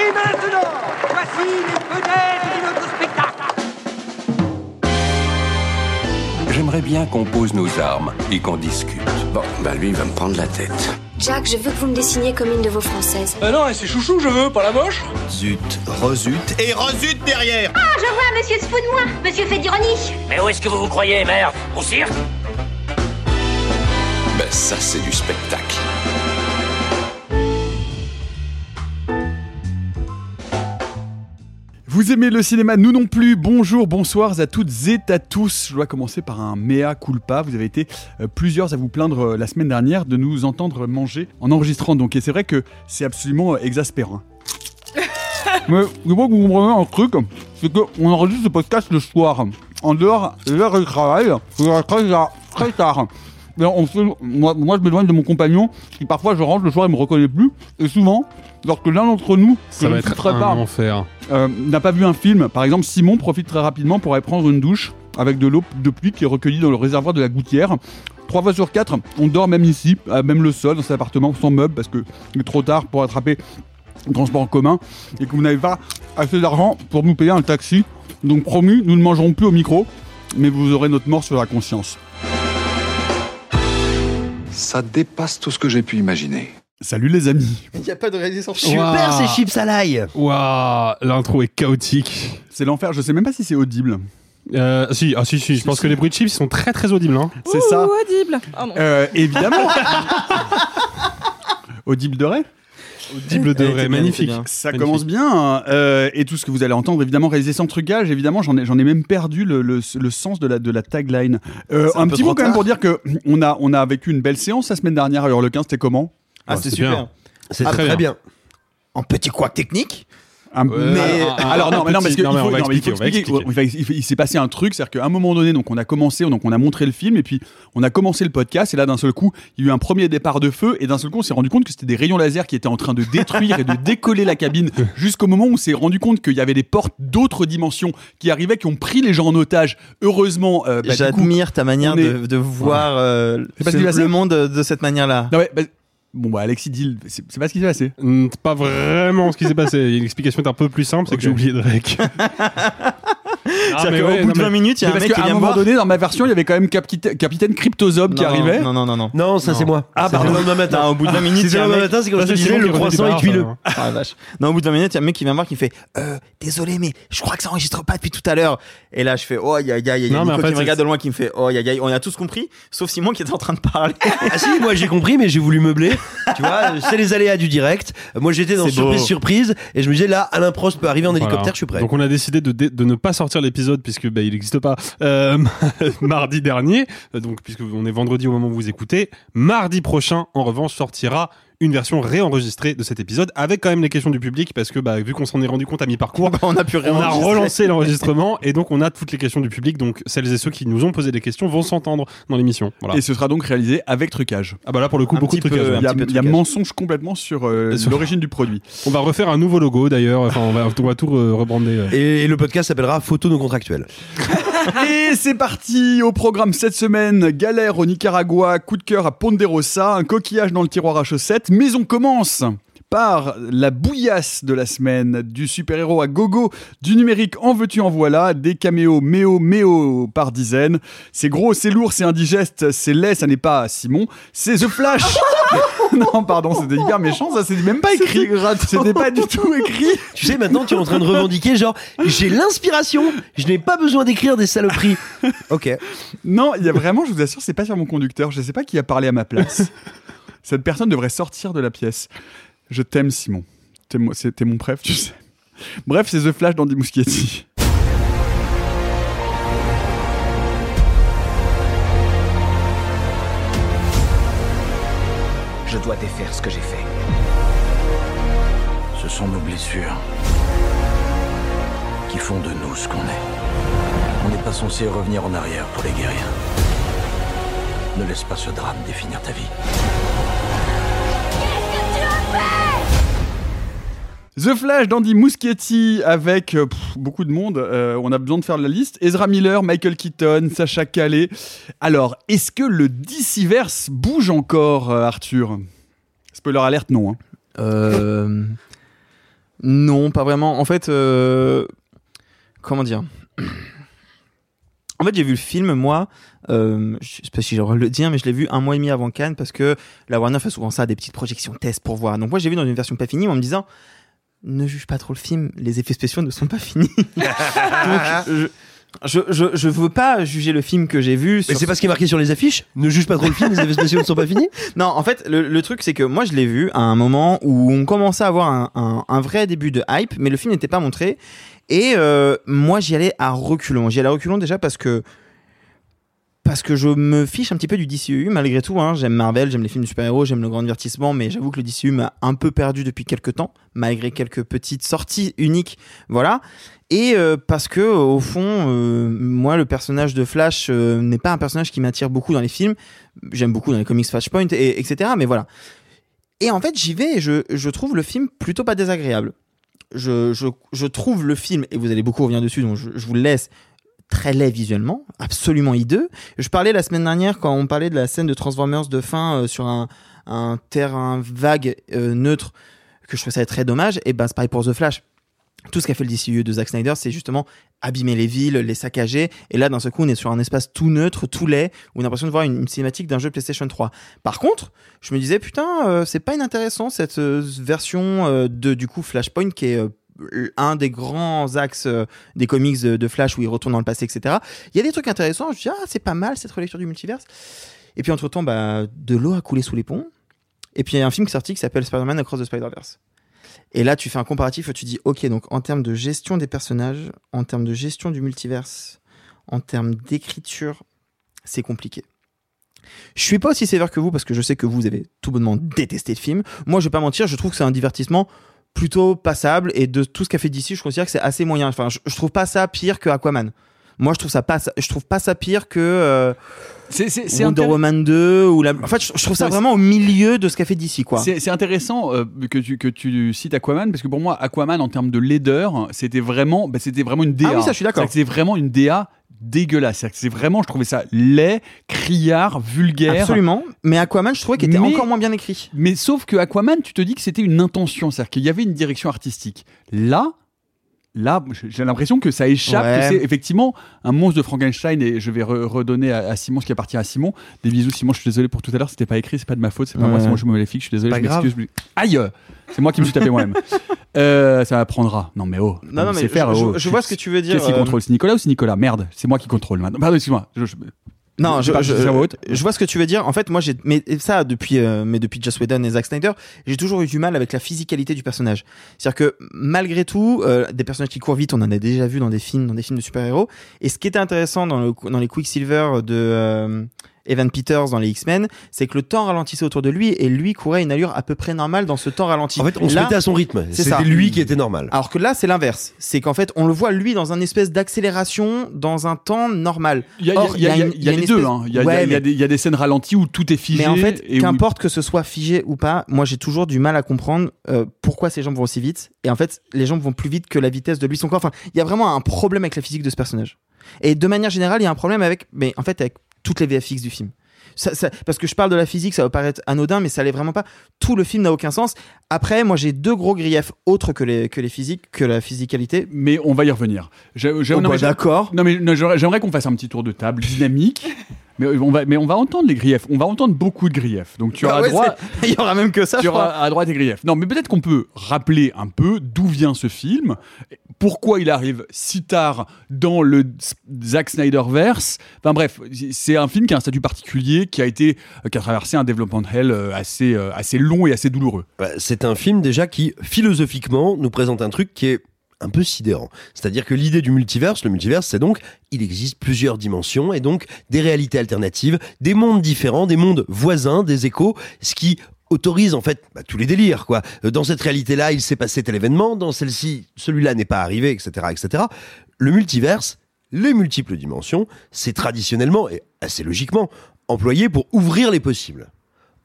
Et maintenant, voici les vedettes de notre spectacle. J'aimerais bien qu'on pose nos armes et qu'on discute. Bon, bah lui, il va me prendre la tête. Jack, je veux que vous me dessiniez comme une de vos françaises. Ah non, c'est chouchou, je veux, pas la moche. Zut, rezut et rezut derrière. Ah, je vois, monsieur se fout de moi. Monsieur fait d'ironie. Mais où est-ce que vous vous croyez, merde? Au cirque? Ben ça, c'est du spectacle. Vous aimez le cinéma, nous non plus. Bonjour, bonsoir à toutes et à tous. Je dois commencer par un mea culpa. Vous avez été plusieurs à vous plaindre la semaine dernière de nous entendre manger en enregistrant. Donc, et c'est vrai que c'est absolument exaspérant. Mais le bon que vous comprenez un truc, c'est qu'on enregistre ce podcast le soir. En dehors de l'heure du travail, c'est très tard. Moi, je m'éloigne de mon compagnon, qui parfois je rentre le soir, il me reconnaît plus. Et souvent, lorsque l'un d'entre nous, ça va être très tard, n'a pas vu un film, par exemple, Simon profite très rapidement pour aller prendre une douche avec de l'eau de pluie qui est recueillie dans le réservoir de la gouttière. 3 fois sur 4, on dort même ici, même le sol, dans cet appartement, sans meuble, parce que il est trop tard pour attraper le transport en commun et que vous n'avez pas assez d'argent pour nous payer un taxi. Donc, promis, nous ne mangerons plus au micro, mais vous aurez notre mort sur la conscience. Ça dépasse tout ce que j'ai pu imaginer. Salut les amis. Il n'y a pas de résistance. Super ces chips à l'ail. Waouh, l'intro est chaotique. C'est l'enfer, je sais même pas si c'est audible. Si, je pense que les bruits de chips sont très très audibles. Hein. C'est ça. Audible. Oh, non. Évidemment. Audible de Ray. Audible de Ray, magnifique. Ça magnifique. Commence bien. Et tout ce que vous allez entendre, évidemment, réalisé sans trucage. Évidemment, j'en ai même perdu le sens de la tagline. Un petit mot quand même pour dire qu'on a vécu une belle séance la semaine dernière. Alors le 15, c'était comment? Ah, c'était super. Bien. C'est très bien. En petit couac technique. Il faut expliquer. Il s'est passé un truc, c'est-à-dire qu'à un moment donné, donc on a commencé, donc on a montré le film et puis on a commencé le podcast et là d'un seul coup, il y a eu un premier départ de feu et d'un seul coup, on s'est rendu compte que c'était des rayons laser qui étaient en train de détruire et de décoller la cabine jusqu'au moment où on s'est rendu compte qu'il y avait des portes d'autres dimensions qui arrivaient, qui ont pris les gens en otage. Heureusement, j'admire ta manière de voir le monde de cette manière-là. Non, ouais, bon bah Alexis dit, c'est pas ce qui s'est passé. C'est pas vraiment ce qui s'est passé. L'explication est un peu plus simple, c'est que j'ai oublié Drake. Au bout de 20 minutes, il y a un mec qui vient me voir. Parce qu'à un moment donné, dans ma version, il y avait quand même Capitaine Cryptozob qui arrivait. Non, ça c'est moi. Ah pardon. Le lendemain matin. Au bout de 20 minutes, c'est quand je te disais le croissant est cuit. Ah vache. Non, au bout de 20 minutes, il y a un mec qui vient me voir qui fait désolé mais je crois que ça enregistre pas depuis tout à l'heure. Et là je fais oh ya ya, il y a Nico qui me regarde de loin qui me fait oh ya ya, on a tous compris sauf Simon qui était en train de parler. Ah si, moi j'ai compris mais j'ai voulu meubler. Tu vois, c'est les aléas du direct. Moi j'étais dans surprise et je me disais là Alain Prost peut arriver en hélicoptère, je suis prêt. Donc on a décidé de ne pas sortir l'épisode puisque il n'existe pas mardi dernier, donc puisque on est vendredi au moment où vous écoutez. Mardi prochain en revanche sortira une version réenregistrée de cet épisode avec quand même les questions du public parce que vu qu'on s'en est rendu compte à mi-parcours, on a relancé l'enregistrement et donc on a toutes les questions du public, donc celles et ceux qui nous ont posé des questions vont s'entendre dans l'émission. Voilà. Et ce sera donc réalisé avec trucage. Ah bah là pour le coup beaucoup de trucage. Il y a mensonge complètement sur l'origine du produit. On va refaire un nouveau logo d'ailleurs, enfin on va tout rebrander. Et le podcast s'appellera Photos non contractuelles. Et c'est parti au programme cette semaine. Galère au Nicaragua, coup de cœur à Ponderosa, un coquillage dans le tiroir à chaussettes. Mais on commence par la bouillasse de la semaine, du super-héros à gogo, du numérique en veux-tu en voilà, des caméos méo par dizaines. C'est gros, c'est lourd, c'est indigeste, c'est laid, ça n'est pas Simon, c'est The Flash. Non, pardon, c'était hyper méchant, ça, c'est même pas écrit. C'était pas du tout écrit. Tu sais, maintenant, tu es en train de revendiquer, genre, j'ai l'inspiration, je n'ai pas besoin d'écrire des saloperies. Ok. Non, il y a vraiment, je vous assure, c'est pas sur mon conducteur, je sais pas qui a parlé à ma place. Cette personne devrait sortir de la pièce. Je t'aime, Simon. T'es mon préf, tu sais. Bref, c'est The Flash d'Andy Muschietti. Je Je dois défaire ce que j'ai fait. Ce sont nos blessures qui font de nous ce qu'on est. On n'est pas censé revenir en arrière pour les guerriers. Ne laisse pas ce drame définir ta vie. The Flash d'Andy Muschietti avec beaucoup de monde, on a besoin de faire de la liste. Ezra Miller, Michael Keaton, Sacha Calais. Alors, est-ce que le DCverse bouge encore, Arthur ? Spoiler alerte, non. Hein. Non, pas vraiment. En fait, comment dire ? En fait, j'ai vu le film, moi, je sais pas si j'ai le droit de le dire, mais je l'ai vu un mois et demi avant Cannes parce que la Warner fait souvent ça, des petites projections tests pour voir. Donc moi, j'ai vu dans une version pas finie en me disant... ne juge pas trop le film, les effets spéciaux ne sont pas finis. Donc, je veux pas juger le film que j'ai vu. Mais c'est pas ce qui est marqué sur les affiches. Ne juge pas trop le film, les effets spéciaux ne sont pas finis. Non, en fait, le truc, c'est que moi, je l'ai vu à un moment où on commençait à avoir un vrai début de hype, mais le film n'était pas montré. Et moi, j'y allais à reculons. J'y allais à reculons déjà parce que je me fiche un petit peu du DCU malgré tout, hein. J'aime Marvel, j'aime les films de super-héros, j'aime le grand divertissement, mais j'avoue que le DCU m'a un peu perdu depuis quelques temps, malgré quelques petites sorties uniques, voilà. Et parce que au fond, moi, le personnage de Flash n'est pas un personnage qui m'attire beaucoup dans les films. J'aime beaucoup dans les comics Flashpoint, etc. Mais voilà. Et en fait, j'y vais et je trouve le film plutôt pas désagréable. Je trouve le film, et vous allez beaucoup revenir dessus, donc je vous le laisse, très laid visuellement, absolument hideux. Je parlais la semaine dernière, quand on parlait de la scène de Transformers de fin sur un terrain vague, neutre, que je trouvais ça très dommage, et ben c'est pareil pour The Flash. Tout ce qu'a fait le DCU de Zack Snyder, c'est justement abîmer les villes, les saccager, et là d'un seul coup on est sur un espace tout neutre, tout laid, où on a l'impression de voir une cinématique d'un jeu PlayStation 3. Par contre, je me disais, putain, c'est pas inintéressant cette version du coup Flashpoint qui est... un des grands axes des comics de Flash où il retourne dans le passé, etc. Il y a des trucs intéressants. Je dis, ah, c'est pas mal cette relecture du multiverse. Et puis, entre-temps, bah, de l'eau a coulé sous les ponts. Et puis, il y a un film qui est sorti qui s'appelle Spider-Man Across the Spider-Verse. Et là, tu fais un comparatif. Tu dis, OK, donc en termes de gestion des personnages, en termes de gestion du multiverse, en termes d'écriture, c'est compliqué. Je suis pas aussi sévère que vous parce que je sais que vous avez tout bonnement détesté le film. Moi, je vais pas mentir, je trouve que c'est un divertissement plutôt passable, et de tout ce qu'a fait DC, je considère que c'est assez moyen. Enfin, je trouve pas ça pire que Aquaman. Moi, je trouve pas ça pire que c'est Wonder Woman 2 ou la... En fait, je trouve ça vraiment au milieu de ce qu'a fait DC, quoi. C'est intéressant que tu cites Aquaman, parce que pour moi, Aquaman en termes de laideur, c'était vraiment une DA. Ah oui, ça, je suis d'accord. C'est vraiment une DA dégueulasse. C'est vraiment, je trouvais ça laid, criard, vulgaire. Absolument. Mais Aquaman, je trouvais qu'il était encore moins bien écrit. Mais sauf que Aquaman, tu te dis que c'était une intention, c'est-à-dire qu'il y avait une direction artistique. Là, j'ai l'impression que ça échappe, ouais. Que c'est effectivement un monstre de Frankenstein, et je vais redonner à Simon ce qui appartient à Simon. Des bisous, Simon, je suis désolé pour tout à l'heure, c'était pas écrit, c'est pas de ma faute, c'est pas moi, c'est moi, je suis maléfique, je suis désolé, je m'excuse. Aïe, c'est moi qui me suis tapé moi-même. Ça apprendra. Non mais oh, non, mais faire. Je vois ce que tu veux dire. Qu'est-ce qui contrôle, c'est Nicolas ou c'est Nicolas ? Merde, c'est moi qui contrôle maintenant. Pardon, excuse-moi. Non, je vois ce que tu veux dire. En fait, moi, depuis Joss Whedon et Zack Snyder, j'ai toujours eu du mal avec la physicalité du personnage. C'est-à-dire que malgré tout, des personnages qui courent vite, on en a déjà vu dans des films de super-héros. Et ce qui était intéressant dans les Quicksilver de Evan Peters dans les X-Men, c'est que le temps ralentissait autour de lui et lui courait une allure à peu près normale dans ce temps ralenti. En fait, on se mettait à son rythme. C'était lui qui était normal. Alors que là, c'est l'inverse. C'est qu'en fait, on le voit lui dans un espèce d'accélération dans un temps normal. Il y a les deux. Il y a des scènes ralenties où tout est figé. Mais en fait, qu'importe que ce soit figé ou pas, moi j'ai toujours du mal à comprendre pourquoi ses jambes vont aussi vite. Et en fait, les jambes vont plus vite que la vitesse de lui, son corps. Enfin, il y a vraiment un problème avec la physique de ce personnage. Et de manière générale, il y a un problème avec toutes les VFX du film. Ça, parce que je parle de la physique, ça va paraître anodin, mais ça l'est vraiment pas. Tout le film n'a aucun sens. Après, moi, j'ai deux gros griefs autres que les physiques, que la physicalité. Mais on va y revenir. D'accord. Non, mais j'aimerais qu'on fasse un petit tour de table dynamique. Mais on va entendre les griefs. On va entendre beaucoup de griefs. Donc tu auras droit. Il y aura même que ça. Tu auras à droit des griefs. Non, mais peut-être qu'on peut rappeler un peu d'où vient ce film, pourquoi il arrive si tard dans le Zack Snyderverse. Enfin bref, c'est un film qui a un statut particulier, qui a traversé un développement de hell assez long et assez douloureux. C'est un film déjà qui philosophiquement nous présente un truc qui est un peu sidérant. C'est-à-dire que l'idée du multiverse, c'est donc, il existe plusieurs dimensions et donc des réalités alternatives, des mondes différents, des mondes voisins, des échos, ce qui autorise en fait tous les délires, quoi. Dans cette réalité-là, il s'est passé tel événement, dans celle-ci, celui-là n'est pas arrivé, etc., etc. Le multiverse, les multiples dimensions, c'est traditionnellement et assez logiquement employé pour ouvrir les possibles.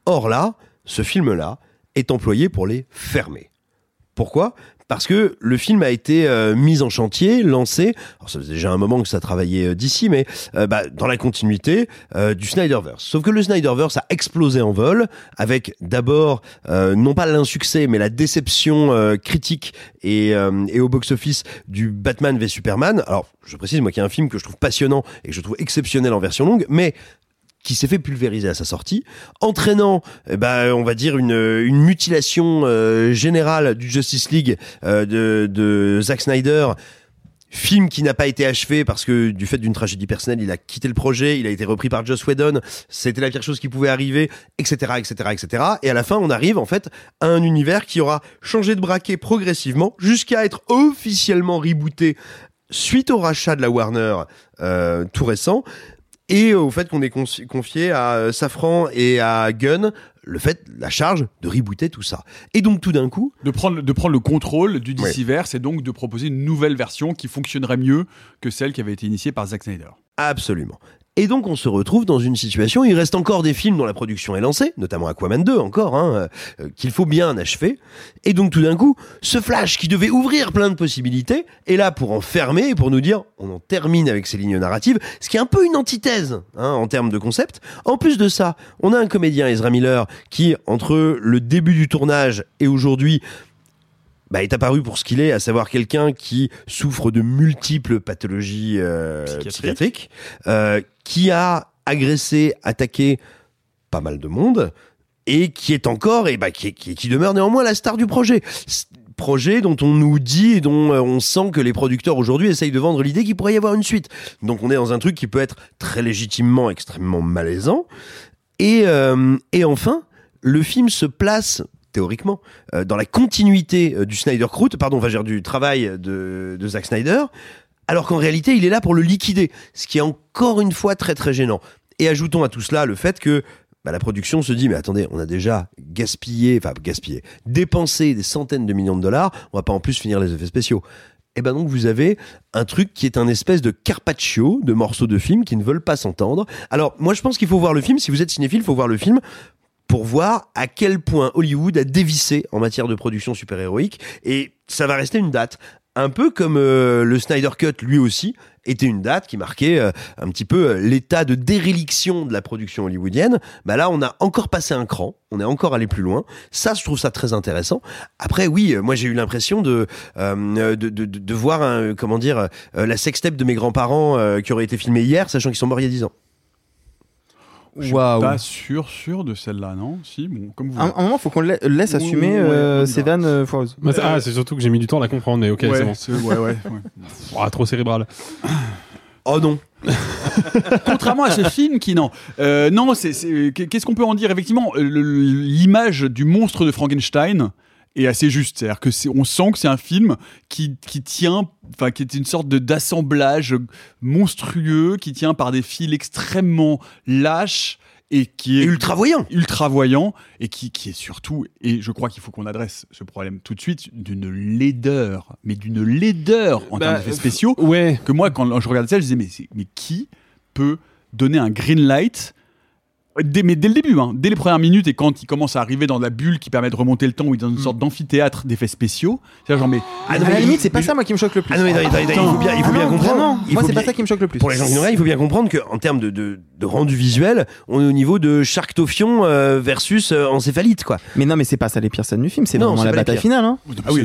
Or là, ce film-là est employé pour les fermer. Pourquoi ? Parce que le film a été mis en chantier, lancé, alors ça faisait déjà un moment que ça travaillait d'ici, mais dans la continuité du Snyderverse. Sauf que le Snyderverse a explosé en vol, avec d'abord, non pas l'insuccès, mais la déception critique et au box-office du Batman v Superman. Alors, je précise, moi, qu'il y a un film que je trouve passionnant et que je trouve exceptionnel en version longue, mais qui s'est fait pulvériser à sa sortie, entraînant, on va dire une mutilation générale du Justice League de Zack Snyder, film qui n'a pas été achevé parce que du fait d'une tragédie personnelle, il a quitté le projet, il a été repris par Joss Whedon, c'était la pire chose qui pouvait arriver, etc., etc., etc. Et à la fin, on arrive en fait à un univers qui aura changé de braquet progressivement jusqu'à être officiellement rebooté suite au rachat de la Warner tout récent. Et au fait qu'on ait confié à Safran et à Gunn la charge de rebooter tout ça. Et donc tout d'un coup... De prendre le contrôle du DCverse, ouais. Et donc de proposer une nouvelle version qui fonctionnerait mieux que celle qui avait été initiée par Zack Snyder. Absolument. Et donc on se retrouve dans une situation, il reste encore des films dont la production est lancée, notamment Aquaman 2 encore, qu'il faut bien achever. Et donc tout d'un coup, ce Flash qui devait ouvrir plein de possibilités est là pour en fermer et pour nous dire on en termine avec ces lignes narratives, ce qui est un peu une antithèse en termes de concept. En plus de ça, on a un comédien, Ezra Miller, qui entre le début du tournage et aujourd'hui... est apparu pour ce qu'il est, à savoir quelqu'un qui souffre de multiples pathologies psychiatriques, qui a agressé, attaqué pas mal de monde, et qui est encore, qui demeure néanmoins la star du projet. Projet dont on nous dit et dont on sent que les producteurs aujourd'hui essayent de vendre l'idée qu'il pourrait y avoir une suite. Donc on est dans un truc qui peut être très légitimement extrêmement malaisant. Et enfin, le film se place... théoriquement, dans la continuité du Snyder Cut, du travail de Zack Snyder, alors qu'en réalité, il est là pour le liquider, ce qui est encore une fois très très gênant. Et ajoutons à tout cela le fait que la production se dit, mais attendez, on a déjà dépensé des centaines de millions de dollars, on va pas en plus finir les effets spéciaux. Et donc vous avez un truc qui est un espèce de carpaccio de morceaux de films qui ne veulent pas s'entendre. Alors moi je pense qu'il faut voir le film, si vous êtes cinéphile, il faut voir le film pour voir à quel point Hollywood a dévissé en matière de production super-héroïque. Et ça va rester une date. Un peu comme le Snyder Cut, lui aussi, était une date qui marquait un petit peu l'état de déréliction de la production hollywoodienne. Là, on a encore passé un cran. On est encore allé plus loin. Ça, je trouve ça très intéressant. Après, oui, moi, j'ai eu l'impression de voir, la sextape de mes grands-parents qui aurait été filmée hier, sachant qu'ils sont morts il y a 10 ans. Je suis pas sûr de celle-là, non ? Si, bon, comme vous voulez. Un moment, faut qu'on laisse assumer ces vannes foireuses. C'est surtout que j'ai mis du temps à la comprendre, mais ok, ouais, c'est bon. Trop cérébral. Oh non. Contrairement à ce film qui qu'est-ce qu'on peut en dire ? Effectivement, l'image du monstre de Frankenstein est assez juste, c'est-à-dire que on sent que c'est un film qui est une sorte d'assemblage monstrueux qui tient par des fils extrêmement lâches et qui est ultra voyant et qui est surtout, et je crois qu'il faut qu'on adresse ce problème tout de suite, d'une laideur en termes d'effets spéciaux, ouais. Que moi quand je regardais ça je disais mais qui peut donner un green light dès le début, dès les premières minutes, et quand il commence à arriver dans la bulle qui permet de remonter le temps, où il est dans une sorte d'amphithéâtre d'effets spéciaux, c'est-à-dire genre à la limite, c'est pas ça moi qui me choque le plus. Il faut bien comprendre. Moi c'est pas ça qui me choque le plus. Pour les gens qui nous regardent, il faut bien comprendre que en termes de rendu visuel, on est au niveau de Sharktophion versus encéphalite, quoi. Mais non, mais c'est pas ça les pires scènes du film, c'est vraiment la bataille finale. Ah oui,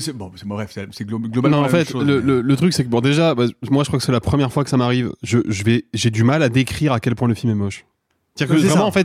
c'est globalement. En fait, le truc c'est que déjà, moi je crois que c'est la première fois que ça m'arrive. J'ai du mal à décrire à quel point le film est moche. C'est-à-dire que vraiment, en fait,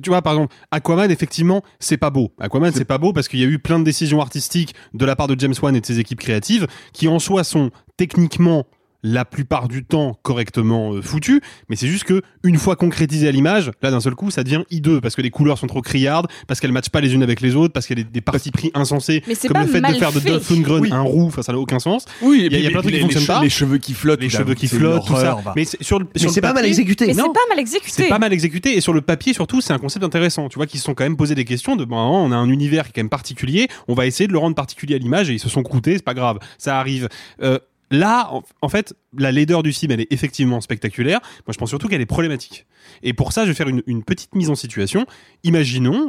tu vois, par exemple, Aquaman, effectivement, c'est pas beau. Aquaman, c'est pas beau parce qu'il y a eu plein de décisions artistiques de la part de James Wan et de ses équipes créatives qui, en soi, sont techniquement la plupart du temps correctement foutu, mais c'est juste que une fois concrétisé à l'image, là d'un seul coup ça devient hideux parce que les couleurs sont trop criardes, parce qu'elles matchent pas les unes avec les autres, parce qu'il y a des parties pris insensées, comme le fait de faire de Dolph Lundgren un roux, ça n'a aucun sens. Oui, il y a plein de trucs qui fonctionnent pas. Les cheveux qui flottent, tout ça. Mais c'est pas mal exécuté. C'est pas mal exécuté, et sur le papier surtout c'est un concept intéressant. Tu vois qu'ils se sont quand même posé des questions de bon, on a un univers qui est quand même particulier, on va essayer de le rendre particulier à l'image, et ils se sont croûtés, c'est pas grave, ça arrive. Là, en fait, la laideur du film, elle est effectivement spectaculaire. Moi, je pense surtout qu'elle est problématique. Et pour ça, je vais faire une petite mise en situation. Imaginons,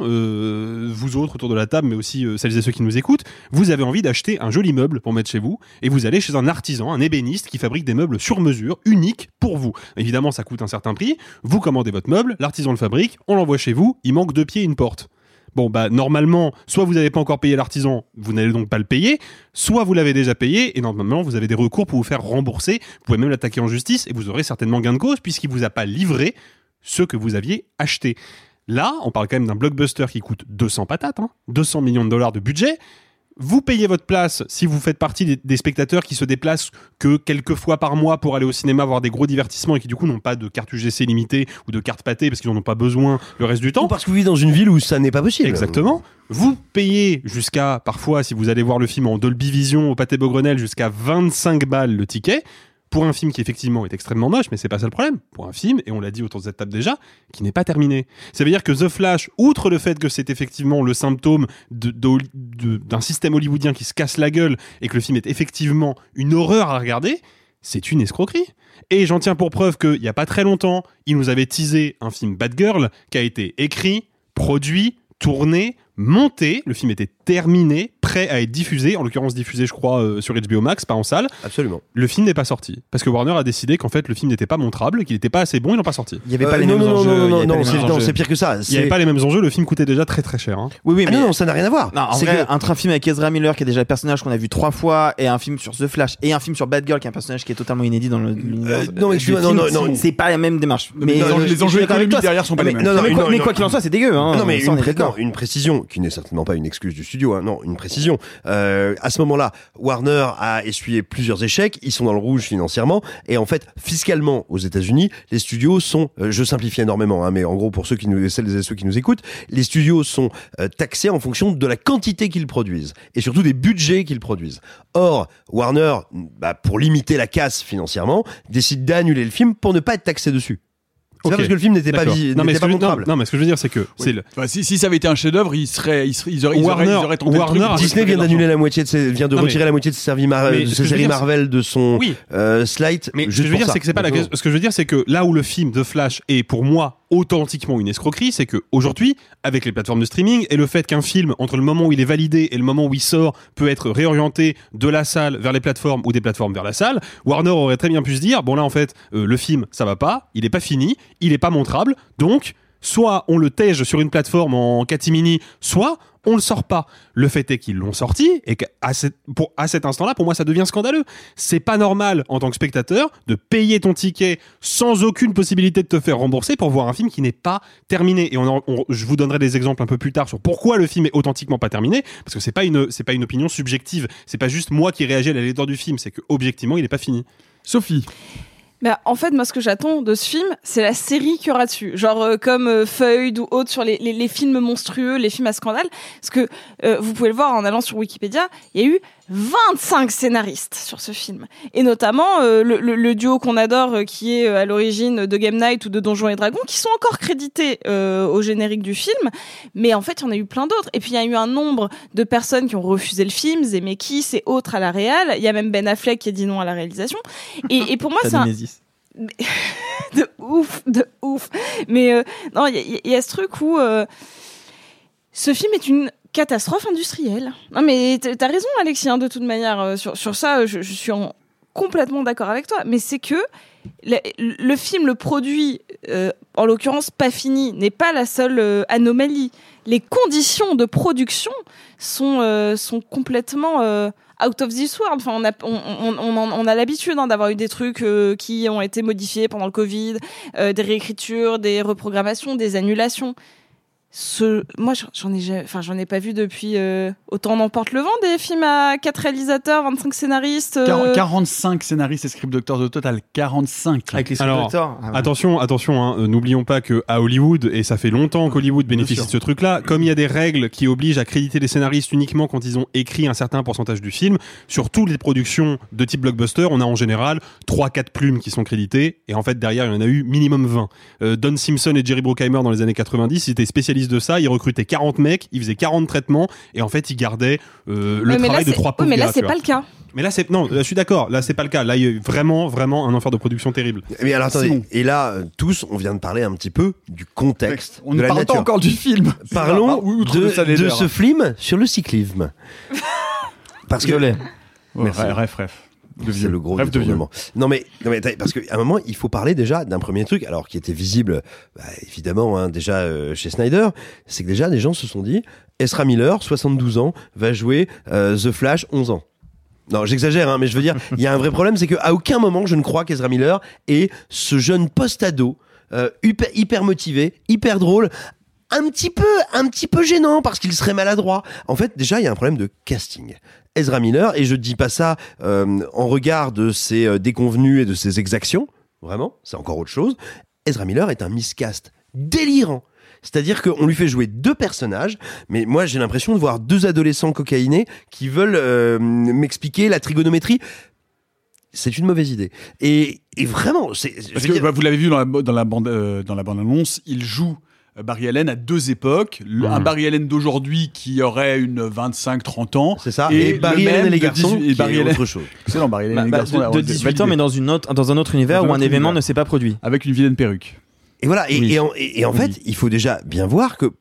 vous autres autour de la table, mais aussi celles et ceux qui nous écoutent, vous avez envie d'acheter un joli meuble pour mettre chez vous, et vous allez chez un artisan, un ébéniste, qui fabrique des meubles sur mesure, uniques pour vous. Évidemment, ça coûte un certain prix. Vous commandez votre meuble, l'artisan le fabrique, on l'envoie chez vous, il manque 2 pieds et une porte. Bon, bah, normalement, soit vous n'avez pas encore payé l'artisan, vous n'allez donc pas le payer, soit vous l'avez déjà payé, et normalement, vous avez des recours pour vous faire rembourser, vous pouvez même l'attaquer en justice, et vous aurez certainement gain de cause, puisqu'il ne vous a pas livré ce que vous aviez acheté. Là, on parle quand même d'un blockbuster qui coûte 200 patates, hein, 200 millions de dollars de budget. Vous payez votre place si vous faites partie des spectateurs qui se déplacent que quelques fois par mois pour aller au cinéma voir des gros divertissements et qui du coup n'ont pas de carte UGC limitée ou de carte pâtée parce qu'ils n'en ont pas besoin le reste du temps. Ou parce que vous vivez dans une ville où ça n'est pas possible. Exactement. Vous payez jusqu'à, parfois, si vous allez voir le film en Dolby Vision au Pâté Beaugrenelle, jusqu'à 25 balles le ticket pour un film qui effectivement est extrêmement moche, mais c'est pas ça le problème. Pour un film, et on l'a dit autour de cette table déjà, qui n'est pas terminé. Ça veut dire que The Flash, outre le fait que c'est effectivement le symptôme d'un système hollywoodien qui se casse la gueule et que le film est effectivement une horreur à regarder, c'est une escroquerie. Et j'en tiens pour preuve qu'il n'y a pas très longtemps, il nous avait teasé un film Bad Girl qui a été écrit, produit, tourné, monté, le film était terminé, prêt à être diffusé, en l'occurrence diffusé je crois sur HBO Max, pas en salle. Absolument. Le film n'est pas sorti, parce que Warner a décidé qu'en fait le film n'était pas montrable, qu'il n'était pas assez bon, ils l'ont pas sorti. Il y avait pas les mêmes enjeux. Non, c'est pire que ça. Il y avait pas les mêmes enjeux, le film coûtait déjà très très cher. Hein. Oui, mais non, ça n'a rien à voir. Non, c'est vrai, un film avec Ezra Miller qui est déjà un personnage qu'on a vu 3 fois, et un film sur The Flash, et un film sur Batgirl qui est un personnage qui est totalement inédit dans l'univers. Non, c'est pas la même démarche. Mais les enjeux économiques derrière sont pas les mêmes. Mais quoi qu'il en soit, c'est dégueu. Non, mais une précision qui n'est certainement pas une excuse du studio. Non, une précision. À ce moment-là, Warner a essuyé plusieurs échecs. Ils sont dans le rouge financièrement. Et en fait, fiscalement, aux États-Unis, les studios sont, je simplifie énormément, mais en gros, pour ceux qui nous, celles et ceux qui nous écoutent, les studios sont taxés en fonction de la quantité qu'ils produisent et surtout des budgets qu'ils produisent. Or, Warner, pour limiter la casse financièrement, décide d'annuler le film pour ne pas être taxé dessus. C'est okay. Parce que le film n'était pas montrable. Non, mais ce que je veux dire, c'est que c'est le... enfin, si ça avait été un chef-d'œuvre, ils auraient tenté Warner le truc. Disney vient d'annuler la moitié de retirer la moitié de ses séries Marvel de son slate. Mais ce que je veux dire, c'est que c'est pas la question. Ce que je veux dire, c'est que là où le film de Flash est pour moi authentiquement une escroquerie, c'est que aujourd'hui, avec les plateformes de streaming et le fait qu'un film, entre le moment où il est validé et le moment où il sort, peut être réorienté de la salle vers les plateformes ou des plateformes vers la salle, Warner aurait très bien pu se dire bon là en fait le film ça va pas, il est pas fini, il est pas montrable, donc soit on le tège sur une plateforme en catimini, soit on le sort pas. Le fait est qu'ils l'ont sorti et qu'à cet instant-là, pour moi, ça devient scandaleux. C'est pas normal, en tant que spectateur, de payer ton ticket sans aucune possibilité de te faire rembourser pour voir un film qui n'est pas terminé. Et je vous donnerai des exemples un peu plus tard sur pourquoi le film est authentiquement pas terminé, parce que c'est pas une opinion subjective. C'est pas juste moi qui réagis à la laideur du film, c'est que objectivement, il est pas fini. Sophie. Bah, en fait, moi, ce que j'attends de ce film, c'est la série qu'il y aura dessus. Genre comme Feud ou autre sur les films monstrueux, les films à scandale. Parce que vous pouvez le voir en allant sur Wikipédia, il y a eu 25 scénaristes sur ce film. Et notamment le duo qu'on adore qui est à l'origine de Game Night ou de Donjons et Dragons, qui sont encore crédités au générique du film. Mais en fait, il y en a eu plein d'autres. Et puis, il y a eu un nombre de personnes qui ont refusé le film, Zemeckis et autres à la réal. Il y a même Ben Affleck qui a dit non à la réalisation. Et pour moi, c'est un... De ouf. Mais non, il y a ce truc où ce film est une catastrophe industrielle. Non, mais t'as raison, Alexis, de toute manière. Sur ça, je suis complètement d'accord avec toi. Mais c'est que le film, le produit, en l'occurrence pas fini, n'est pas la seule anomalie. Les conditions de production sont complètement... out of this world. Enfin, on a l'habitude d'avoir eu des trucs qui ont été modifiés pendant le Covid, des réécritures, des reprogrammations, des annulations. Moi, j'en ai pas vu depuis autant n'emporte le vent des films à 4 réalisateurs, 25 scénaristes. 45 scénaristes et script doctors au total, 45. Avec les script doctors. Ah ouais. Attention, hein, n'oublions pas que à Hollywood, et ça fait longtemps qu'Hollywood bénéficie de ce truc-là, comme il y a des règles qui obligent à créditer les scénaristes uniquement quand ils ont écrit un certain pourcentage du film, sur toutes les productions de type blockbuster, on a en général 3-4 plumes qui sont créditées, et en fait derrière il y en a eu minimum 20. Don Simpson et Jerry Bruckheimer dans les années 90, ils étaient spécialistes de ça, ils recrutaient 40 mecs, ils faisaient 40 traitements et en fait ils gardaient le travail de 3 pauvres gars. Mais là c'est pas le cas. Mais là c'est non, là, je suis d'accord, là c'est pas le cas. Là il y a vraiment un enfer de production terrible. Mais alors attendez, bon. Et là tous on vient de parler un petit peu du contexte. On ne parle pas encore du film. Parlons de ce film sur le cyclisme. Parce que bref. C'est le gros détournement. Non mais parce qu'à un moment il faut parler déjà d'un premier truc alors qui était visible évidemment déjà chez Snyder, c'est que déjà des gens se sont dit Ezra Miller 72 ans va jouer The Flash 11 ans. Non, j'exagère, mais je veux dire il y a un vrai problème, c'est qu'à aucun moment je ne crois qu'Ezra Miller est ce jeune post-ado hyper motivé, hyper drôle. Un petit peu gênant parce qu'il serait maladroit. En fait, déjà, il y a un problème de casting. Ezra Miller, et je dis pas ça en regard de ses déconvenues et de ses exactions, vraiment, c'est encore autre chose. Ezra Miller est un miscast délirant. C'est-à-dire qu'on lui fait jouer 2 personnages, mais moi j'ai l'impression de voir 2 adolescents cocaïnés qui veulent m'expliquer la trigonométrie. C'est une mauvaise idée. Et vraiment, c'est... Parce que vous l'avez vu dans la bande-annonce, il joue... Barry Allen à 2 époques, un Barry Allen d'aujourd'hui qui aurait une 25-30 ans, c'est ça, et Barry Allen et les garçons et Barry Allen autre chose. C'est non, Barry Allen et les garçons de 18 ans, mais dans un autre univers où un événement ne s'est pas produit avec une vilaine perruque. Et voilà, et en fait, il faut déjà bien voir que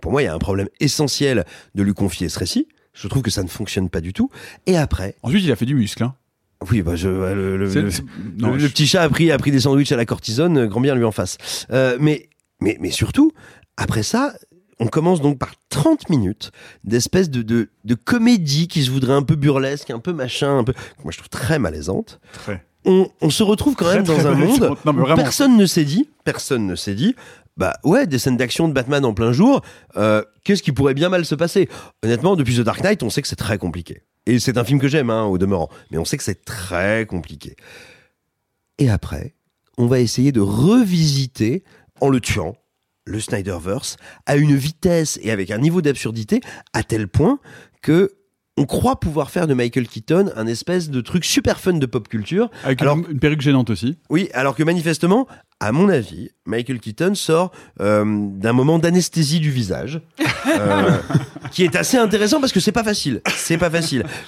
pour moi il y a un problème essentiel de lui confier ce récit. Je trouve que ça ne fonctionne pas du tout. Et après, ensuite il a fait du muscle, hein. Oui, le petit chat a pris des sandwichs à la cortisone, grand bien lui en face. Mais surtout, après ça, on commence donc par 30 minutes d'espèce de comédie qui se voudrait un peu burlesque, un peu machin, un peu... Moi, je trouve très malaisante. Très. On se retrouve quand même dans un monde où personne ne s'est dit, des scènes d'action de Batman en plein jour, qu'est-ce qui pourrait bien mal se passer ? Honnêtement, depuis The Dark Knight, on sait que c'est très compliqué. Et c'est un film que j'aime, au demeurant. Mais on sait que c'est très compliqué. Et après, on va essayer de revisiter... en le tuant, le Snyderverse, à une vitesse et avec un niveau d'absurdité à tel point que on croit pouvoir faire de Michael Keaton un espèce de truc super fun de pop culture. Avec une perruque gênante aussi. Oui, alors que manifestement, à mon avis, Michael Keaton sort d'un moment d'anesthésie du visage, qui est assez intéressant parce que c'est pas facile.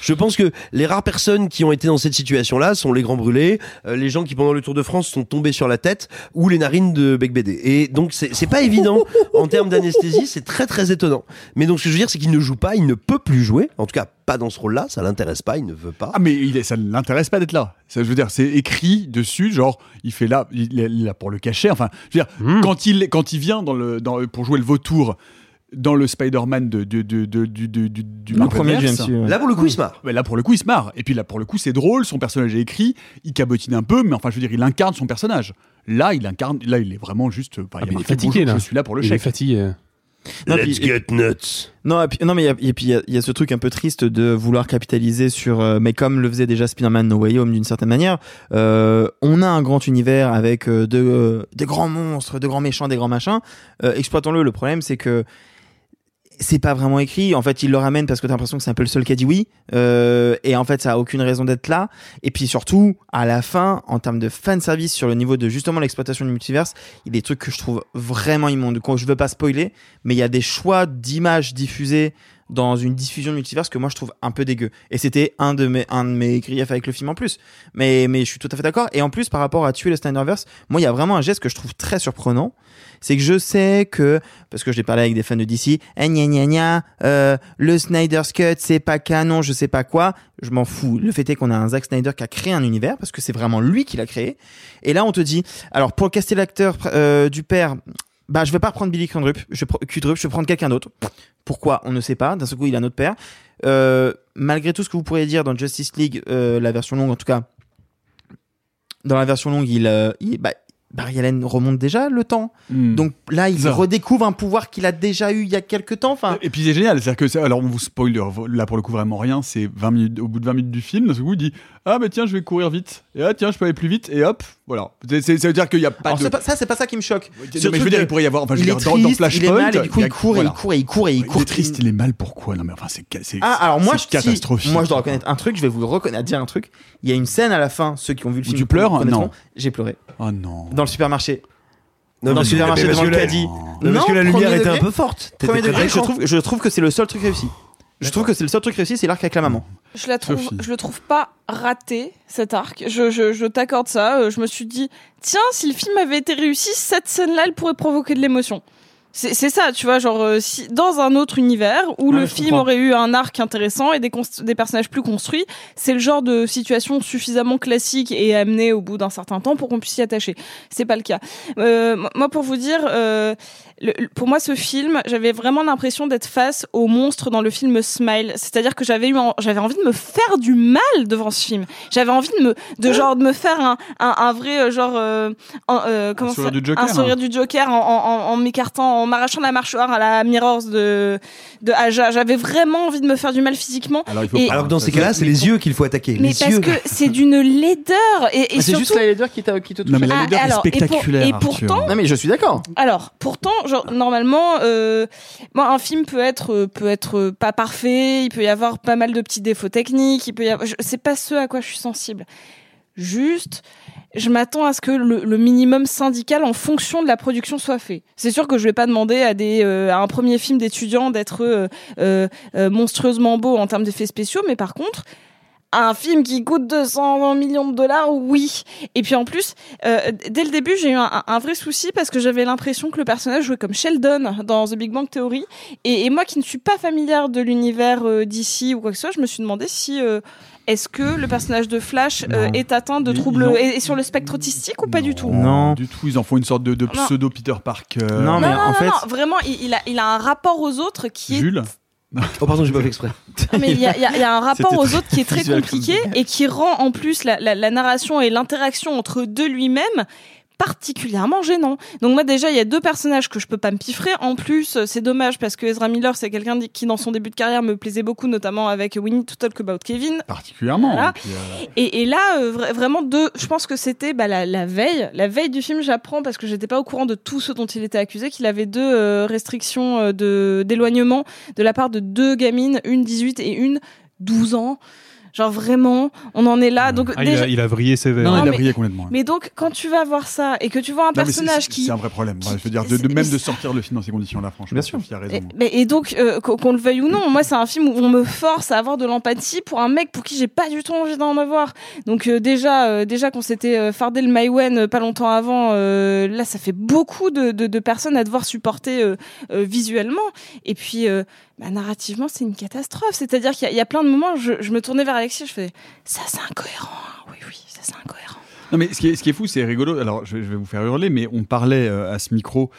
Je pense que les rares personnes qui ont été dans cette situation-là sont les grands brûlés, les gens qui pendant le Tour de France sont tombés sur la tête ou les narines de Bec Bédé. Et donc c'est pas évident en termes d'anesthésie, c'est très très étonnant. Mais donc ce que je veux dire, c'est qu'il ne joue pas, il ne peut plus jouer, en tout cas pas dans ce rôle-là, ça l'intéresse pas, il ne veut pas. Ah mais ça ne l'intéresse pas d'être là. Ça, je veux dire, c'est écrit dessus, genre il fait là, il est là pour le cacher. Enfin, je veux dire, quand il vient pour jouer le vautour. Dans le Spider-Man du premier James, là pour le coup il se marre. Là pour le coup il se marre. Et puis là pour le coup c'est drôle, son personnage est écrit, il cabotine un peu, mais enfin je veux dire il incarne son personnage. Là il est vraiment juste. Il est fatigué là. Je suis là pour le chèque. Il est fatigué. Let's get nuts. Non, il y a ce truc un peu triste de vouloir capitaliser sur, mais comme le faisait déjà Spider-Man No Way Home d'une certaine manière, on a un grand univers avec des grands monstres, des grands méchants, des grands machins. Exploitons-le. Le problème, c'est que c'est pas vraiment écrit. En fait, il le ramène parce que t'as l'impression que c'est un peu le seul qui a dit oui. Et en fait, ça a aucune raison d'être là. Et puis surtout, à la fin, en termes de fanservice sur le niveau de justement l'exploitation du multiverse, il y a des trucs que je trouve vraiment immondes. Je veux pas spoiler, mais il y a des choix d'images diffusées dans une diffusion de multiverse que moi je trouve un peu dégueu. Et c'était un de mes griefs avec le film en plus. Mais je suis tout à fait d'accord. Et en plus, par rapport à tuer le Snyderverse, moi il y a vraiment un geste que je trouve très surprenant. C'est que je sais que, parce que je l'ai parlé avec des fans de DC, le Snyder's Cut, c'est pas canon, je sais pas quoi. Je m'en fous. Le fait est qu'on a un Zack Snyder qui a créé un univers, parce que c'est vraiment lui qui l'a créé. Et là on te dit, alors pour caster l'acteur du père, je vais pas reprendre Billy Crudup, je vais prendre quelqu'un d'autre. Pourquoi ? On ne sait pas. D'un seul coup, il a un autre père. Malgré tout ce que vous pourriez dire dans Justice League, la version longue en tout cas, dans la version longue, il Barry Allen remonte déjà le temps. Donc là, il redécouvre un pouvoir qu'il a déjà eu il y a quelques temps. Enfin... Et puis c'est génial, c'est-à-dire que, alors on vous spoil là pour le coup vraiment rien, c'est 20 minutes, au bout de 20 minutes du film, ce coup il dit « Ah bah tiens, je vais courir vite, et ah tiens, je peux aller plus vite, et hop, voilà. » Ça veut dire qu'il n'y a pas alors, de... c'est pas ça qui me choque. Mais je veux dire, il pourrait y avoir... Enfin, je veux dire, dans Flashpoint... Il est mal, et du coup, il court. Il est triste, il est mal, pourquoi ? Non mais enfin, c'est catastrophique. Moi, je dois reconnaître un truc, je vais vous le dire un truc. Il y a une scène à la fin, ceux qui ont vu le film... Tu pleures ? Non. J'ai pleuré. Oh non. Dans le supermarché. Non, dans le supermarché devant le caddie. Non, parce que la lumière était un peu forte. Premier degré, je trouve que c'est le seul truc réussi. Je trouve que c'est le seul truc réussi, c'est l'arc avec la maman. Je le trouve pas raté, cet arc. Je t'accorde ça. Je me suis dit, tiens, si le film avait été réussi, cette scène-là, elle pourrait provoquer de l'émotion. C'est ça, tu vois, genre si, dans un autre univers où le film aurait eu un arc intéressant et des personnages plus construits, c'est le genre de situation suffisamment classique et amenée au bout d'un certain temps pour qu'on puisse s'y attacher. C'est pas le cas. Moi, pour vous dire, pour moi, ce film, j'avais vraiment l'impression d'être face au monstre dans le film Smile. C'est-à-dire que j'avais envie de me faire du mal devant ce film. J'avais envie de me faire un vrai genre sourire du Joker en m'écartant, en m'arrachant la mâchoire à la Mirrors de Aja. J'avais vraiment envie de me faire du mal physiquement. Alors que dans ces cas-là, c'est les yeux qu'il faut attaquer. Mais parce que c'est d'une laideur. Et c'est surtout... juste la laideur qui te touche. Non, mais la laideur est spectaculaire. Et pourtant, non, mais je suis d'accord. Alors, pourtant, genre, normalement, un film peut être pas parfait. Il peut y avoir pas mal de petits défauts techniques. C'est pas ce à quoi je suis sensible. Juste, je m'attends à ce que le minimum syndical en fonction de la production soit fait. C'est sûr que je vais pas demander à un premier film d'étudiant d'être monstrueusement beau en termes d'effets spéciaux, mais par contre, un film qui coûte 220 millions de dollars, oui. Et puis en plus, dès le début, j'ai eu un vrai souci parce que j'avais l'impression que le personnage jouait comme Sheldon dans The Big Bang Theory. Et moi qui ne suis pas familière de l'univers d'ici ou quoi que ce soit, je me suis demandé si... Est-ce que le personnage de Flash est atteint de troubles et sur le spectre autistique ou pas du tout ? Non, du tout. Ils en font une sorte de pseudo Peter Parker. Non, mais en fait, vraiment, il a un rapport aux autres qui est. Jules ? Oh pardon, j'ai pas fait exprès. Mais il y a un rapport aux autres qui est très compliqué et qui rend en plus la narration et l'interaction entre deux lui-même particulièrement gênant. Donc moi déjà, il y a deux personnages que je peux pas me piffrer. En plus, c'est dommage parce que Ezra Miller, c'est quelqu'un qui dans son début de carrière me plaisait beaucoup, notamment avec We Need to Talk About Kevin. Particulièrement. Voilà. Et là, vraiment deux. Je pense que c'était la veille du film. J'apprends parce que j'étais pas au courant de tout ce dont il était accusé qu'il avait deux restrictions d'éloignement de la part de deux gamines, une 18 et une 12 ans. Genre vraiment, on en est là. Donc déjà... il a vrillé sévère. Non, il a vrillé complètement. Mais donc, quand tu vas voir ça et que tu vois un personnage qui... C'est un vrai problème. Ouais, je veux dire, même de sortir le film dans ces conditions-là, franchement. Bien sûr. Il a raison. Et donc, qu'on le veuille ou non, moi, c'est un film où on me force à avoir de l'empathie pour un mec pour qui j'ai pas du tout envie d'en avoir. Donc déjà qu'on s'était fardé le Maïwen pas longtemps avant, là, ça fait beaucoup de personnes à devoir supporter visuellement. Et puis... narrativement, c'est une catastrophe. C'est-à-dire qu'il y a plein de moments, je me tournais vers Alexis, je faisais « ça, c'est incohérent. Oui, ça, c'est incohérent. » Non, mais ce qui est fou, c'est rigolo. Alors, je vais vous faire hurler, mais on parlait à ce micro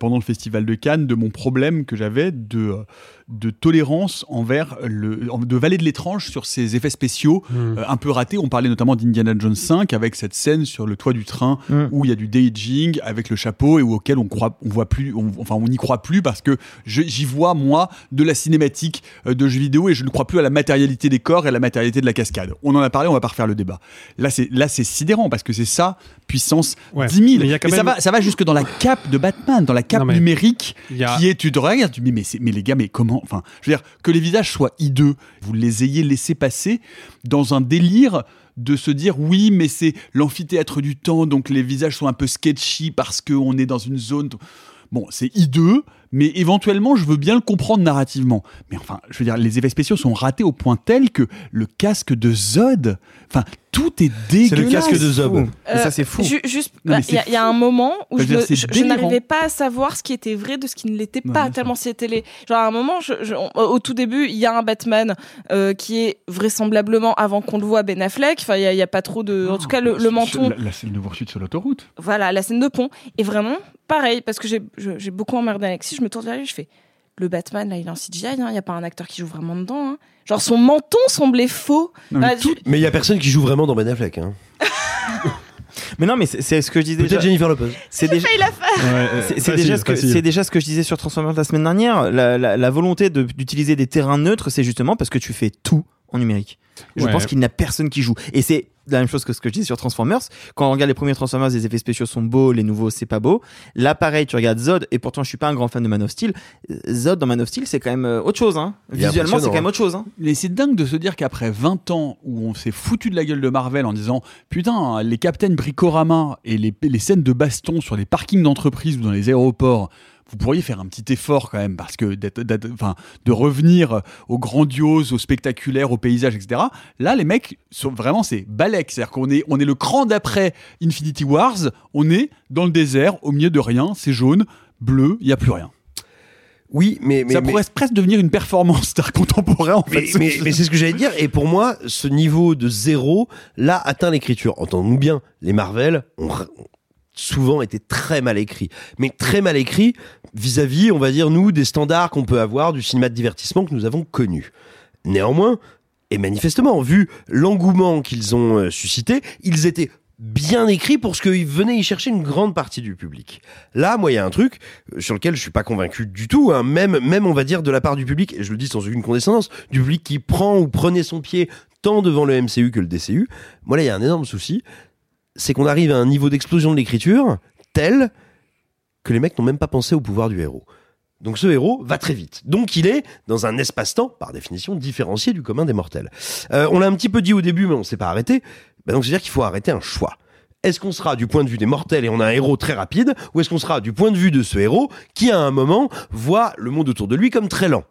pendant le Festival de Cannes de mon problème que j'avais de tolérance envers de Vallée de l'étrange sur ses effets spéciaux un peu ratés. On parlait notamment d'Indiana Jones 5 avec cette scène sur le toit du train où il y a du day-aging avec le chapeau et auquel on n'y croit plus parce que j'y vois, moi, de la cinématique de jeux vidéo et je ne crois plus à la matérialité des corps et à la matérialité de la cascade. On en a parlé, on va pas refaire le débat. Là, c'est sidérant parce que c'est ça, puissance 10 000. Mais ça va jusque dans la cape de Batman, dans la cape numérique qui est, tu te regardes, tu dis, mais les gars, mais comment? Enfin, je veux dire, que les visages soient hideux, vous les ayez laissés passer dans un délire de se dire oui, mais c'est l'amphithéâtre du temps, donc les visages sont un peu sketchy parce qu'on est dans une zone. Bon, c'est hideux, mais éventuellement, je veux bien le comprendre narrativement. Mais enfin, je veux dire, les effets spéciaux sont ratés au point tel que le casque de Zod, enfin, tout est dégueulasse. C'est le casque de Zod. Ça, c'est fou. Il y a un moment où je n'arrivais pas à savoir ce qui était vrai de ce qui ne l'était pas, tellement c'était les... Genre, à un moment, au tout début, il y a un Batman qui est vraisemblablement, avant qu'on le voit, Ben Affleck. Enfin, il n'y a pas trop de... En tout cas, le menton... La scène de poursuite sur l'autoroute. Voilà, la scène de pont. Et vraiment, pareil, parce que j'ai beaucoup emmerdé Alexis, je me tourne vers lui, je fais le Batman là, il est en CGI, il n'y a pas un acteur qui joue vraiment dedans. Hein. Genre son menton semblait faux. Non, mais il n'y a personne qui joue vraiment dans Ben Affleck. Hein. Mais non, mais c'est ce que je disais. Peut-être déjà Jennifer Lopez. C'est déjà... failli la faire. Ouais, c'est déjà ce que je disais sur Transformers la semaine dernière. La volonté d'utiliser des terrains neutres, c'est justement parce que tu fais tout en numérique. Je pense qu'il n'y a personne qui joue. Et c'est la même chose que ce que je dis sur Transformers. Quand on regarde les premiers Transformers, les effets spéciaux sont beaux, les nouveaux, c'est pas beau. Là, pareil, tu regardes Zod, et pourtant, je suis pas un grand fan de Man of Steel. Zod dans Man of Steel, c'est quand même autre chose, hein. Visuellement, c'est quand même autre chose, hein. Mais c'est dingue de se dire qu'après 20 ans où on s'est foutu de la gueule de Marvel en disant, putain, les Captain Bricorama et les scènes de baston sur les parkings d'entreprise ou dans les aéroports, vous pourriez faire un petit effort quand même, parce que de revenir au grandiose, au spectaculaire, au paysage, etc. Là, les mecs, sont, vraiment, c'est balèque. C'est-à-dire qu'on est le cran d'après Infinity Wars, on est dans le désert, au milieu de rien, c'est jaune, bleu, il n'y a plus rien. Oui, mais ça pourrait presque devenir une performance star contemporain, en fait. Mais c'est ce que j'allais dire. Et pour moi, ce niveau de zéro, là, atteint l'écriture. Entendons-nous bien, les Marvel, souvent était très mal écrit, mais très mal écrit vis-à-vis, on va dire, nous, des standards qu'on peut avoir du cinéma de divertissement que nous avons connu. Néanmoins, et manifestement, vu l'engouement qu'ils ont suscité, ils étaient bien écrits pour ce qu'ils venaient y chercher une grande partie du public. Là, moi, il y a un truc sur lequel je suis pas convaincu du tout, hein, même on va dire de la part du public, et je le dis sans aucune condescendance, du public qui prend ou prenait son pied tant devant le MCU que le DCU. Moi, là, il y a un énorme souci. C'est qu'on arrive à un niveau d'explosion de l'écriture tel que les mecs n'ont même pas pensé au pouvoir du héros. Donc ce héros va très vite. Donc il est dans un espace-temps, par définition, différencié du commun des mortels. On l'a un petit peu dit au début, mais on ne s'est pas arrêté. Bah donc c'est-à-dire qu'il faut arrêter un choix. Est-ce qu'on sera du point de vue des mortels et on a un héros très rapide, ou est-ce qu'on sera du point de vue de ce héros qui, à un moment, voit le monde autour de lui comme très lent?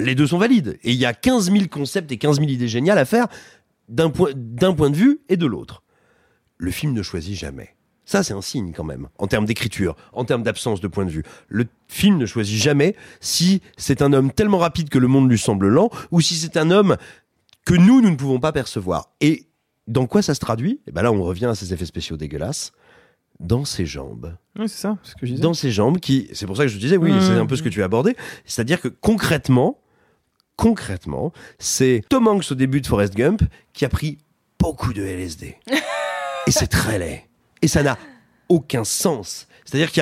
Les deux sont valides. Et il y a 15 000 concepts et 15 000 idées géniales à faire d'un point de vue et de l'autre. Le film ne choisit jamais. Ça, c'est un signe quand même, en termes d'écriture, en termes d'absence de point de vue. Le film ne choisit jamais si c'est un homme tellement rapide que le monde lui semble lent, ou si c'est un homme que nous ne pouvons pas percevoir. Et dans quoi ça se traduit ? Et ben là, on revient à ces effets spéciaux dégueulasses. Dans ses jambes. Oui, c'est ça, c'est ce que je disais. Dans ses jambes, qui, c'est pour ça que je te disais, oui, c'est un peu ce que tu as abordé. C'est-à-dire que concrètement, c'est Tom Hanks au début de Forrest Gump qui a pris beaucoup de LSD. Et c'est très laid. Et ça n'a aucun sens. C'est-à-dire qu'il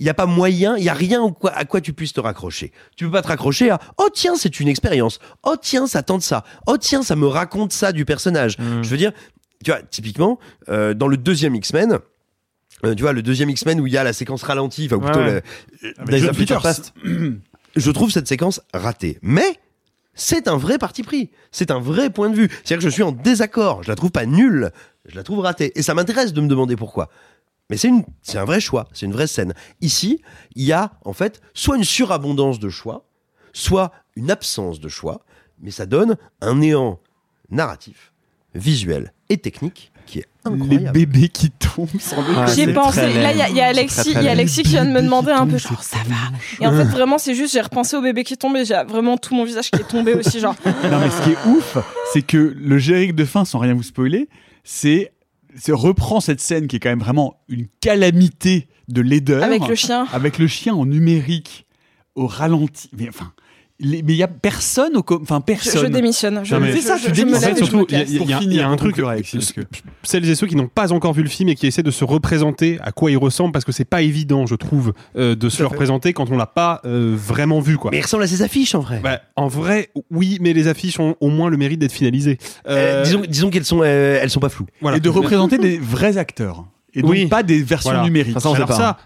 n'y a pas moyen, il n'y a rien à quoi tu puisses te raccrocher. Tu ne peux pas te raccrocher à « Oh tiens, c'est une expérience. Oh tiens, ça tente ça. Oh tiens, ça me raconte ça du personnage. » Je veux dire, tu vois, typiquement, dans le deuxième X-Men... tu vois, le deuxième X-Men où il y a la séquence ralentie, enfin, ou plutôt Days of Future Past. Je trouve cette séquence ratée. Mais... c'est un vrai parti pris. C'est un vrai point de vue. C'est-à-dire que je suis en désaccord. Je la trouve pas nulle. Je la trouve ratée. Et ça m'intéresse de me demander pourquoi. Mais c'est un vrai choix. C'est une vraie scène. Ici, il y a, en fait, soit une surabondance de choix, soit une absence de choix. Mais ça donne un néant narratif, visuel et technique qui est incroyable. Les bébés qui tombent sans déconner. J'y ai pensé. Là, il y a Alexis qui vient de me demander un peu, genre, ça va. Et en fait, vraiment, c'est juste, j'ai repensé au bébé qui tombe et j'ai vraiment tout mon visage qui est tombé aussi, genre. Non, mais ce qui est ouf, c'est que le générique de fin, sans rien vous spoiler, c'est reprend cette scène qui est quand même vraiment une calamité de laideur. Avec le chien. Avec le chien en numérique, au ralenti. Mais enfin. Mais il n'y a personne personne. Je démissionne. Je démissionne. Surtout, il y a un truc. Celles et ceux qui n'ont pas encore vu le film et qui essaient de se représenter à quoi il ressemble, parce que c'est pas évident, je trouve, de se le représenter quand on l'a pas vraiment vu, quoi. Mais il ressemble à ses affiches, en vrai. Bah, en vrai, oui, mais les affiches ont au moins le mérite d'être finalisées. Disons qu'elles sont, elles sont pas floues. Voilà. Et de représenter des vrais acteurs. Et donc pas des versions numériques.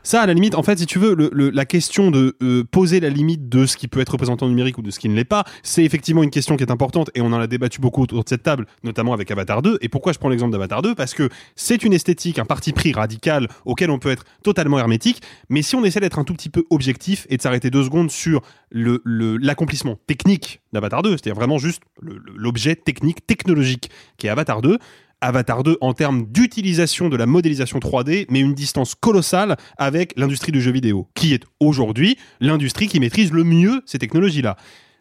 Ça, à la limite, en fait, si tu veux, la question de poser la limite de ce qui peut être représentant numérique ou de ce qui ne l'est pas, c'est effectivement une question qui est importante, et on en a débattu beaucoup autour de cette table, notamment avec Avatar 2. Et pourquoi je prends l'exemple d'Avatar 2 ? Parce que c'est une esthétique, un parti pris radical auquel on peut être totalement hermétique, mais si on essaie d'être un tout petit peu objectif et de s'arrêter 2 secondes sur l'accomplissement technique d'Avatar 2, c'est-à-dire vraiment juste l'objet technique, technologique qui est Avatar 2, Avatar 2 en termes d'utilisation de la modélisation 3D, mais une distance colossale avec l'industrie du jeu vidéo, qui est aujourd'hui l'industrie qui maîtrise le mieux ces technologies-là.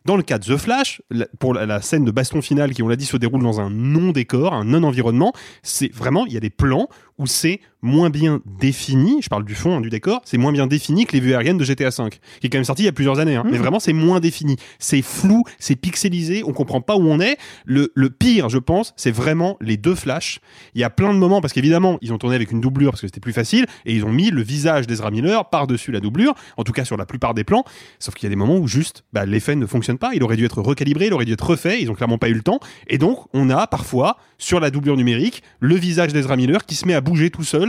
Dans le cas de The Flash, pour la scène de baston finale qui, on l'a dit, se déroule dans un non-décor, un non-environnement, c'est vraiment, il y a des plans où c'est moins bien défini, je parle du fond, hein, du décor, c'est moins bien défini que les vues aériennes de GTA V, qui est quand même sorti il y a plusieurs années, hein. Mais vraiment c'est moins défini, c'est flou, c'est pixelisé, on comprend pas où on est. Le pire, je pense, c'est vraiment les deux flashs. Il y a plein de moments, parce qu'évidemment ils ont tourné avec une doublure parce que c'était plus facile, et ils ont mis le visage d'Ezra Miller par-dessus la doublure, en tout cas sur la plupart des plans, sauf qu'il y a des moments où juste l'effet ne fonctionne pas, il aurait dû être recalibré, il aurait dû être refait, ils ont clairement pas eu le temps, et donc on a parfois, sur la doublure numérique, le visage d'Ezra Miller qui se met à bouger tout seul,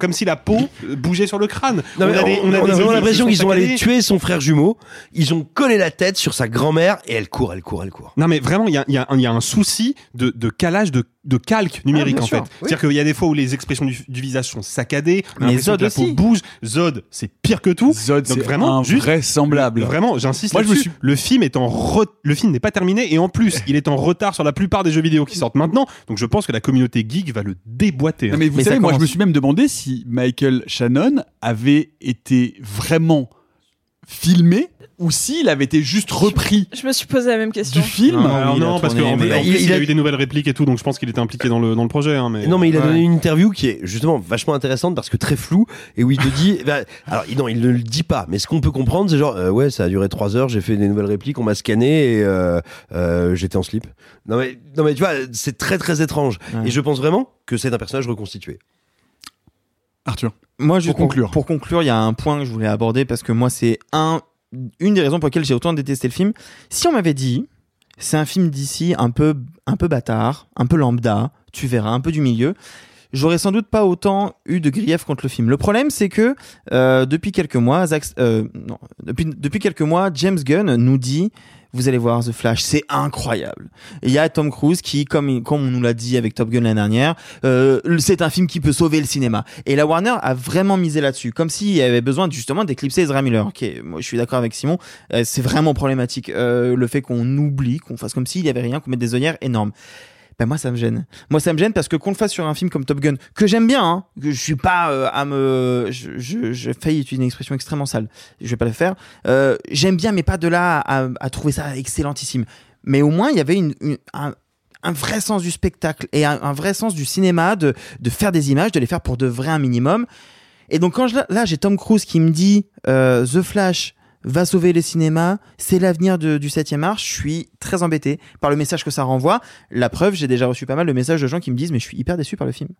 comme si la peau bougeait sur le crâne. Non, on a vraiment l'impression qu'ils ont allé tuer son frère jumeau, ils ont collé la tête sur sa grand-mère et elle court. Non mais vraiment, il y a un souci de calage, de calque numérique, en fait. Oui. C'est-à-dire qu'il y a des fois où les expressions du visage sont saccadées, mais Zod, la peau bouge. Zod, c'est pire que tout. Zod, donc c'est vraiment invraisemblable. Vraiment, j'insiste là-dessus. Le film n'est pas terminé, et en plus, il est en retard sur la plupart des jeux vidéo qui sortent maintenant. Donc je pense que la communauté geek va le déboîter. Hein. Non, mais vous savez, moi je me suis même demandé si Michael Shannon avait été vraiment filmé, ou s'il avait été juste repris. Je me suis posé la même question. Du film. Non, parce qu'il a eu des nouvelles répliques et tout, donc je pense qu'il était impliqué dans le projet. Hein, mais... Non, mais il a donné une interview qui est justement vachement intéressante, parce que très floue, et où il te dit... il ne le dit pas, mais ce qu'on peut comprendre, c'est genre, ça a duré 3 heures, j'ai fait des nouvelles répliques, on m'a scanné, et j'étais en slip. Non mais tu vois, c'est très très étrange. Ouais. Et je pense vraiment que c'est un personnage reconstitué. Arthur, moi, pour conclure, il y a un point que je voulais aborder, parce que moi, c'est une des raisons pour lesquelles j'ai autant détesté le film. Si on m'avait dit, c'est un film d'ici un peu bâtard, un peu lambda, tu verras, un peu du milieu, j'aurais sans doute pas autant eu de grief contre le film. Le problème, c'est que depuis quelques mois, James Gunn nous dit: vous allez voir The Flash, c'est incroyable. Il y a Tom Cruise qui, comme on nous l'a dit avec Top Gun l'année dernière, c'est un film qui peut sauver le cinéma. Et la Warner a vraiment misé là-dessus, comme s'il y avait besoin justement d'éclipser Ezra Miller. Ok, moi je suis d'accord avec Simon, c'est vraiment problématique le fait qu'on oublie, qu'on fasse comme s'il n'y avait rien, qu'on mette des œillères énormes. Moi ça me gêne. Moi ça me gêne parce que qu'on le fasse sur un film comme Top Gun, que j'aime bien, hein, que je suis pas j'ai failli utiliser une expression extrêmement sale. Je vais pas la faire. J'aime bien, mais pas de là à trouver ça excellentissime. Mais au moins il y avait un vrai sens du spectacle et un vrai sens du cinéma, de faire des images, de les faire pour de vrai un minimum. Et donc quand j'ai Tom Cruise qui me dit The Flash va sauver les cinémas, c'est l'avenir du 7e art, je suis très embêté par le message que ça renvoie. La preuve, j'ai déjà reçu pas mal de messages de gens qui me disent: mais je suis hyper déçu par le film.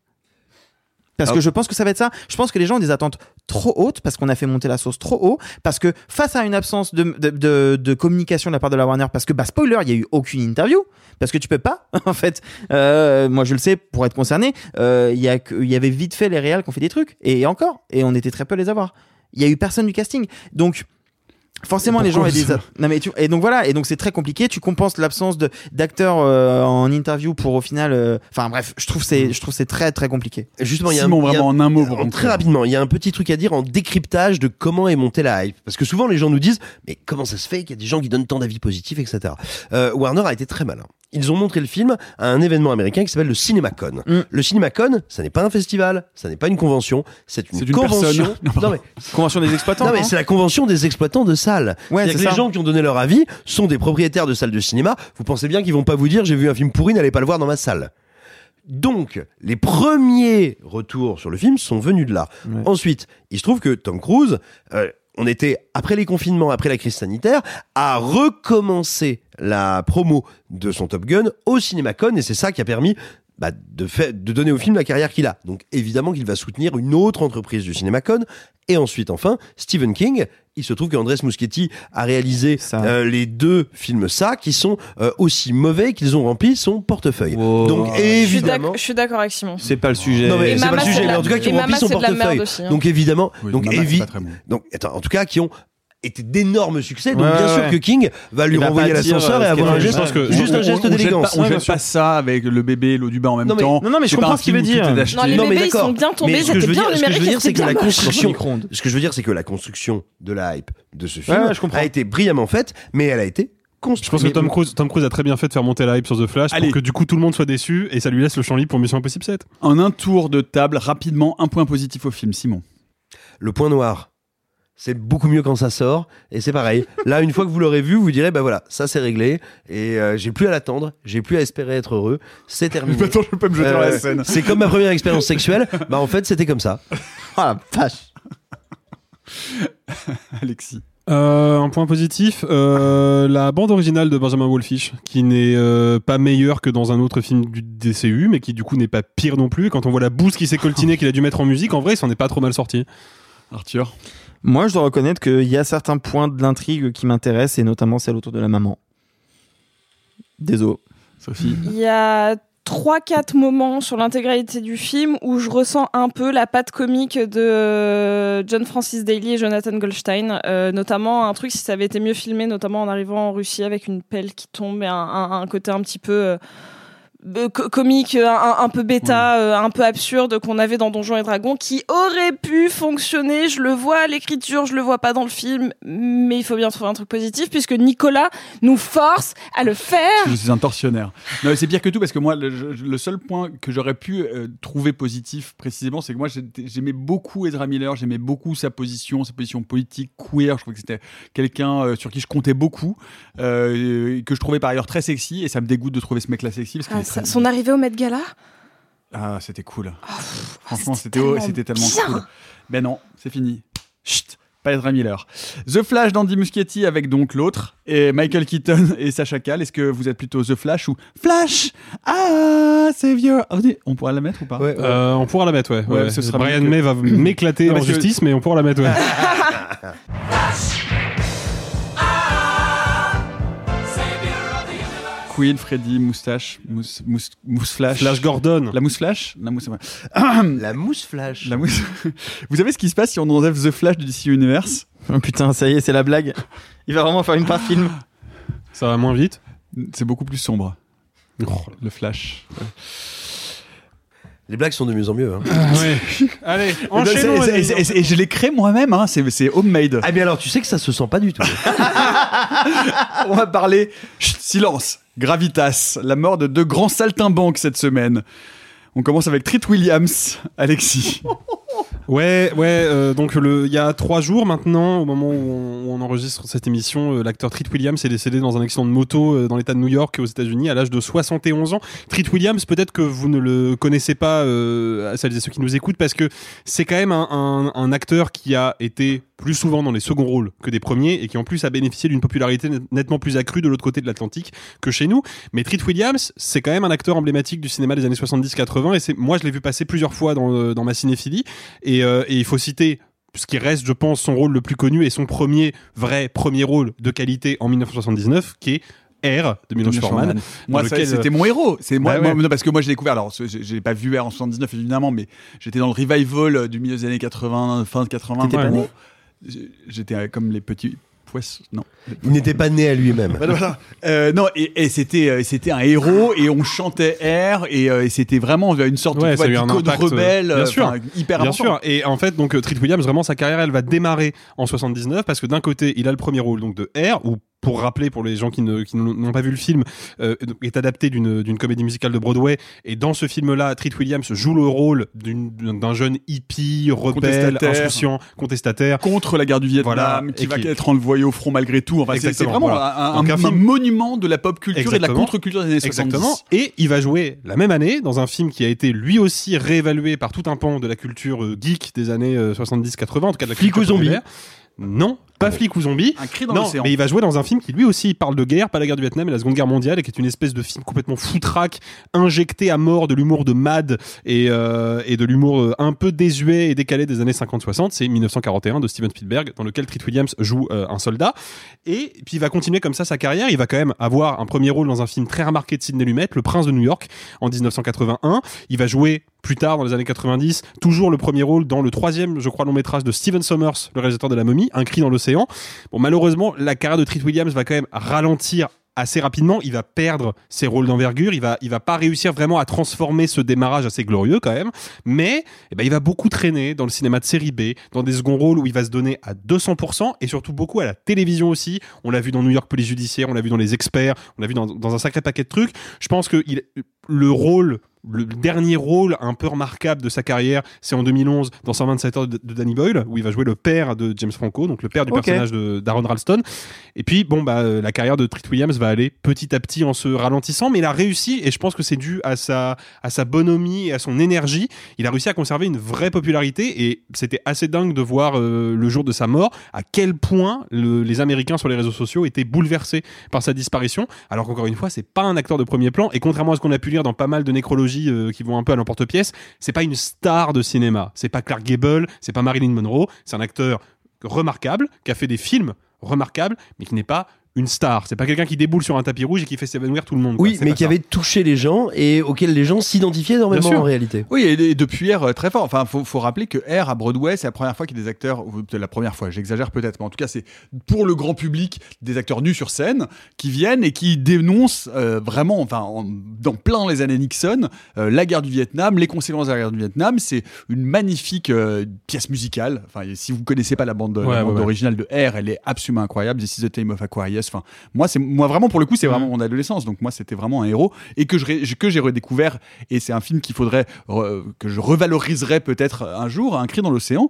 Parce que je pense que ça va être ça. Je pense que les gens ont des attentes trop hautes, parce qu'on a fait monter la sauce trop haut, parce que face à une absence de communication de la part de la Warner, parce que, spoiler, il n'y a eu aucune interview, parce que tu peux pas, en fait. Moi, je le sais, pour être concerné, il y avait vite fait les réals qui ont fait des trucs, et on était très peu à les avoir. Il n'y a eu personne du casting. Donc, forcément, les gens avaient des... Non, mais et donc voilà, et donc c'est très compliqué. Tu compenses l'absence d'acteurs en interview pour au final. Enfin bref, je trouve c'est très très compliqué. Justement, il y a en un mot, très rapidement, il y a un petit truc à dire en décryptage de comment est montée la hype, parce que souvent les gens nous disent: mais comment ça se fait qu'il y a des gens qui donnent tant d'avis positifs, etc. Warner a été très malin. Ils ont montré le film à un événement américain qui s'appelle le CinemaCon. Le CinemaCon, ça n'est pas un festival, ça n'est pas une convention, c'est une convention. Convention des exploitants. Non mais c'est la convention des exploitants de salles. Ouais, c'est que les gens qui ont donné leur avis sont des propriétaires de salles de cinéma. Vous pensez bien qu'ils vont pas vous dire: j'ai vu un film pourri, n'allez pas le voir dans ma salle. Donc, les premiers retours sur le film sont venus de là. Ouais. Ensuite, il se trouve que Tom Cruise, on était, après les confinements, après la crise sanitaire, à recommencer la promo de son Top Gun au CinemaCon, et c'est ça qui a permis de donner au film la carrière qu'il a. Donc évidemment qu'il va soutenir une autre entreprise du CinemaCon. Et ensuite, enfin, Stephen King. Il se trouve qu'Andrés Muschietti a réalisé les deux films qui sont aussi mauvais qu'ils ont rempli son portefeuille. Wow. Donc évidemment, je suis d'accord avec Simon. C'est pas le sujet. Non mais et c'est Mama, pas le sujet. Mais en tout cas, qui ont rempli son portefeuille. Aussi, hein. Donc évidemment, oui, donc en tout cas, qui ont était d'énormes succès, donc bien sûr que King va lui renvoyer l'ascenseur et avoir un geste, un geste d'élégance. On ne jette pas ça avec le bébé et l'eau du bain en même temps. Non, mais je comprends ce qu'il veut dire. Non, les bébés, ils sont bien tombés, c'était bien numérique. Ce que je veux dire, c'est que la construction de la hype de ce film a été brillamment faite, mais elle a été... Je pense que Tom Cruise a très bien fait de faire monter la hype sur The Flash. Allez. Pour que du coup tout le monde soit déçu, et ça lui laisse le champ libre pour Mission Impossible 7. En un tour de table, rapidement, un point positif au film. Simon. Le point noir. c'est beaucoup mieux quand ça sort, et c'est pareil. Là, une fois que vous l'aurez vu, vous vous direz, bah voilà, ça c'est réglé, et j'ai plus à l'attendre, j'ai plus à espérer être heureux, c'est terminé. Attends, je peux pas me jeter dans la scène. C'est comme ma première expérience sexuelle, bah en fait, c'était comme ça. Ah la vache. Alexis. Un point positif, la bande originale de Benjamin Wolfish, qui n'est pas meilleure que dans un autre film du DCU, mais qui du coup n'est pas pire non plus. Quand on voit la bouse qui s'est coltinée, qu'il a dû mettre en musique, en vrai, il s'en est pas trop mal sorti. Arthur. Moi, je dois reconnaître qu'il y a certains points de l'intrigue qui m'intéressent, et notamment celle autour de la maman. Désolé. Sophie. Il y a 3-4 moments sur l'intégralité du film où je ressens un peu la patte comique de John Francis Daly et Jonathan Goldstein, notamment un truc, si ça avait été mieux filmé, notamment en arrivant en Russie avec une pelle qui tombe, et un côté un petit peu comique, un peu bêta, un peu absurde qu'on avait dans Donjons et Dragons, qui aurait pu fonctionner. Je le vois à l'écriture, je le vois pas dans le film, mais il faut bien trouver un truc positif, puisque Nicolas nous force à le faire. Je suis un tortionnaire. Non, c'est pire que tout, parce que moi, le seul point que j'aurais pu trouver positif précisément, c'est que moi, j'aimais beaucoup Ezra Miller, j'aimais beaucoup sa position politique, queer. Je trouvais que c'était quelqu'un sur qui je comptais beaucoup, que je trouvais par ailleurs très sexy, et ça me dégoûte de trouver ce mec-là sexy, parce que son arrivée au Met Gala, c'était cool. Oh, franchement, c'était tellement cool. Ben non, c'est fini. Chut, pas Ezra Miller. The Flash d'Andy Muschietti, avec donc l'autre, et Michael Keaton et Sacha Kaal. Est-ce que vous êtes plutôt The Flash ou Flash? Ah, c'est vieux. On pourra la mettre ou pas? Ouais. On pourra la mettre, ouais. Ouais, ouais. Ce sera Brian May va m'éclater en justice, mais on pourra la mettre, ouais. Flash. Queen, Freddy, Moustache, Mousse Flash. Flash Gordon. La Mousse Flash. La Mousse. La Mousse Flash. La Mousse. Vous savez ce qui se passe si on enlève The Flash du DC Universe? Oh putain, ça y est, c'est la blague. Il va vraiment faire une part film. Ça va moins vite. C'est beaucoup plus sombre. Oh, le Flash. Ouais. Les blagues sont de mieux en mieux. Hein. Oui. Allez, enchaînons. Et je les crée moi-même, hein. C'est homemade. Ah, mais alors, tu sais que ça se sent pas du tout. On va parler. Chut, silence. Gravitas, la mort de deux grands saltimbanques cette semaine. On commence avec Treat Williams, Alexis. Ouais, donc il y a 3 jours maintenant, au moment où on enregistre cette émission, l'acteur Treat Williams est décédé dans un accident de moto dans l'état de New York aux États-Unis à l'âge de 71 ans. Treat Williams, peut-être que vous ne le connaissez pas, à celles et ceux qui nous écoutent, parce que c'est quand même un acteur qui a été plus souvent dans les seconds rôles que des premiers, et qui en plus a bénéficié d'une popularité nettement plus accrue de l'autre côté de l'Atlantique que chez nous. Mais Treat Williams, c'est quand même un acteur emblématique du cinéma des années 70-80, et moi je l'ai vu passer plusieurs fois dans ma cinéphilie, et il faut citer ce qui reste, je pense, son rôle le plus connu et son premier rôle de qualité en 1979, qui est Hair de Miloš Forman. Moi, c'était mon héros. C'est moi, ouais. Moi, non, parce que moi, j'ai découvert. Alors, j'ai pas vu Hair en 79 évidemment, mais j'étais dans le revival du milieu des années 80, fin de 80. T'étais pas né? J'étais comme les petits poissons. Non, il n'était pas né à lui-même. Voilà. Non, et c'était un héros, et on chantait Air, et c'était vraiment une sorte de rebelle, hyper important. Bien sûr. Et en fait, donc Treat Williams, vraiment sa carrière, elle va démarrer en 79, parce que d'un côté, il a le premier rôle donc de Air, où, pour rappeler pour les gens qui n'ont pas vu le film, est adapté d'une comédie musicale de Broadway, et dans ce film-là, Treat Williams joue le rôle d'un jeune hippie, rebelle, insouciant, contestataire contre la guerre du Vietnam, qui va être envoyé au front malgré tout. Enfin, c'est vraiment un monument de la pop culture, exactement, et de la contre-culture des années 70. Exactement. Et il va jouer la même année dans un film qui a été lui aussi réévalué par tout un pan de la culture geek des années 70-80, en tout cas de la culture populaire. Non, pas Flic ou Zombie. Un cri dans l'océan. Mais il va jouer dans un film qui lui aussi parle de guerre, pas la guerre du Vietnam, mais la Seconde Guerre mondiale, et qui est une espèce de film complètement foutraque, injecté à mort de l'humour de Mad et de l'humour un peu désuet et décalé des années 50-60. C'est 1941 de Steven Spielberg, dans lequel Treat Williams joue un soldat. Et puis il va continuer comme ça sa carrière. Il va quand même avoir un premier rôle dans un film très remarqué de Sidney Lumet, Le Prince de New York, en 1981. Il va jouer plus tard, dans les années 90, toujours le premier rôle dans le 3e, je crois, long métrage de Steven Sommers, le réalisateur de La Momie, Un cri dans l'océan. Bon, malheureusement, la carrière de Treat Williams va quand même ralentir assez rapidement. Il va perdre ses rôles d'envergure. Il va pas réussir vraiment à transformer ce démarrage assez glorieux quand même. Mais il va beaucoup traîner dans le cinéma de série B, dans des seconds rôles où il va se donner à 200%, et surtout beaucoup à la télévision aussi. On l'a vu dans New York Police Judiciaire, on l'a vu dans Les Experts, on l'a vu dans un sacré paquet de trucs. Je pense que le rôle le dernier rôle un peu remarquable de sa carrière, c'est en 2011 dans 127 heures de Danny Boyle, où il va jouer le père de James Franco, donc le père du personnage d'Aaron Ralston. Et puis bon bah la carrière de Treat Williams va aller petit à petit en se ralentissant, mais il a réussi, et je pense que c'est dû à sa bonhomie et à son énergie, il a réussi à conserver une vraie popularité, et c'était assez dingue de voir le jour de sa mort à quel point les Américains sur les réseaux sociaux étaient bouleversés par sa disparition, alors qu'encore une fois c'est pas un acteur de premier plan, et contrairement à ce qu'on a pu lire dans pas mal de nécrologies qui vont un peu à l'emporte-pièce, c'est pas une star de cinéma, c'est pas Clark Gable, c'est pas Marilyn Monroe, c'est un acteur remarquable qui a fait des films remarquables mais qui n'est pas une star, c'est pas quelqu'un qui déboule sur un tapis rouge et qui fait s'évanouir tout le monde. Oui, mais qui avait touché les gens et auquel les gens s'identifiaient énormément en réalité. Oui, et depuis Hair, très fort. Enfin, faut rappeler que Hair à Broadway, c'est la première fois qu'il y a des acteurs, peut-être la première fois, j'exagère peut-être, mais en tout cas, c'est pour le grand public des acteurs nus sur scène qui viennent et qui dénoncent vraiment, enfin, dans plein les années Nixon, la guerre du Vietnam, les conséquences de la guerre du Vietnam. C'est une magnifique pièce musicale. Enfin, si vous connaissez pas la bande originale de Hair, elle est absolument incroyable. This is the Time of Aquarius. Enfin, moi vraiment pour le coup c'est vraiment mon adolescence, donc moi c'était vraiment un héros et que j'ai redécouvert, et c'est un film qu'il faudrait que je revaloriserai peut-être un jour, Un cri dans l'océan,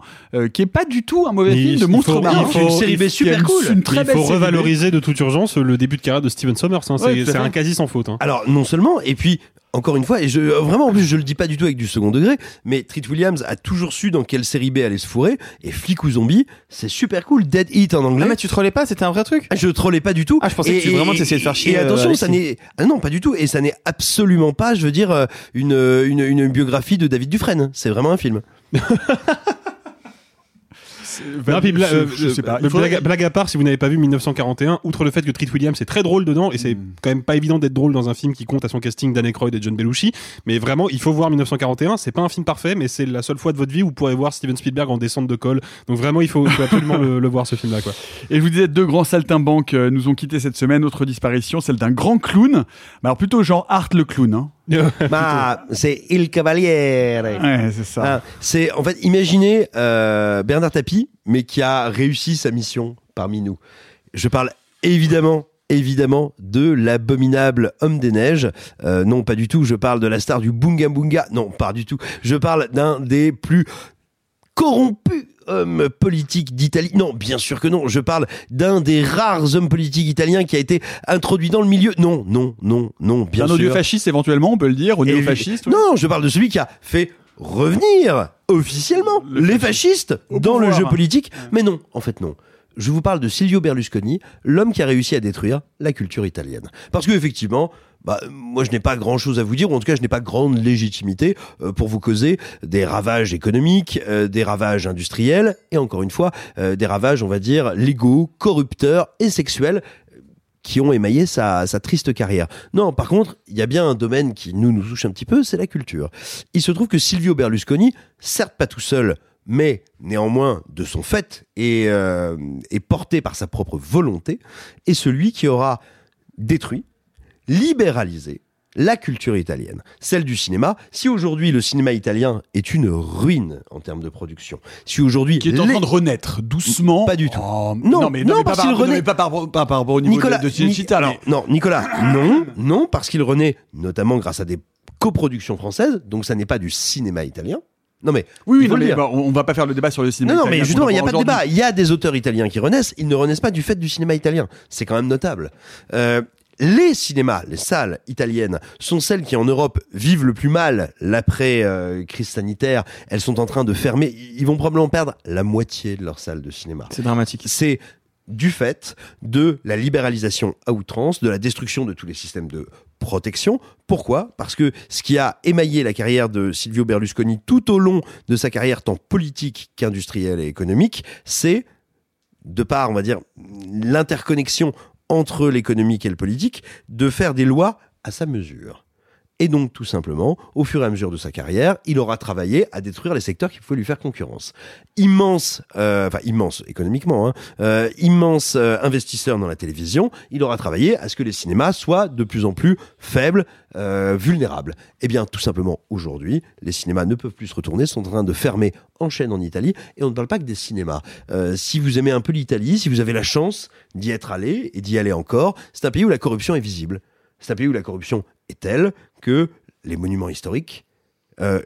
qui est pas du tout un mauvais film de monstre marin, c'est une série B super cool, il faut revaloriser de toute urgence le début de carrière de Steven Sommers, hein, c'est un quasi sans faute, hein. Alors non seulement, et puis encore une fois, et vraiment en plus je le dis pas du tout avec du second degré, mais Treat Williams a toujours su dans quelle série B allait se fourrer, et Flic ou Zombie, c'est super cool. Dead Heat en anglais. Ah mais tu trollais pas, c'était un vrai truc. Je trollais pas du tout. Ah je pensais que tu vraiment t'essayais de faire chier. Et attention, ça n'est non pas du tout, et ça n'est absolument pas, je veux dire, une biographie de David Dufresne. C'est vraiment un film. Non, puis je sais pas. Blague à part, si vous n'avez pas vu 1941, outre le fait que Treat Williams est très drôle dedans, et c'est quand même pas évident d'être drôle dans un film qui compte à son casting d'Anne Aykroyd et John Belushi, mais vraiment il faut voir 1941, c'est pas un film parfait, mais c'est la seule fois de votre vie où vous pourrez voir Steven Spielberg en descente de colle, donc vraiment il faut absolument le voir, ce film là quoi. Et je vous disais, deux grands saltimbanques nous ont quittés cette semaine. Autre disparition, celle d'un grand clown, mais alors plutôt genre Art le clown, hein. Bah, c'est Il Cavaliere. Ouais, c'est ça. Ah, c'est en fait, imaginez Bernard Tapie, mais qui a réussi sa mission parmi nous. Je parle évidemment de l'abominable Homme des Neiges. Non, pas du tout. Je parle de la star du Boonga Boonga. Non, pas du tout. Je parle d'un des plus corrompus homme politique d'Italie. Non, bien sûr que non. Je parle d'un des rares hommes politiques italiens qui a été introduit dans le milieu. Non, bien sûr. Un néofasciste éventuellement, on peut le dire, néofasciste. Oui. Non, je parle de celui qui a fait revenir officiellement les fascistes dans pouvoir, le jeu politique. Mais non, en fait non. Je vous parle de Silvio Berlusconi, l'homme qui a réussi à détruire la culture italienne. Parce que effectivement, moi je n'ai pas grand chose à vous dire, ou en tout cas je n'ai pas grande légitimité pour vous causer des ravages économiques, des ravages industriels, et encore une fois des ravages, on va dire, légaux, corrupteurs et sexuels qui ont émaillé sa triste carrière. Non, par contre, il y a bien un domaine qui nous touche un petit peu, c'est la culture. Il se trouve que Silvio Berlusconi, certes pas tout seul, mais néanmoins de son fait et porté par sa propre volonté, est celui qui aura détruit, libéralisé la culture italienne, celle du cinéma. Si aujourd'hui le cinéma italien est une ruine en termes de production, si aujourd'hui qui est en train de renaître doucement, pas du tout. Non, pas par rapport au niveau de Cinecittà. Non, parce qu'il renaît notamment grâce à des coproductions françaises, donc ça n'est pas du cinéma italien. Non mais on va pas faire le débat sur le cinéma italien. Non mais justement, il n'y a pas de débat. Il y a des auteurs italiens qui renaissent. Ils ne renaissent pas du fait du cinéma italien. C'est quand même notable. Les cinémas, les salles italiennes sont celles qui en Europe vivent le plus mal l'après-crise sanitaire. Elles sont en train de fermer. Ils vont probablement perdre la moitié de leurs salles de cinéma. C'est dramatique. C'est du fait de la libéralisation à outrance, de la destruction de tous les systèmes de protection. Pourquoi ? Parce que ce qui a émaillé la carrière de Silvio Berlusconi tout au long de sa carrière tant politique qu'industrielle et économique, c'est, de par, on va dire, l'interconnexion entre l'économique et le politique, de faire des lois à sa mesure. Et donc, tout simplement, au fur et à mesure de sa carrière, il aura travaillé à détruire les secteurs qui pouvaient lui faire concurrence. Immense économiquement, hein, immense investisseur dans la télévision, il aura travaillé à ce que les cinémas soient de plus en plus faibles, vulnérables. Eh bien, tout simplement, aujourd'hui, les cinémas ne peuvent plus se retourner, sont en train de fermer en chaîne en Italie, et on ne parle pas que des cinémas. Si vous aimez un peu l'Italie, si vous avez la chance d'y être allé, et d'y aller encore, c'est un pays où la corruption est visible. C'est un pays où la corruption est telle que les monuments historiques,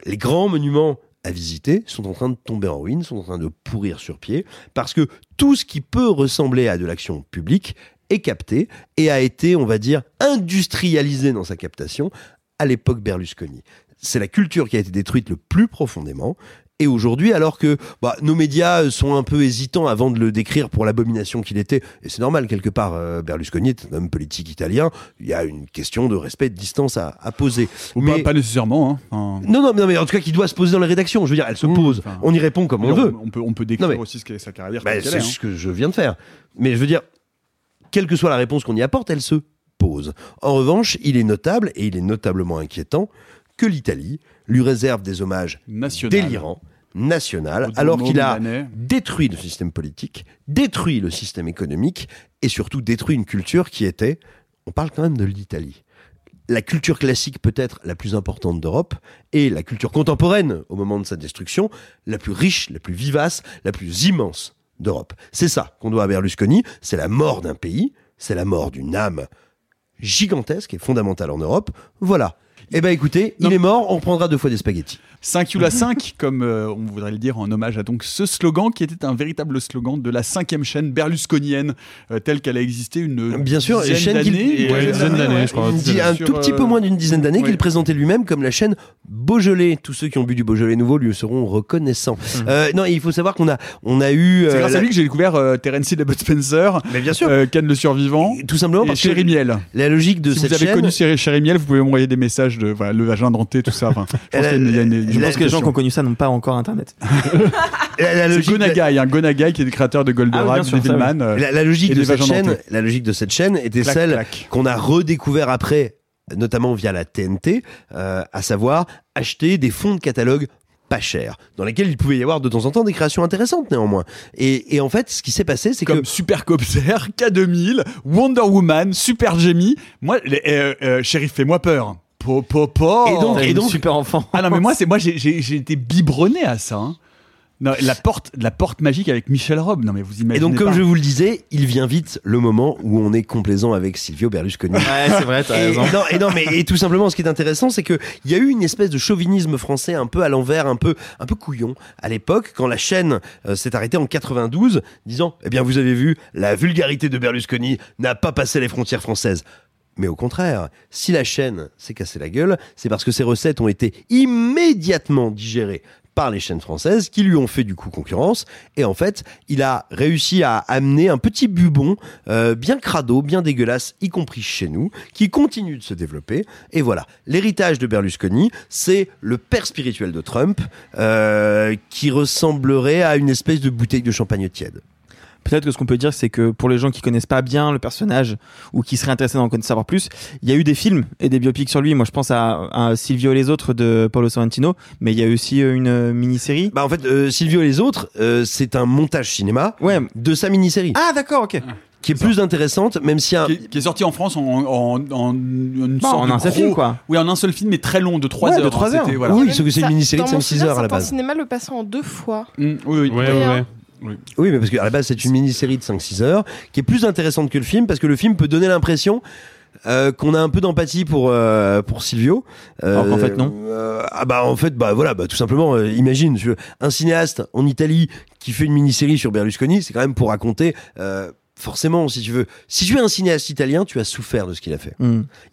les grands monuments à visiter sont en train de tomber en ruine, sont en train de pourrir sur pied, parce que tout ce qui peut ressembler à de l'action publique est capté et a été, on va dire, industrialisé dans sa captation à l'époque Berlusconi. C'est la culture qui a été détruite le plus profondément. Et aujourd'hui, alors que nos médias sont un peu hésitants avant de le décrire pour l'abomination qu'il était, et c'est normal, quelque part, Berlusconi est un homme politique italien, il y a une question de respect et de distance à poser. Pas nécessairement. Hein. Non, mais en tout cas, qui doit se poser dans les rédactions. Je veux dire, elle se pose, on y répond comme on veut. On peut décrire aussi ce qu'est sa carrière. C'est ce que je viens de faire. Mais je veux dire, quelle que soit la réponse qu'on y apporte, elle se pose. En revanche, il est notable, et il est notablement inquiétant, que l'Italie lui réserve des hommages délirants, national, alors qu'il a détruit le système politique, détruit le système économique et surtout détruit une culture qui était, on parle quand même de l'Italie, la culture classique peut-être la plus importante d'Europe et la culture contemporaine au moment de sa destruction, la plus riche, la plus vivace, la plus immense d'Europe. C'est ça qu'on doit à Berlusconi, c'est la mort d'un pays, c'est la mort d'une âme gigantesque et fondamentale en Europe, voilà. Écoutez, il est mort, on prendra 2 fois des spaghettis. 5 Yula 5, comme on voudrait le dire en hommage à donc ce slogan qui était un véritable slogan de la 5e chaîne berlusconienne telle qu'elle a existé une dizaine d'années, je crois. Un tout petit peu moins d'une dizaine d'années qu'il présentait lui-même comme la chaîne Beaujolais. Tous ceux qui ont bu du Beaujolais nouveau lui seront reconnaissants. Il faut savoir qu'on a eu... c'est grâce à lui que j'ai découvert Terence Hill et Bud Spencer, Ken le Survivant, tout simplement, parce que Chéri Miel. La logique de cette chaîne... Si vous avez connu Chéri Miel, vous pouvez m'envoyer des messages le vagin denté, tout ça. Je pense que les gens qui ont connu ça n'ont pas encore Internet. C'est Gonagai qui est le créateur de Goldorak, Devilman. La logique de cette chaîne était celle qu'on a redécouvert après, notamment via la TNT, à savoir acheter des fonds de catalogue pas cher, dans lesquels il pouvait y avoir de temps en temps des créations intéressantes néanmoins. Et en fait, ce qui s'est passé, c'est comme Supercopter, K2000, Wonder Woman, Super Gemmy, Shérif fais-moi peur. Et donc super enfant. Ah non, mais j'ai été biberonné à ça. Hein. Non, la porte magique avec Michel Robb. Non mais vous imaginez. Et donc comme je vous le disais, il vient vite le moment où on est complaisant avec Silvio Berlusconi. Ouais, c'est vrai, t'as raison. Et tout simplement, ce qui est intéressant, c'est que il y a eu une espèce de chauvinisme français un peu à l'envers, un peu couillon à l'époque, quand la chaîne s'est arrêtée en 92, disant "Eh bien, vous avez vu, la vulgarité de Berlusconi n'a pas passé les frontières françaises." Mais au contraire, si la chaîne s'est cassée la gueule, c'est parce que ses recettes ont été immédiatement digérées par les chaînes françaises qui lui ont fait du coup concurrence. Et en fait, il a réussi à amener un petit bubon bien crado, bien dégueulasse, y compris chez nous, qui continue de se développer. Et voilà, l'héritage de Berlusconi, c'est le père spirituel de Trump qui ressemblerait à une espèce de bouteille de champagne tiède. Peut-être que ce qu'on peut dire, c'est que pour les gens qui connaissent pas bien le personnage ou qui seraient intéressés d'en savoir plus, il y a eu des films et des biopics sur lui. Moi, je pense à Silvio et les autres de Paolo Sorrentino, mais il y a aussi une mini-série. Bah en fait, Silvio et les autres, c'est un montage cinéma de sa mini-série. Ah d'accord, ok. Qui est plus intéressante, même si qui est sorti en France en un seul film, quoi. Oui, en un seul film, mais très long, de 3 heures. De 3 heures. Voilà. Oui, c'est une mini-série de 5-6 heures à la base. Le cinéma le passait en 2 fois. Oui. Oui, mais parce qu'à la base, c'est une mini-série de 5-6 heures qui est plus intéressante que le film parce que le film peut donner l'impression qu'on a un peu d'empathie pour Silvio. Alors qu'en fait, non. Tout simplement, imagine un cinéaste en Italie qui fait une mini-série sur Berlusconi, c'est quand même pour raconter... forcément, si tu veux, si tu es un cinéaste italien, tu as souffert de ce qu'il a fait.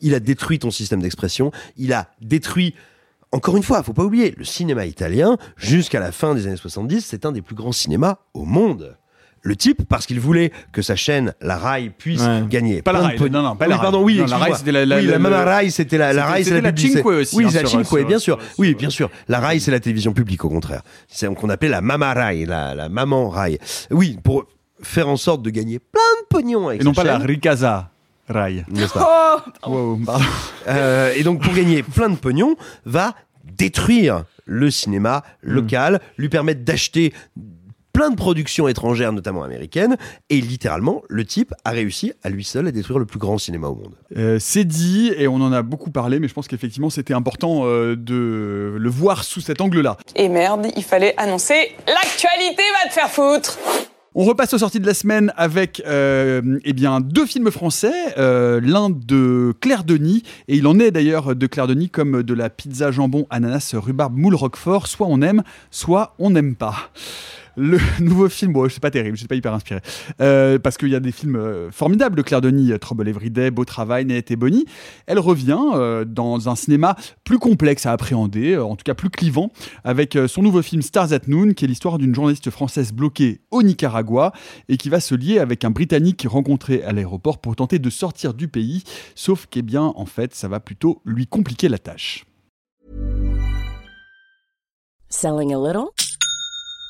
Il a détruit ton système d'expression, il a détruit... Encore une fois, faut pas oublier, le cinéma italien, jusqu'à la fin des années 70, c'est un des plus grands cinémas au monde. Le type, parce qu'il voulait que sa chaîne, la Rai, puisse gagner. Pas la Rai, la Rai, c'était la Rai, c'était la Rai, c'est la Cinque aussi. Oui, la Cinque, bien sûr. Oui, bien sûr. La Rai, c'est la télévision publique, au contraire. C'est ce qu'on appelait la Mama Rai, la Maman Rai. Oui, pour faire en sorte de gagner plein de pognon avec sa chaîne. Et non pas la Ricasa. Rail, n'est-ce pas ? Et donc pour gagner plein de pognon, va détruire le cinéma local, lui permettre d'acheter plein de productions étrangères, notamment américaines, et littéralement, le type a réussi à lui seul à détruire le plus grand cinéma au monde. C'est dit, et on en a beaucoup parlé, mais je pense qu'effectivement, c'était important de le voir sous cet angle-là. Et merde, il fallait annoncer « L'actualité va te faire foutre !» On repasse aux sorties de la semaine avec deux films français, l'un de Claire Denis, et il en est d'ailleurs de Claire Denis comme de la pizza jambon ananas rhubarbe moule roquefort, soit on aime, soit on n'aime pas. Le nouveau film, bon, c'est pas terrible, je suis pas hyper inspiré, parce qu'il y a des films formidables de Claire Denis, Trouble Everyday, Beau Travail, Néette et Bonnie. Elle revient dans un cinéma plus complexe à appréhender, en tout cas plus clivant, avec son nouveau film Stars at Noon, qui est l'histoire d'une journaliste française bloquée au Nicaragua et qui va se lier avec un Britannique rencontré à l'aéroport pour tenter de sortir du pays, sauf qu'en fait, ça va plutôt lui compliquer la tâche. Selling a little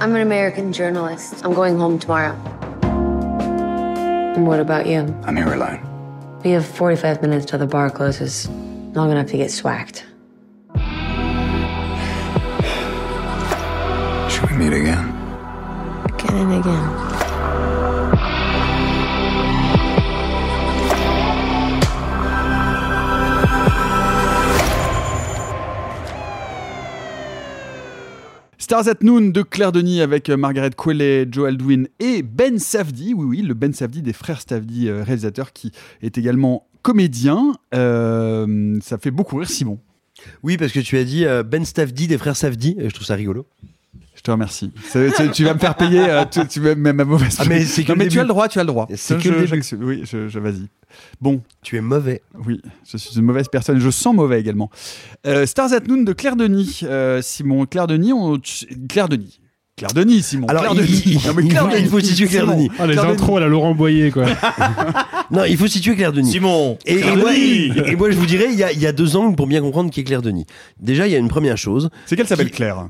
I'm an American journalist. I'm going home tomorrow. And what about you? I'm here alone. We have 45 minutes till the bar closes. Long enough to get swacked. Should we meet again? Again and Stars at Noon de Claire Denis avec Margaret Qualley, Joe Alwyn et Ben Safdie. Oui, le Ben Safdie des frères Safdie, réalisateur qui est également comédien. Ça fait beaucoup rire Simon. Oui, parce que tu as dit Ben Safdie des frères Safdie. Je trouve ça rigolo. Je te remercie. Tu vas me faire payer tu même ma mauvaise. Ah, mais c'est que non, mais tu as le droit. C'est que oui, vas-y. Bon, tu es mauvais. Oui, je suis une mauvaise personne. Je sens mauvais également. Stars at Noon de Claire Denis, Simon. Claire Denis, Simon. Alors, il faut situer Claire Denis. Ah, les intros à la Laurent Boyer, quoi. Non, il faut situer Claire Denis. Simon. Et moi, je vous dirais, il y a deux angles pour bien comprendre qui est Claire Denis. Déjà, il y a une première chose. C'est qu'elle s'appelle Claire.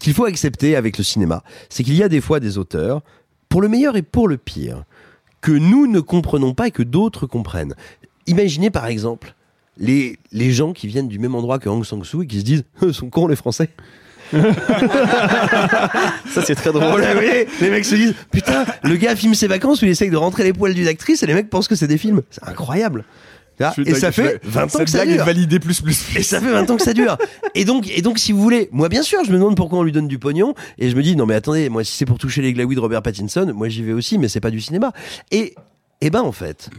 Qu'il faut accepter avec le cinéma, c'est qu'il y a des fois des auteurs, pour le meilleur et pour le pire, que nous ne comprenons pas et que d'autres comprennent. Imaginez par exemple les gens qui viennent du même endroit que Aung San Suu Kyi et qui se disent « sont cons les Français ». Ça c'est très drôle. Là, oui, les mecs se disent putain, le gars filme ses vacances où il essaye de rentrer les poils d'une actrice et les mecs pensent que c'est des films. C'est incroyable. Et ça fait 20 ans que ça dure. Et ça fait 20 ans que ça dure. Et donc, si vous voulez, moi, bien sûr, je me demande pourquoi on lui donne du pognon. Et je me dis, non, mais attendez, moi, si c'est pour toucher les glaouis de Robert Pattinson, moi, j'y vais aussi, mais c'est pas du cinéma. Et ben, en fait.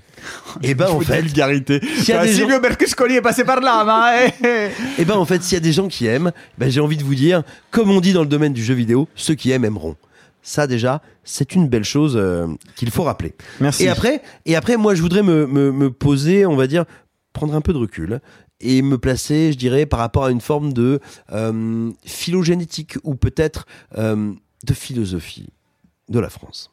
Vulgarité. Silvio Berlusconi est passé par là, Et ben, en fait, s'il y a des gens qui aiment, ben, j'ai envie de vous dire, comme on dit dans le domaine du jeu vidéo, ceux qui aiment aimeront. Ça déjà, c'est une belle chose qu'il faut rappeler. Merci. Et après, moi, je voudrais me poser, on va dire, prendre un peu de recul et me placer, je dirais, par rapport à une forme de phylogénétique ou peut-être de philosophie de la France.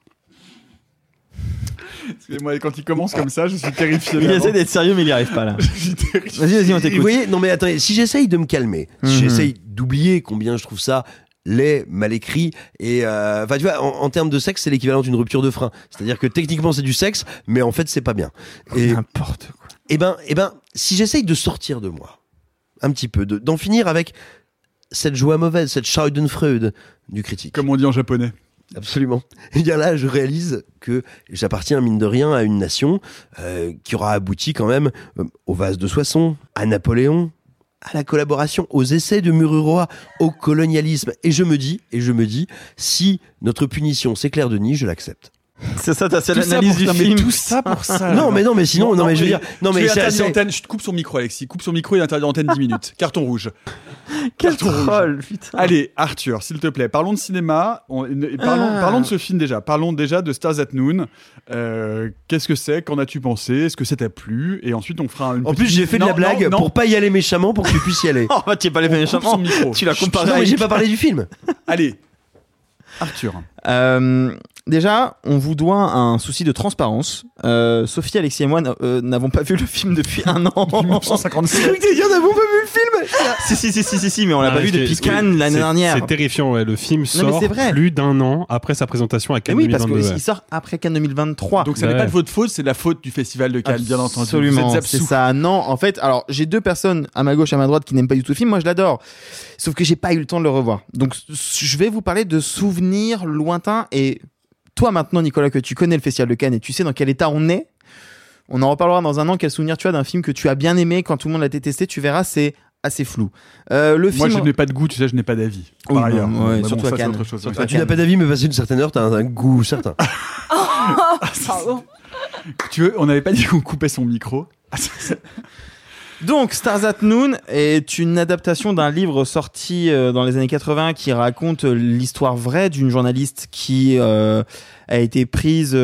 Excusez-moi, quand il commence comme ça, je suis terrifié. Il essaie d'être sérieux, mais il n'y arrive pas là. Je suis terrifié. Vas-y, on t'écoute. Vous voyez, non mais attendez, si j'essaye de me calmer, si j'essaye d'oublier combien je trouve ça laid, mal écrit et enfin tu vois en termes de sexe c'est l'équivalent d'une rupture de frein, c'est-à-dire que techniquement c'est du sexe mais en fait c'est pas bien et n'importe quoi. Et ben si j'essaye de sortir de moi un petit peu, d'en finir avec cette joie mauvaise, cette Schadenfreude du critique comme on dit en japonais. Absolument. Et bien là, je réalise que j'appartiens, mine de rien, à une nation qui aura abouti quand même au vase de Soissons, à Napoléon, à la collaboration, aux essais de Mururoa, au colonialisme. Et je me dis, si notre punition c'est Claire Denis, je l'accepte. C'est ça ta seule analyse du film. Tout ça pour ça. Non mais je veux dire, je te coupe son micro, Alexis. Coupe son micro et interdit d'antenne 10 minutes. Carton rouge. Quel troll, putain. Allez, Arthur, s'il te plaît, parlons de cinéma. Parlons de ce film déjà. Parlons déjà de Stars at Noon. Qu'est-ce que c'est? Qu'en as-tu pensé? Est-ce que ça t'a plu? Et ensuite, on fera une. En plus, j'ai fait de la blague pour pas y aller méchamment, pour que tu puisses y aller. Oh, tu n'es pas allé méchamment. Tu l'as comparé. Non, mais j'ai pas parlé du film. Allez, Arthur. Déjà, on vous doit un souci de transparence. Sophie, Alexis et moi n'avons pas vu le film depuis un an. 1957. Nous n'avons pas vu le film. Si, mais on l'a pas vu depuis Cannes l'année dernière. C'est terrifiant, ouais. Le film sort plus d'un an après sa présentation à Cannes 2022. Oui, parce qu'il sort après Cannes 2023. Donc ça n'est pas de votre faute, c'est la faute du festival de Cannes, bien entendu. Absolument, c'est ça. Non, en fait, alors j'ai deux personnes à ma gauche et à ma droite qui n'aiment pas du tout le film. Moi, je l'adore. Sauf que j'ai pas eu le temps de le revoir. Donc, je vais vous parler de souvenirs lointains et... Toi maintenant, Nicolas, que tu connais le Festival de Cannes et tu sais dans quel état on est, on en reparlera dans un an. Quel souvenir tu as d'un film que tu as bien aimé quand tout le monde l'a détesté? Tu verras, c'est assez flou. Moi, je n'ai pas de goût, tu sais, je n'ai pas d'avis. Oui, par ailleurs, surtout à Cannes. Tu n'as pas d'avis, mais passé une certaine heure, tu as un goût certain. Pardon. Tu veux, on n'avait pas dit qu'on coupait son micro. Donc, Stars at Noon est une adaptation d'un livre sorti dans les années 80 qui raconte l'histoire vraie d'une journaliste qui a été prise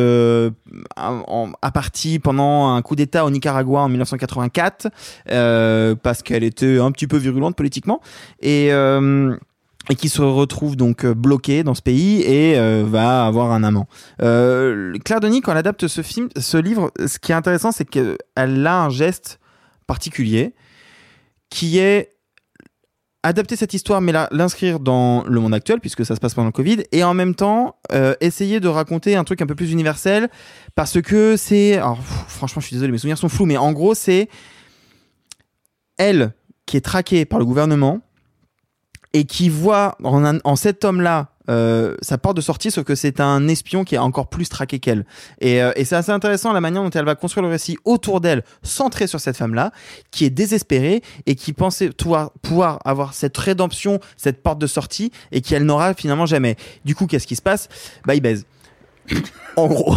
à partie pendant un coup d'État au Nicaragua en 1984 parce qu'elle était un petit peu virulente politiquement et qui se retrouve donc bloquée dans ce pays et va avoir un amant. Claire Denis, quand elle adapte ce livre, ce qui est intéressant, c'est qu'elle a un geste particulier, qui est adapter cette histoire mais l'inscrire dans le monde actuel puisque ça se passe pendant le Covid et en même temps essayer de raconter un truc un peu plus universel parce que c'est... Alors, franchement, je suis désolé, mes souvenirs sont flous, mais en gros, c'est elle qui est traquée par le gouvernement et qui voit en cet homme-là sa porte de sortie, sauf que c'est un espion qui est encore plus traqué qu'elle et c'est assez intéressant la manière dont elle va construire le récit autour d'elle, centré sur cette femme-là qui est désespérée et qui pensait pouvoir avoir cette rédemption, cette porte de sortie et qu'elle n'aura finalement jamais. Du coup, qu'est-ce qui se passe? Bah, il baise. En gros,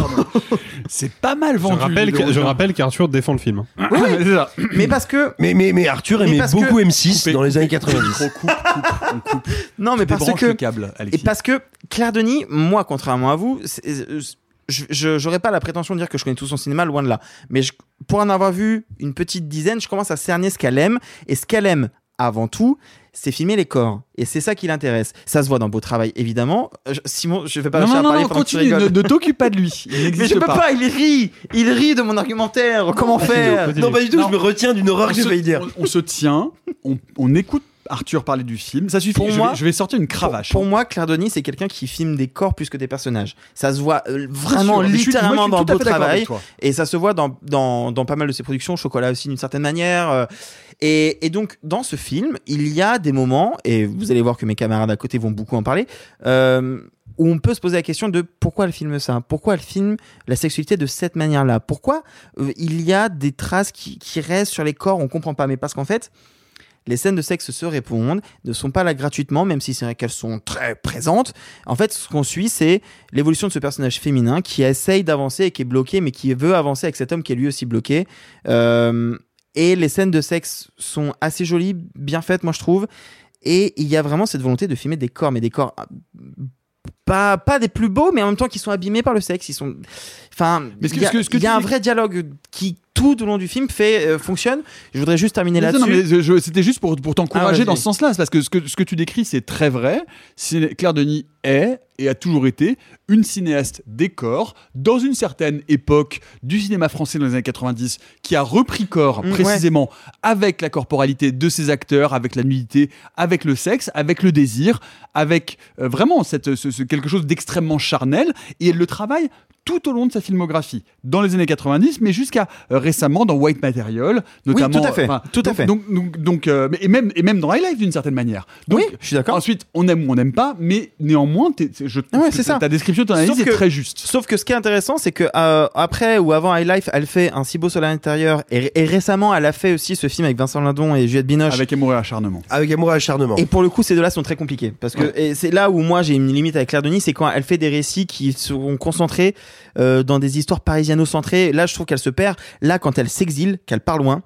c'est pas mal vendu. Je rappelle qu'Arthur défend le film. Oui, c'est ça. Mais parce que mais Arthur aimait beaucoup M6 dans les années 90. On coupe. Non, mais parce que câble, et parce que Claire Denis, moi contrairement à vous, j'aurais pas la prétention de dire que je connais tout son cinéma, loin de là. Mais pour en avoir vu une petite dizaine, je commence à cerner ce qu'elle aime et ce qu'elle aime avant tout, c'est filmer les corps. Et c'est ça qui l'intéresse. Ça se voit dans Beau Travail, évidemment. Simon, je ne vais pas chercher à parler pendant que tu rigoles. Ne t'occupe pas de lui. Mais je ne peux pas, il rit. Il rit de mon argumentaire. Comment faire ? Non, pas du tout, je me retiens d'une horreur que je vais dire. On se tient, on écoute Arthur parler du film. Ça suffit, je vais sortir une cravache. Pour moi, Claire Denis, c'est quelqu'un qui filme des corps plus que des personnages. Ça se voit vraiment littéralement dans Beau Travail. Et ça se voit dans pas mal de ses productions. Chocolat aussi, d'une certaine manière. Et donc, dans ce film, il y a des moments, et vous allez voir que mes camarades à côté vont beaucoup en parler, où on peut se poser la question de pourquoi elle filme ça, pourquoi elle filme la sexualité de cette manière-là, pourquoi il y a des traces qui restent sur les corps, on comprend pas, mais parce qu'en fait, les scènes de sexe se répondent, ne sont pas là gratuitement, même si c'est vrai qu'elles sont très présentes. En fait, ce qu'on suit, c'est l'évolution de ce personnage féminin qui essaye d'avancer et qui est bloqué, mais qui veut avancer avec cet homme qui est lui aussi bloqué. Et les scènes de sexe sont assez jolies, bien faites, moi je trouve. Et il y a vraiment cette volonté de filmer des corps, mais des corps pas des plus beaux, mais en même temps qui sont abîmés par le sexe. Ils sont, enfin, il y a un vrai dialogue qui tout au long du film fonctionne. Je voudrais juste terminer là-dessus. Non, mais c'était juste pour t'encourager dans ce sens-là, parce que ce que tu décris, c'est très vrai. Claire Denis est et a toujours été une cinéaste des corps dans une certaine époque du cinéma français dans les années 90 qui a repris corps précisément avec la corporalité de ses acteurs, avec la nudité, avec le sexe, avec le désir, avec vraiment quelque chose d'extrêmement charnel, et elle le travaille tout au long de sa filmographie, dans les années 90, mais jusqu'à récemment dans White Material, notamment. Oui, tout à fait. Tout à fait. Donc, et même dans High Life d'une certaine manière. Donc, oui, je suis d'accord. Ensuite, on aime ou on n'aime pas, mais néanmoins, Ta description de ton analyse est très juste. Sauf que ce qui est intéressant, c'est que après ou avant High Life, elle fait Un si beau soleil à l'intérieur, et récemment, elle a fait aussi ce film avec Vincent Lindon et Juliette Binoche. Avec Amour et acharnement. Et pour le coup, ces deux-là sont très compliqués, parce que et c'est là où moi j'ai une limite avec Claire Denis, c'est quand elle fait des récits qui sont concentrés dans des histoires parisiano-centrées. Là, je trouve qu'elle se perd. Là, quand elle s'exile, qu'elle part loin,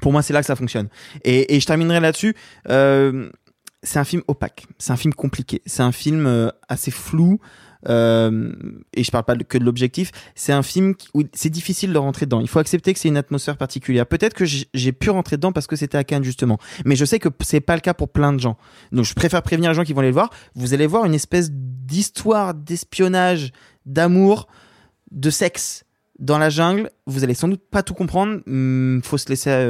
pour moi, c'est là que ça fonctionne. Et je terminerai là-dessus. C'est un film opaque, c'est un film compliqué, c'est un film assez flou. Et je parle pas que de l'objectif. C'est un film où c'est difficile de rentrer dedans. Il faut accepter que c'est une atmosphère particulière. Peut-être que j'ai pu rentrer dedans parce que c'était à Cannes justement, mais je sais que c'est pas le cas pour plein de gens. Donc je préfère prévenir les gens qui vont aller le voir. Vous allez voir une espèce d'histoire d'espionnage, d'amour, de sexe dans la jungle. Vous allez sans doute pas tout comprendre. Faut se laisser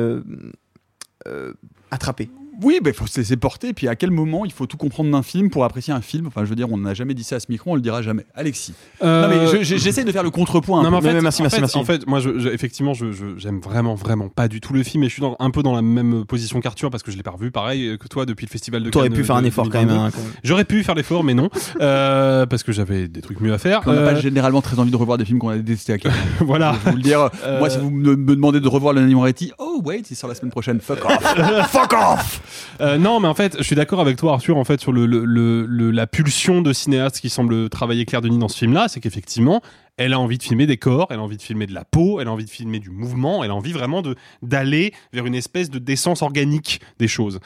attraper. Oui, il faut se laisser porter. Puis à quel moment il faut tout comprendre d'un film pour apprécier un film? Enfin, je veux dire, on n'a jamais dit ça à ce micro, on le dira jamais. Alexis. Non, mais j'essaie de faire le contrepoint. Non, mais en fait, merci. En fait, moi, effectivement, j'aime vraiment pas du tout le film, et je suis un peu dans la même position qu'Arthur parce que je l'ai pas revu, pareil que toi, depuis le festival de Cannes. T'aurais pu faire un effort quand même. J'aurais pu faire l'effort, mais non, parce que j'avais des trucs mieux à faire. On n'a pas généralement très envie de revoir des films qu'on a détestés à Cannes. Voilà. Je vais vous le dire. Moi, si vous me demandez de revoir Le Nani Moretti, oh wait, il sort la semaine prochaine. Fuck off. Fuck off. Non, mais en fait, je suis d'accord avec toi, Arthur, en fait, sur la pulsion de cinéaste qui semble travailler Claire Denis dans ce film-là, c'est qu'effectivement, elle a envie de filmer des corps, elle a envie de filmer de la peau, elle a envie de filmer du mouvement, elle a envie vraiment d'aller vers une espèce de décence organique des choses.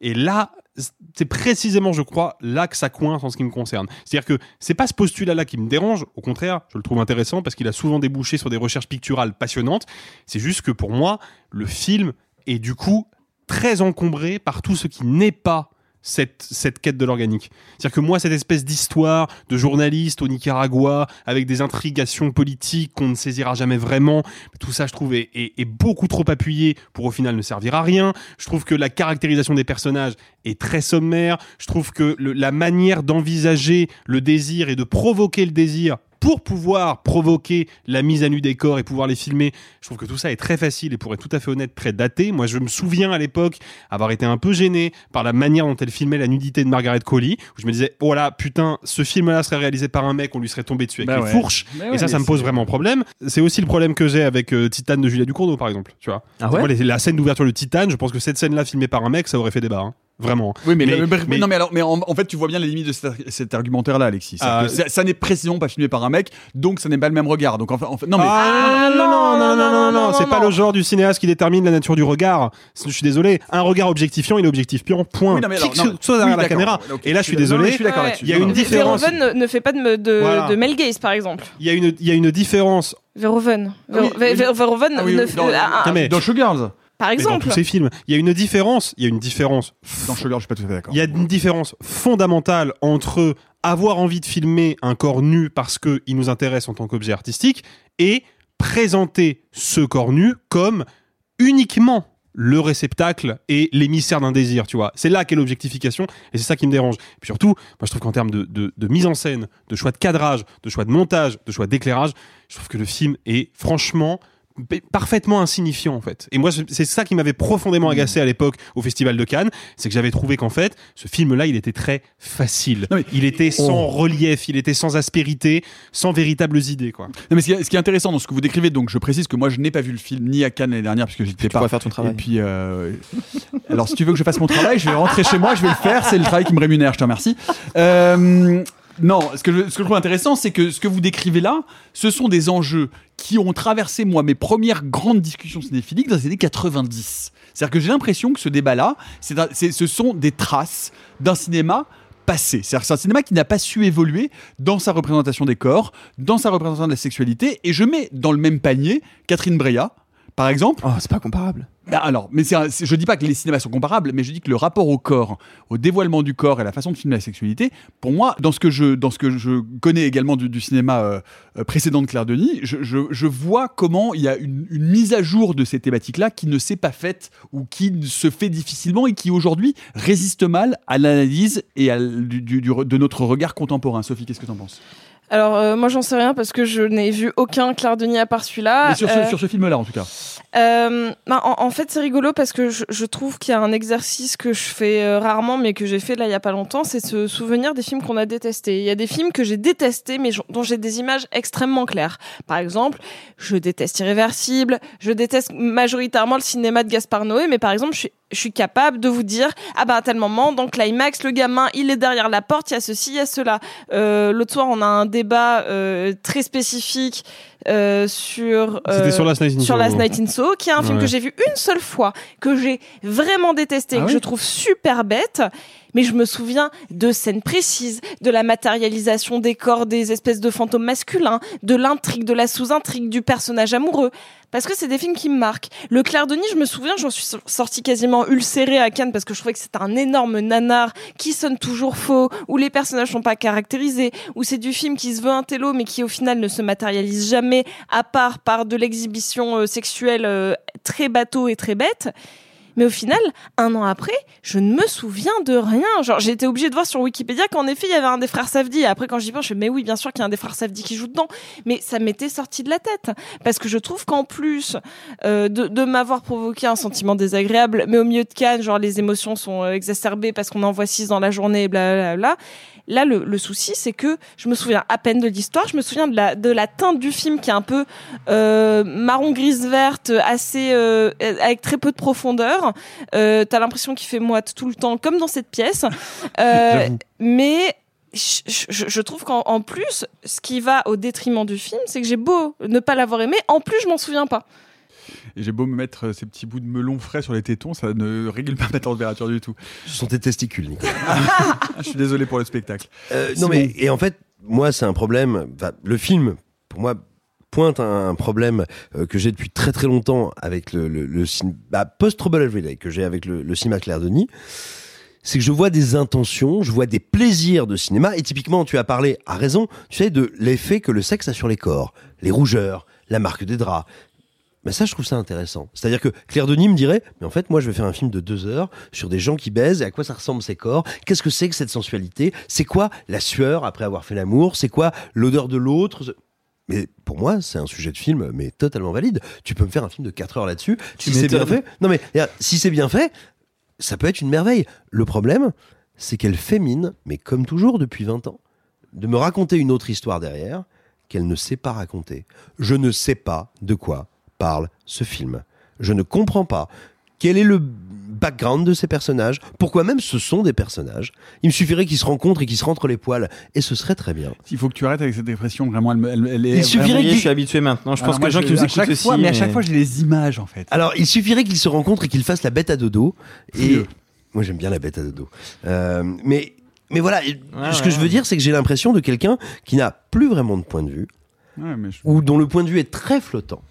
Et là, c'est précisément, je crois, là que ça coince en ce qui me concerne. C'est-à-dire que c'est pas ce postulat-là qui me dérange, au contraire, je le trouve intéressant parce qu'il a souvent débouché sur des recherches picturales passionnantes. C'est juste que pour moi, le film est du coup très encombré par tout ce qui n'est pas cette quête de l'organique. C'est-à-dire que moi, cette espèce d'histoire de journaliste au Nicaragua, avec des intrigations politiques qu'on ne saisira jamais vraiment, tout ça, je trouve, est beaucoup trop appuyé pour au final ne servir à rien. Je trouve que la caractérisation des personnages est très sommaire. Je trouve que la manière d'envisager le désir et de provoquer le désir pour pouvoir provoquer la mise à nu des corps et pouvoir les filmer, je trouve que tout ça est très facile et, pour être tout à fait honnête, très daté. Moi, je me souviens à l'époque avoir été un peu gêné par la manière dont elle filmait la nudité de Margaret Qualley, où je me disais, oh là, putain, ce film-là serait réalisé par un mec, on lui serait tombé dessus avec une fourche. Et ça me pose vraiment problème. C'est aussi le problème que j'ai avec Titane de Julia Ducournau, par exemple. Tu vois, moi, la scène d'ouverture de Titane, je pense que cette scène-là filmée par un mec, ça aurait fait débat. Hein. Vraiment. Oui, mais en fait, tu vois bien les limites de cet argumentaire-là, Alexis. Ça n'est précisément pas filmé par un mec, donc ça n'est pas le même regard. Donc en fait, non, mais non, c'est pas le genre du cinéaste qui détermine la nature du regard. Je suis désolé. Un regard objectifiant, il est objectifiant. Point. Oui, non, mais alors, soit derrière la caméra. Okay, et là, je suis désolé. Je suis d'accord là-dessus. Il y a une différence. Verhoeven ne fait pas de Mel Gaze, par exemple. Il y a une différence. Verhoeven. Dans Showgirls. Par exemple. Dans tous ces films, il y a une différence. Dans Sugar, je suis pas tout à fait d'accord. Il y a une différence fondamentale entre avoir envie de filmer un corps nu parce qu'il nous intéresse en tant qu'objet artistique et présenter ce corps nu comme uniquement le réceptacle et l'émissaire d'un désir, tu vois. C'est là qu'est l'objectification et c'est ça qui me dérange. Et puis surtout, moi je trouve qu'en termes de mise en scène, de choix de cadrage, de choix de montage, de choix d'éclairage, je trouve que le film est franchement parfaitement insignifiant en fait. Et moi c'est ça qui m'avait profondément agacé à l'époque au Festival de Cannes, c'est que j'avais trouvé qu'en fait ce film là il était très facile, il était sans relief, il était sans aspérité, sans véritables idées quoi. Non mais ce qui est intéressant dans ce que vous décrivez, donc je précise que moi je n'ai pas vu le film ni à Cannes l'année dernière parce que j'étais pas. Tu pourras faire ton travail. Et puis alors si tu veux que je fasse mon travail, je vais rentrer chez moi, je vais le faire, c'est le travail qui me rémunère, je te remercie. Non, ce que je trouve intéressant, c'est que ce que vous décrivez là, ce sont des enjeux qui ont traversé, moi, mes premières grandes discussions cinéphiliques dans les années 90. C'est-à-dire que j'ai l'impression que ce débat-là, ce sont des traces d'un cinéma passé. C'est-à-dire que c'est un cinéma qui n'a pas su évoluer dans sa représentation des corps, dans sa représentation de la sexualité, et je mets dans le même panier Catherine Breillat, par exemple. Oh, c'est pas comparable. Ben alors, mais je dis pas que les cinémas sont comparables, mais je dis que le rapport au corps, au dévoilement du corps et la façon de filmer la sexualité, pour moi, dans ce que je connais également du cinéma précédent de Claire Denis, je vois comment il y a une mise à jour de ces thématiques-là qui ne s'est pas faite ou qui se fait difficilement et qui aujourd'hui résiste mal à l'analyse et de notre regard contemporain. Sophie, qu'est-ce que t'en penses ? Alors moi j'en sais rien parce que je n'ai vu aucun Claire Denis à part celui-là. Mais sur ce film-là en tout cas. En fait c'est rigolo parce que je trouve qu'il y a un exercice que je fais rarement mais que j'ai fait là il y a pas longtemps, c'est de se souvenir des films qu'on a détestés. Il y a des films que j'ai détestés mais dont j'ai des images extrêmement claires. Par exemple, je déteste Irréversible, je déteste majoritairement le cinéma de Gaspard Noé, mais par exemple je suis capable de vous dire à tel moment dans Climax le gamin il est derrière la porte, il y a ceci, il y a cela. L'autre soir on a un débat très spécifique sur Last Night in Soho, qui est un film que j'ai vu une seule fois, que j'ai vraiment détesté, que je trouve super bête. Mais je me souviens de scènes précises, de la matérialisation des corps des espèces de fantômes masculins, de l'intrigue, de la sous-intrigue, du personnage amoureux. Parce que c'est des films qui me marquent. Le Claire Denis, je me souviens, j'en suis sortie quasiment ulcérée à Cannes parce que je trouvais que c'était un énorme nanar qui sonne toujours faux, où les personnages sont pas caractérisés, où c'est du film qui se veut un télo mais qui au final ne se matérialise jamais à part par de l'exhibition sexuelle très bateau et très bête. Mais au final, un an après, je ne me souviens de rien. Genre, j'ai été obligée de voir sur Wikipédia qu'en effet, il y avait un des frères Safdie. Et après, quand j'y pense, je me dis, mais oui, bien sûr qu'il y a un des frères Safdie qui joue dedans. Mais ça m'était sorti de la tête. Parce que je trouve qu'en plus de m'avoir provoqué un sentiment désagréable, mais au milieu de Cannes, genre, les émotions sont exacerbées parce qu'on en voit 6 dans la journée, blablabla. Là, le souci, c'est que je me souviens à peine de l'histoire. Je me souviens de la teinte du film qui est un peu marron, grise, verte, assez avec très peu de profondeur. T'as l'impression qu'il fait moite tout le temps, comme dans cette pièce. Mais je trouve qu'en plus, ce qui va au détriment du film, c'est que j'ai beau ne pas l'avoir aimé, en plus, je m'en souviens pas. Et j'ai beau me mettre ces petits bouts de melon frais sur les tétons, ça ne régule pas ma température du tout. Ce sont tes testicules, Nicolas. Je suis désolé pour le spectacle. Non mais bon. Et en fait, moi c'est un problème. Enfin, le film, pour moi, pointe un problème que j'ai depuis très très longtemps avec le cinéma post-Trouble Everyday que j'ai avec le cinéma Claire Denis. C'est que je vois des intentions, je vois des plaisirs de cinéma. Et typiquement, tu as parlé à raison, tu sais, de l'effet que le sexe a sur les corps, les rougeurs, la marque des draps. Mais ça, je trouve ça intéressant. C'est-à-dire que Claire Denis me dirait, mais en fait, moi, je vais faire un film de 2 heures sur des gens qui baisent et à quoi ça ressemble ces corps. Qu'est-ce que c'est que cette sensualité? C'est quoi la sueur après avoir fait l'amour? C'est quoi l'odeur de l'autre? Mais pour moi, c'est un sujet de film, mais totalement valide. Tu peux me faire un film de 4 heures là-dessus. Si c'est bien fait. Non, mais si c'est bien fait, ça peut être une merveille. Le problème, c'est qu'elle fait mine, mais comme toujours depuis 20 ans, de me raconter une autre histoire derrière qu'elle ne sait pas raconter. Je ne sais pas de quoi parle ce film. Je ne comprends pas quel est le background de ces personnages, pourquoi même ce sont des personnages. Il me suffirait qu'ils se rencontrent et qu'ils se rentrent les poils, et ce serait très bien. Il faut que tu arrêtes avec cette expression, vraiment, elle est... Je suis habitué maintenant, je pense que les gens qui nous écoutent aussi... Mais à chaque fois, j'ai les images, en fait. Alors, il suffirait qu'ils se rencontrent et qu'ils fassent la bête à dodo, et... Moi, j'aime bien la bête à dodo. Mais voilà, ce que je veux dire, c'est que j'ai l'impression de quelqu'un qui n'a plus vraiment de point de vue, ou dont le point de vue est très flottant.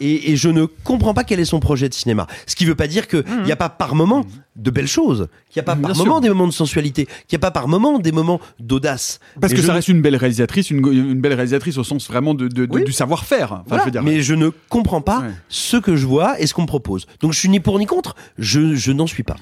Et je ne comprends pas quel est son projet de cinéma. Ce qui ne veut pas dire qu'il n'y a pas par moment de belles choses, qu'il n'y a pas par moment des moments de sensualité, qu'il n'y a pas par moment des moments d'audace. Parce que ça reste une belle réalisatrice, une belle réalisatrice au sens vraiment du savoir-faire. Enfin, voilà. Mais je ne comprends pas ce que je vois et ce qu'on me propose. Donc je suis ni pour ni contre, je n'en suis pas.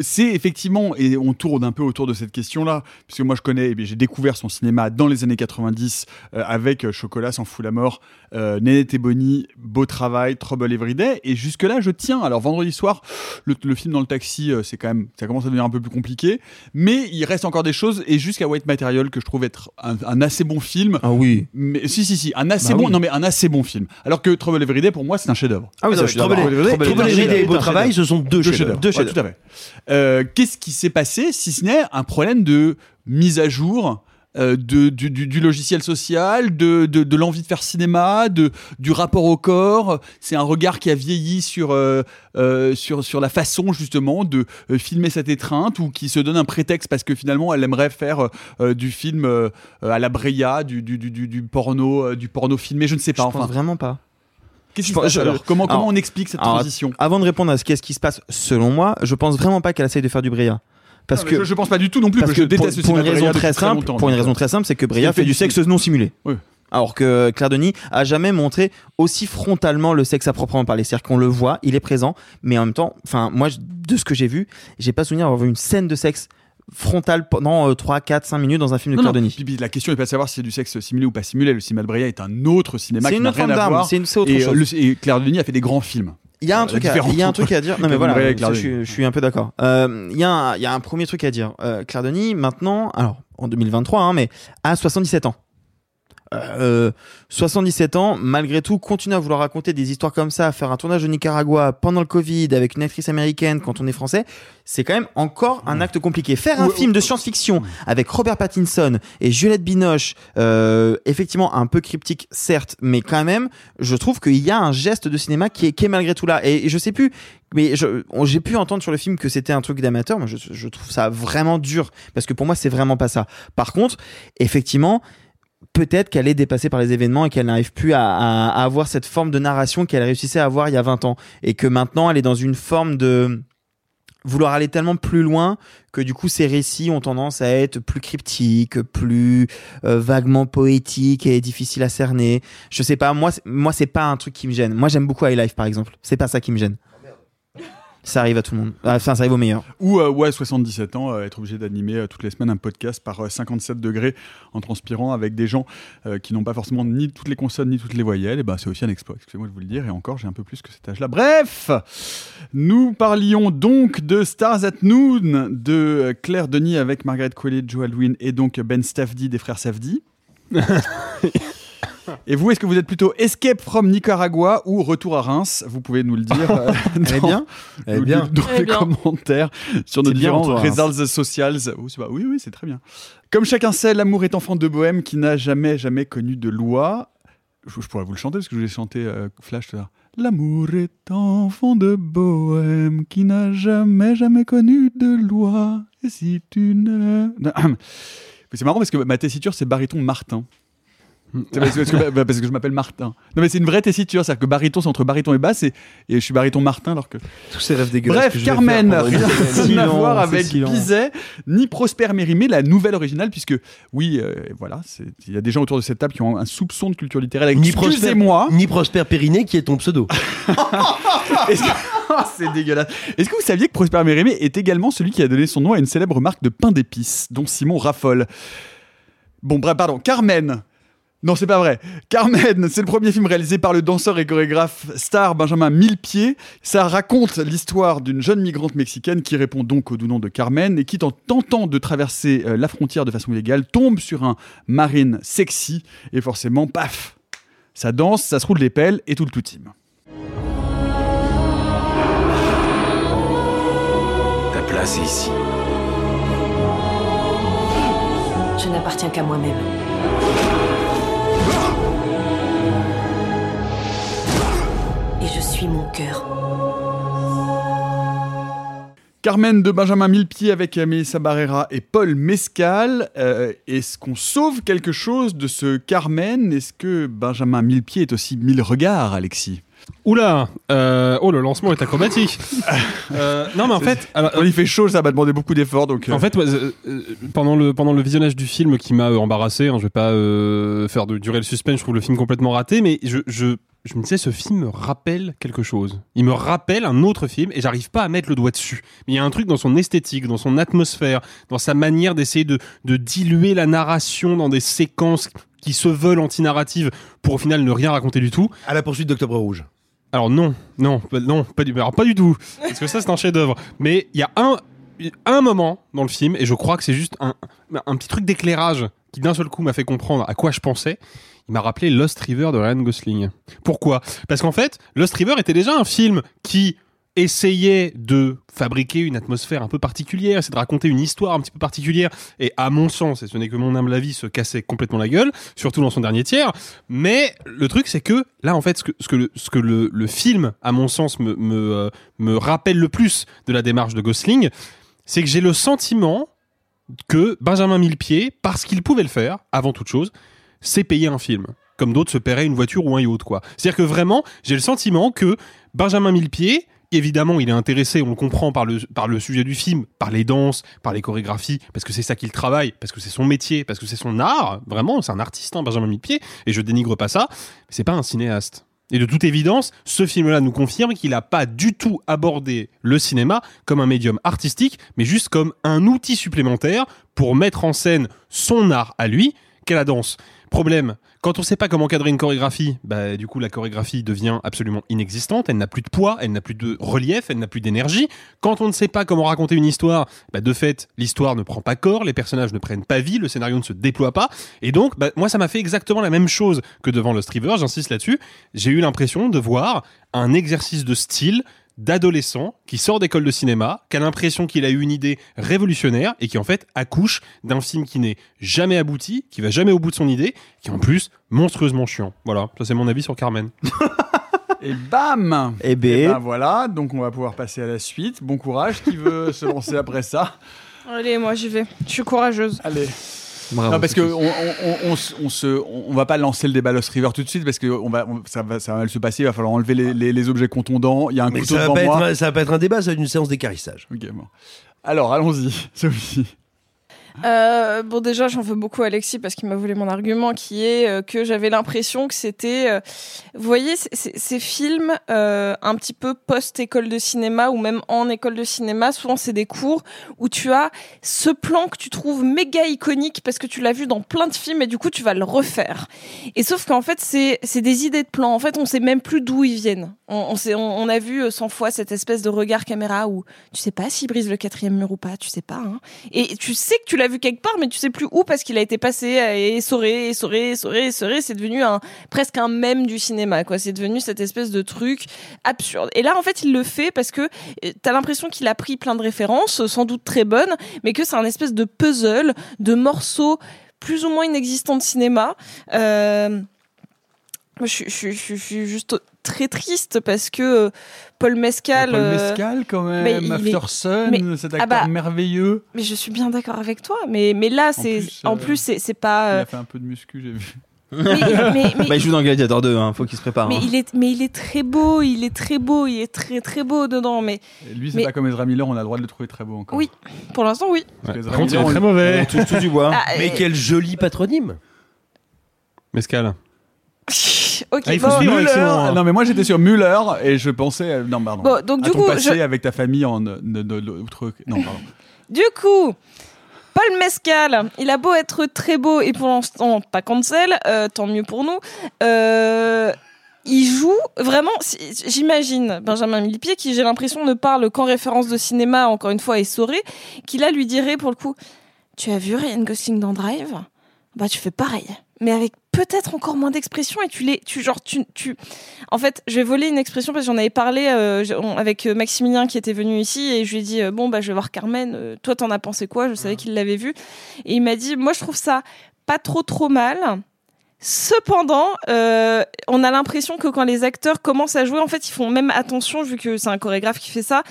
C'est effectivement, et on tourne un peu autour de cette question-là, puisque moi je connais, j'ai découvert son cinéma dans les années 90 avec Chocolat s'en fout la mort, Nénette et Bonnie, Beau Travail, Trouble Everyday, et jusque-là je tiens. Alors vendredi soir, le film dans le taxi, c'est quand même, ça commence à devenir un peu plus compliqué, mais il reste encore des choses, et jusqu'à White Material que je trouve être un assez bon film. Ah oui. Mais si, un assez bon, oui. Non mais un assez bon film. Alors que Trouble Everyday pour moi c'est un chef-d'œuvre. Ah oui, Trouble Everyday et Beau Travail, ce sont deux chefs-d'œuvre. Deux chefs-d'œuvre. Tout à fait. Qu'est-ce qui s'est passé si ce n'est un problème de mise à jour du logiciel social, de l'envie de faire cinéma, du rapport au corps? C'est un regard qui a vieilli sur la façon justement de filmer cette étreinte, ou qui se donne un prétexte parce que finalement elle aimerait faire du film à la Breya, du porno filmé, je ne sais pas. Je pense vraiment pas. Comment on explique cette transition? Avant de répondre à ce qui se passe, selon moi, je pense vraiment pas qu'elle essaye de faire du Breya. Parce que je pense pas du tout non plus. Parce que je déteste pour une raison très simple. Pour une raison très simple, c'est que Breya fait du sexe non simulé. Oui. Alors que Claire Denis a jamais montré aussi frontalement le sexe à proprement parler. C'est-à-dire qu'on le voit, il est présent, mais en même temps, enfin moi, de ce que j'ai vu, j'ai pas souvenir d'avoir vu une scène de sexe frontale pendant 3, 4, 5 minutes dans un film de Claire Denis. La question n'est pas de savoir si c'est du sexe simulé ou pas simulé. Le cinéma de Brea est un autre cinéma qui n'a rien à voir. C'est autre chose. Et Claire Denis a fait des grands films. Il y a un truc à dire. Non mais voilà, je suis un peu d'accord. Il y a un premier truc à dire. Claire Denis, maintenant, alors en 2023, mais à 77 ans. 77 ans, malgré tout, continue à vouloir raconter des histoires comme ça, à faire un tournage au Nicaragua pendant le Covid avec une actrice américaine quand on est français, c'est quand même encore un acte compliqué. Faire un film de science-fiction avec Robert Pattinson et Juliette Binoche, effectivement un peu cryptique, certes, mais quand même, je trouve qu'il y a un geste de cinéma qui est malgré tout là. Et je sais plus. Mais j'ai pu entendre sur le film que c'était un truc d'amateur. Moi, je trouve ça vraiment dur parce que pour moi, c'est vraiment pas ça. Par contre, effectivement, peut-être qu'elle est dépassée par les événements et qu'elle n'arrive plus à avoir cette forme de narration qu'elle réussissait à avoir il y a 20 ans. Et que maintenant, elle est dans une forme de vouloir aller tellement plus loin que du coup, ces récits ont tendance à être plus cryptiques, plus vaguement poétiques et difficiles à cerner. Je sais pas, moi, c'est pas un truc qui me gêne. Moi, j'aime beaucoup High Life, par exemple. C'est pas ça qui me gêne. Ça arrive à tout le monde. Enfin, ça arrive aux meilleurs. Ou, 77 ans, être obligé d'animer toutes les semaines un podcast par 57 degrés en transpirant avec des gens qui n'ont pas forcément ni toutes les consonnes ni toutes les voyelles. Et ben, c'est aussi un exploit. Excusez-moi de vous le dire. Et encore, j'ai un peu plus que cet âge-là. Bref, nous parlions donc de Stars at Noon, de Claire Denis avec Margaret Qualley, Joe Alwyn et donc Ben Safdie des frères Safdie. Et vous, est-ce que vous êtes plutôt Escape from Nicaragua ou Retour à Reims ? Vous pouvez nous le dire dans les commentaires sur nos différents Results Socials. Oui, c'est très bien. Comme chacun sait, l'amour est enfant de bohème qui n'a jamais connu de loi. Je pourrais vous le chanter parce que je vous ai chanté Flash tout à l'heure. L'amour est enfant de bohème qui n'a jamais connu de loi. Et si tu ne... C'est marrant parce que ma tessiture, c'est baryton Martin. Parce que je m'appelle Martin. Non mais c'est une vraie tessiture, c'est-à-dire que baryton c'est entre baryton et basse et je suis baryton Martin alors que... Tous ces rêves dégueulasses. Bref, Carmen, rien à voir avec Bizet, ni Prosper Mérimée, la nouvelle originale, puisque il y a des gens autour de cette table qui ont un soupçon de culture littéraire. Ni Prosper Périnée qui est ton pseudo. C'est dégueulasse. Est-ce que vous saviez que Prosper Mérimée est également celui qui a donné son nom à une célèbre marque de pain d'épices dont Simon raffole? Bon bref, pardon, Carmen. Non, c'est pas vrai. Carmen, c'est le premier film réalisé par le danseur et chorégraphe star Benjamin Millepied. Ça raconte l'histoire d'une jeune migrante mexicaine qui répond donc au doux nom de Carmen et qui, en tentant de traverser la frontière de façon illégale, tombe sur un marine sexy et forcément, paf, ça danse, ça se roule les pelles et tout le toutime. Ta place est ici. Je n'appartiens qu'à moi-même. Je suis mon cœur. Carmen de Benjamin Millepied avec Mélissa Barrera et Paul Mescal. Est-ce qu'on sauve quelque chose de ce Carmen ? Est-ce que Benjamin Millepied est aussi mille regards, Alexis ? Oula, le lancement est acrobatique. Non mais en fait, quand il fait chaud, ça m'a demandé beaucoup d'efforts. Donc en fait, pendant le visionnage du film qui m'a embarrassé, je vais pas faire durer le suspense. Je trouve le film complètement raté, mais je me disais, ce film me rappelle quelque chose. Il me rappelle un autre film et j'arrive pas à mettre le doigt dessus. Mais il y a un truc dans son esthétique, dans son atmosphère, dans sa manière d'essayer de diluer la narration dans des séquences qui se veulent anti-narratives pour au final ne rien raconter du tout. À la poursuite d'Octobre Rouge. Alors non, pas du tout. Parce que ça, c'est un chef-d'œuvre. Mais il y a un moment dans le film, et je crois que c'est juste un petit truc d'éclairage qui d'un seul coup m'a fait comprendre à quoi je pensais. Il m'a rappelé Lost River de Ryan Gosling. Pourquoi ? Parce qu'en fait, Lost River était déjà un film qui essayait de fabriquer une atmosphère un peu particulière, c'est de raconter une histoire un petit peu particulière, et à mon sens, et ce n'est que mon humble avis, se cassait complètement la gueule, surtout dans son dernier tiers. Mais le truc, c'est que là, en fait, ce que le film, à mon sens, me rappelle le plus de la démarche de Gosling, c'est que j'ai le sentiment que Benjamin Millepied, parce qu'il pouvait le faire, avant toute chose, s'est payé un film, comme d'autres se paieraient une voiture ou un yacht, quoi. C'est-à-dire que vraiment, j'ai le sentiment que Benjamin Millepied, évidemment, il est intéressé, on le comprend, par le sujet du film, par les danses, par les chorégraphies, parce que c'est ça qu'il travaille, parce que c'est son métier, parce que c'est son art. Vraiment, c'est un artiste, Benjamin Millepied, et je dénigre pas ça. Mais c'est pas un cinéaste. Et de toute évidence, ce film-là nous confirme qu'il n'a pas du tout abordé le cinéma comme un médium artistique, mais juste comme un outil supplémentaire pour mettre en scène son art à lui, qu'est la danse. Problème, quand on ne sait pas comment cadrer une chorégraphie, bah, du coup la chorégraphie devient absolument inexistante, elle n'a plus de poids, elle n'a plus de relief, elle n'a plus d'énergie. Quand on ne sait pas comment raconter une histoire, bah, de fait, l'histoire ne prend pas corps, les personnages ne prennent pas vie, le scénario ne se déploie pas. Et donc, bah, moi ça m'a fait exactement la même chose que devant Lost River, j'insiste là-dessus. J'ai eu l'impression de voir un exercice de style d'adolescent qui sort d'école de cinéma, qui a l'impression qu'il a eu une idée révolutionnaire et qui en fait accouche d'un film qui n'est jamais abouti, qui va jamais au bout de son idée, qui est en plus monstrueusement chiant. Voilà, ça c'est mon avis sur Carmen. Et bam! Et ben voilà, donc on va pouvoir passer à la suite. Bon courage, qui veut se lancer après ça? Allez, moi j'y vais, je suis courageuse. Allez. Bravo. Non, parce que on va pas lancer le débat Lost River tout de suite parce que ça va mal se passer. Il va falloir enlever les objets contondants. Il y a un couteau devant moi. Ça va pas être un débat, ça va être une séance d'équarrissage. Okay, bon. Alors allons-y, Sophie. Bon, déjà j'en veux beaucoup Alexis parce qu'il m'a volé mon argument qui est que j'avais l'impression que c'était vous voyez ces films un petit peu post-école de cinéma ou même en école de cinéma, souvent c'est des cours où tu as ce plan que tu trouves méga iconique parce que tu l'as vu dans plein de films et du coup tu vas le refaire, et sauf qu'en fait c'est des idées de plans, en fait on sait même plus d'où ils viennent, on a vu 100 fois cette espèce de regard caméra où tu sais pas s'il brise le quatrième mur ou pas, tu sais pas hein. Et tu sais que tu l'as vu quelque part, mais tu sais plus où parce qu'il a été passé et essoré. C'est devenu presque un mème du cinéma, quoi. C'est devenu cette espèce de truc absurde. Et là, en fait, il le fait parce que t'as l'impression qu'il a pris plein de références, sans doute très bonnes, mais que c'est un espèce de puzzle de morceaux plus ou moins inexistants de cinéma. Je suis juste très triste parce que Paul Mescal quand même, After Sun, cet acteur merveilleux. Mais je suis bien d'accord avec toi, mais là c'est pas. Il a fait un peu de muscu, j'ai vu. Mais il joue dans Gladiator 2, faut qu'il se prépare. Il est très beau, il est très très beau dedans. Mais et lui c'est pas comme Ezra Miller, on a le droit de le trouver très beau encore. Oui, pour l'instant oui. Parce que Ezra Miller, il est très mauvais. On touche tout du bois. Mais quel joli patronyme, Mescal. Ok, il faut suivre Müller. Non mais moi j'étais sur Müller et je pensais non pardon. Bon, donc du coup passé avec ta famille en autre non pardon. Du coup Paul Mescal, il a beau être très beau et pour l'instant pas cancel, tant mieux pour nous. Il joue vraiment, j'imagine Benjamin Millepied qui j'ai l'impression ne parle qu'en référence de cinéma encore une fois essoré, qui là lui dirait pour le coup tu as vu Ryan Gosling dans Drive? Bah tu fais pareil. Mais avec peut-être encore moins d'expression et tu en fait je vais voler une expression parce que j'en avais parlé avec Maximilien qui était venu ici et je lui ai dit bon bah je vais voir Carmen, toi t'en as pensé quoi? Je savais qu'il l'avait vu et il m'a dit moi je trouve ça pas trop mal. Cependant, on a l'impression que quand les acteurs commencent à jouer, en fait, ils font même attention, vu que c'est un chorégraphe qui fait ça,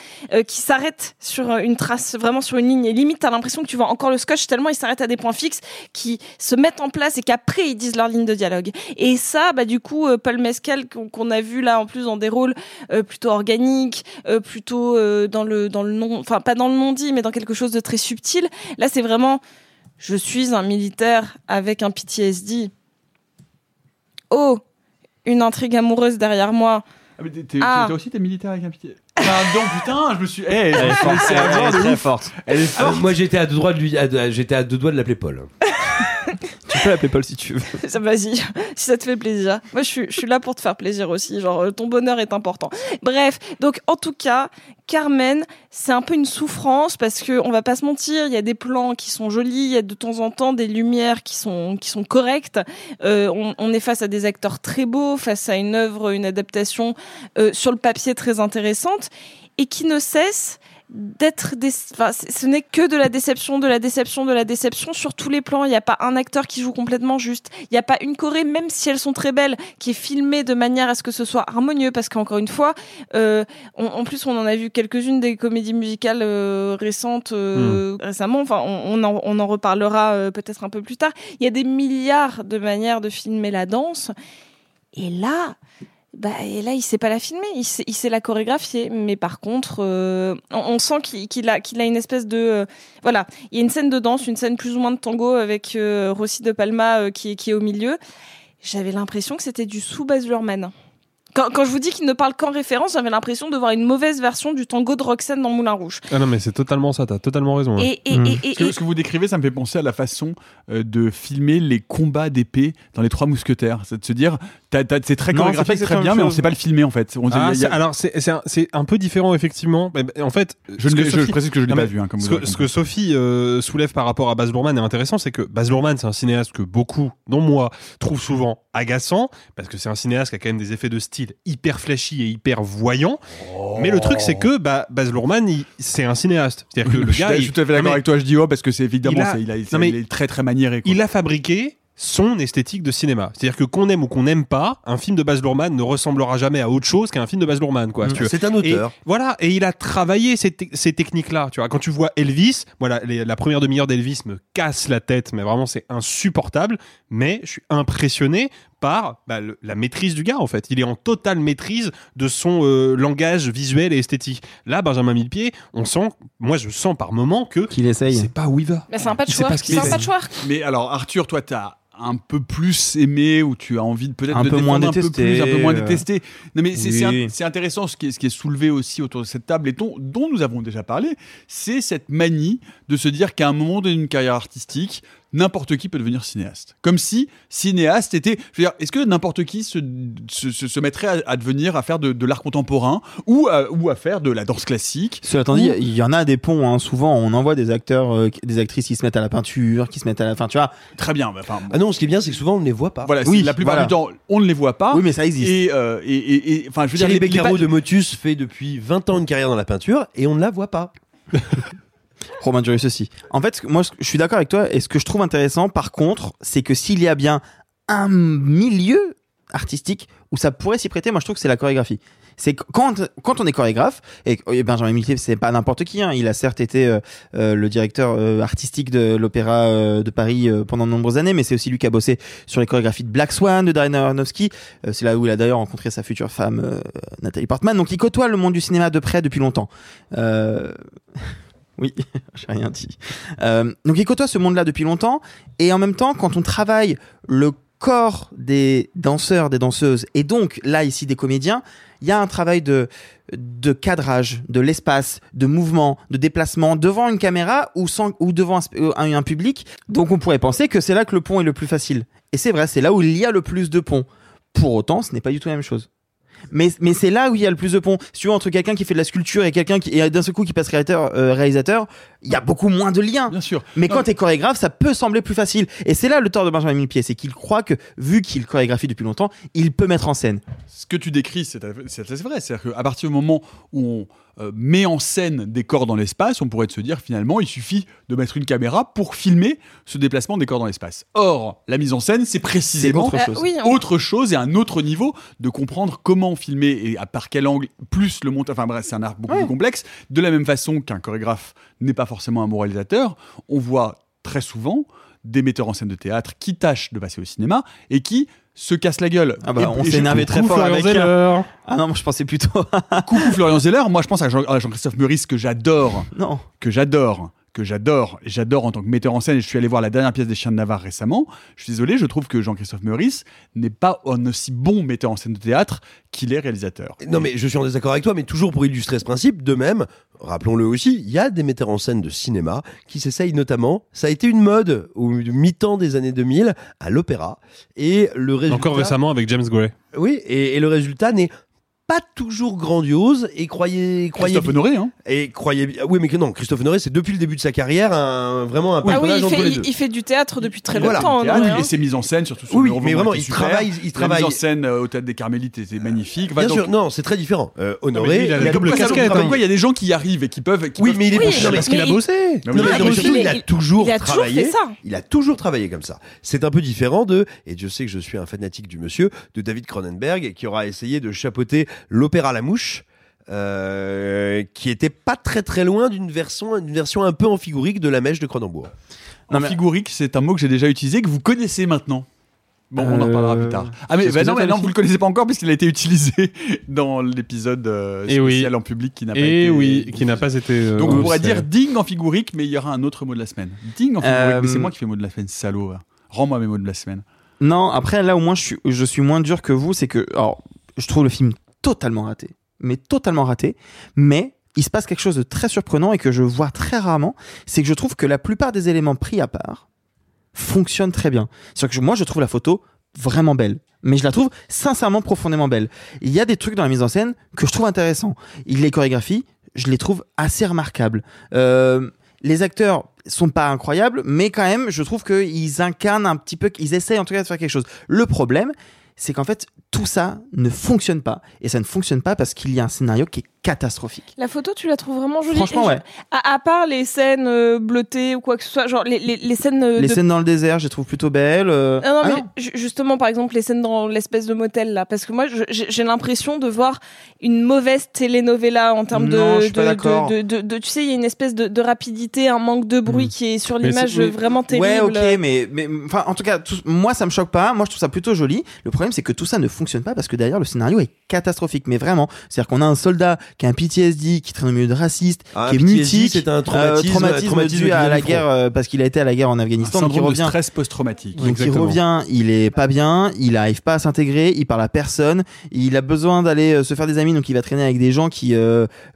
qui s'arrête sur une trace, vraiment sur une ligne. Et limite, t'as l'impression que tu vois encore le scotch tellement ils s'arrêtent à des points fixes, qui se mettent en place et qu'après ils disent leur ligne de dialogue. Et ça, bah du coup, Paul Mescal qu'on a vu là en plus dans des rôles plutôt organiques, plutôt dans le non, enfin pas dans le non-dit, mais dans quelque chose de très subtil. Là, c'est vraiment, je suis un militaire avec un PTSD. Oh, une intrigue amoureuse derrière moi. Ah, mais toi aussi, t'es militaire avec un pitié. Pardon, putain, je me suis. Elle est forte. Elle est forte. Elle est forte. Moi, j'étais à deux doigts de l'appeler Paul. Tu peux l'appeler Paul si tu veux. Ça, vas-y, si ça te fait plaisir. Moi, je suis là pour te faire plaisir aussi. Genre, ton bonheur est important. Bref, donc en tout cas, Carmen, c'est un peu une souffrance parce que on va pas se mentir, il y a des plans qui sont jolis, il y a de temps en temps des lumières qui sont correctes. On est face à des acteurs très beaux, face à une œuvre, une adaptation sur le papier très intéressante et qui ne cesse ce n'est que de la déception sur tous les plans. Il n'y a pas un acteur qui joue complètement juste, il n'y a pas une choré, même si elles sont très belles, qui est filmée de manière à ce que ce soit harmonieux, parce qu'encore une fois en plus on en a vu quelques-unes des comédies musicales récentes récemment, enfin on en reparlera peut-être un peu plus tard. Il y a des milliards de manières de filmer la danse et là, il sait pas la filmer, il sait la chorégraphier, mais par contre, on sent qu'il a une espèce de voilà, il y a une scène de danse, une scène plus ou moins de tango avec Rossi de Palma qui est au milieu. J'avais l'impression que c'était du sous-Baz Luhrmann. Quand je vous dis qu'il ne parle qu'en référence, j'avais l'impression de voir une mauvaise version du tango de Roxane dans Moulin Rouge. Ah non, mais c'est totalement ça, t'as totalement raison. Ce que vous décrivez, ça me fait penser à la façon de filmer les combats d'épées dans Les Trois Mousquetaires. C'est de se dire, c'est très chorégraphique, très bien, mais on ne sait pas le filmer en fait. Alors, c'est un peu différent, effectivement. En fait, je précise que je ne l'ai pas vu. Ce que Sophie soulève par rapport à Baz Luhrmann est intéressant, c'est que Baz Luhrmann, c'est un cinéaste que beaucoup, dont moi, trouve souvent agaçant, parce que c'est un cinéaste qui a quand même des effets de style hyper flashy et hyper voyant. Oh. Mais le truc, c'est que Baz Luhrmann, c'est un cinéaste. C'est-à-dire que le gars, je suis tout à fait d'accord avec toi, je dis parce que c'est évidemment, il est très très maniéré. Quoi. Il a fabriqué son esthétique de cinéma. C'est-à-dire que qu'on aime ou qu'on n'aime pas, un film de Baz Luhrmann ne ressemblera jamais à autre chose qu'un film de Baz Luhrmann, quoi. C'est un auteur. Et, voilà. Et il a travaillé ces techniques-là, tu vois. Quand tu vois Elvis, voilà, la première demi-heure d'Elvis me casse la tête, mais vraiment, c'est insupportable. Mais je suis impressionné par la maîtrise du gars, en fait. Il est en totale maîtrise de son langage visuel et esthétique. Là, Benjamin Millepied, je sens par moment qu'il essaye. C'est pas où il va. Mais c'est un patchwork. Mais alors, Arthur, toi, t'as un peu plus aimé, ou tu as envie de peut-être de défendre un peu moins détesté. Non, mais c'est intéressant ce qui est soulevé aussi autour de cette table et dont nous avons déjà parlé, c'est cette manie de se dire qu'à un moment donné d'une carrière artistique, n'importe qui peut devenir cinéaste. Comme si cinéaste était... Je veux dire, est-ce que n'importe qui se mettrait à faire de l'art contemporain ou à faire de la danse classique? Cela étant dit, il y en a des ponts. Hein. Souvent, on envoie des acteurs, des actrices qui se mettent à la peinture, qui se mettent à la... Enfin, tu vois... Très bien. Ce qui est bien, c'est que souvent, on ne les voit pas. Voilà, la plupart du temps, on ne les voit pas. Oui, mais ça existe. Et je veux dire... Thierry Beccaro de Motus fait depuis 20 ans une carrière dans la peinture et on ne la voit pas. Romain Duris aussi. En fait, moi, je suis d'accord avec toi. Et ce que je trouve intéressant, par contre, c'est que s'il y a bien un milieu artistique où ça pourrait s'y prêter, moi, je trouve que c'est la chorégraphie. C'est quand on est chorégraphe, et Benjamin Millepied, c'est pas n'importe qui. Hein, il a certes été le directeur artistique de l'Opéra de Paris pendant de nombreuses années, mais c'est aussi lui qui a bossé sur les chorégraphies de Black Swan, de Darren Aronofsky. C'est là où il a d'ailleurs rencontré sa future femme, Nathalie Portman. Donc, il côtoie le monde du cinéma de près depuis longtemps. Oui, j'ai rien dit. Donc, il côtoie ce monde-là depuis longtemps. Et en même temps, quand on travaille le corps des danseurs, des danseuses, et donc, là, ici, des comédiens, il y a un travail de cadrage, de l'espace, de mouvement, de déplacement devant une caméra ou devant un public. Donc, on pourrait penser que c'est là que le pont est le plus facile. Et c'est vrai, c'est là où il y a le plus de ponts. Pour autant, ce n'est pas du tout la même chose. Mais c'est là où il y a le plus de ponts. Si tu vois, entre quelqu'un qui fait de la sculpture et quelqu'un et d'un seul coup qui passe réalisateur, il y a beaucoup moins de liens. Bien sûr. Mais quand t'es chorégraphe, ça peut sembler plus facile. Et c'est là le tort de Benjamin Millepied, c'est qu'il croit que, vu qu'il chorégraphie depuis longtemps, il peut mettre en scène. Ce que tu décris, c'est vrai. C'est-à-dire qu'à partir du moment où on met en scène des corps dans l'espace, on pourrait se dire finalement, il suffit de mettre une caméra pour filmer ce déplacement des corps dans l'espace. Or, la mise en scène, c'est précisément autre chose et un autre niveau de comprendre comment filmer et par quel angle, plus le montage. Enfin bref, c'est un art beaucoup plus complexe. De la même façon qu'un chorégraphe n'est pas forcément un bon réalisateur, on voit très souvent des metteurs en scène de théâtre qui tâchent de passer au cinéma et qui se cassent la gueule. On s'est énervé très fort avec Florian Zeller. Ah non, moi je pensais plutôt coucou Florian Zeller. Moi je pense à Jean-Christophe Meurice que j'adore en tant que metteur en scène. Et je suis allé voir la dernière pièce des Chiens de Navarre récemment. Je suis désolé, je trouve que Jean-Christophe Meurice n'est pas un aussi bon metteur en scène de théâtre qu'il est réalisateur. Non mais je suis en désaccord avec toi, mais toujours pour illustrer ce principe, de même, rappelons-le aussi, il y a des metteurs en scène de cinéma qui s'essayent notamment, ça a été une mode au mi-temps des années 2000 à l'opéra, et le résultat... Encore récemment avec James Gray. Oui, et le résultat n'est pas toujours grandiose, et croyez Christophe Honoré, hein. Et croyez, oui, mais que non, Christophe Honoré, c'est depuis le début de sa carrière vraiment un personnage entre les deux. Il fait du théâtre depuis très longtemps. Théâtre, et ses mises en scène, surtout. Mais vraiment, il travaille. La mise en scène au théâtre des Carmélites, c'est magnifique. C'est très différent. Honoré, il a la double casquette. Il y a des gens qui y arrivent et qui peuvent. Oui, mais il est pas parce qu'il a bossé. Il a toujours travaillé. Il a toujours travaillé comme ça. C'est un peu différent de, et je sais que je suis un fanatique du monsieur, de David Cronenberg, qui aura essayé de chapeauter l'opéra La Mouche, qui était pas très très loin d'une version un peu en figurique de La Mèche de Cronenbourg. Figurique, c'est un mot que j'ai déjà utilisé, que vous connaissez maintenant. Bon, on en parlera plus tard. Ah mais non, vous le connaissez pas encore puisqu'il a été utilisé dans l'épisode spécial en public qui n'a pas été. Donc on pourrait dire ding en figurique, mais il y aura un autre mot de la semaine. Ding en figurique, mais c'est moi qui fais mot de la semaine, salaud. Rends-moi mes mots de la semaine. Non, après là au moins je suis moins dur que vous, c'est que alors je trouve le film totalement raté. Mais il se passe quelque chose de très surprenant et que je vois très rarement, c'est que je trouve que la plupart des éléments pris à part fonctionnent très bien. C'est-à-dire que moi, je trouve la photo vraiment belle. Mais je la trouve sincèrement profondément belle. Il y a des trucs dans la mise en scène que je trouve intéressants. Les chorégraphies, je les trouve assez remarquables. Les acteurs sont pas incroyables, mais quand même, je trouve qu'ils incarnent un petit peu, ils essayent en tout cas de faire quelque chose. Le problème, c'est qu'en fait, tout ça ne fonctionne pas. Et ça ne fonctionne pas parce qu'il y a un scénario qui est catastrophique. La photo, tu la trouves vraiment jolie. Franchement, ouais. À part les scènes bleutées ou quoi que ce soit, genre les scènes... Les scènes dans le désert, je les trouve plutôt belles. Justement, par exemple, les scènes dans l'espèce de motel, là. Parce que moi, j'ai l'impression de voir une mauvaise telenovela en termes de... Tu sais, il y a une espèce de rapidité, un manque de bruit qui est sur l'image vraiment terrible. Ouais, ok, mais enfin, en tout cas, moi, ça me choque pas. Moi, je trouve ça plutôt joli. Le problème, c'est que tout ça ne fonctionne pas parce que d'ailleurs, le scénario est catastrophique. Mais vraiment, c'est-à-dire qu'on a un soldat qui a un PTSD, qui traîne au milieu de racistes, qui est mutique, c'est un traumatisme dû à la guerre parce qu'il a été à la guerre en Afghanistan, donc il revient stress post-traumatique. Donc il revient, il est pas bien, il arrive pas à s'intégrer, il parle à personne, il a besoin d'aller se faire des amis, donc il va traîner avec des gens qui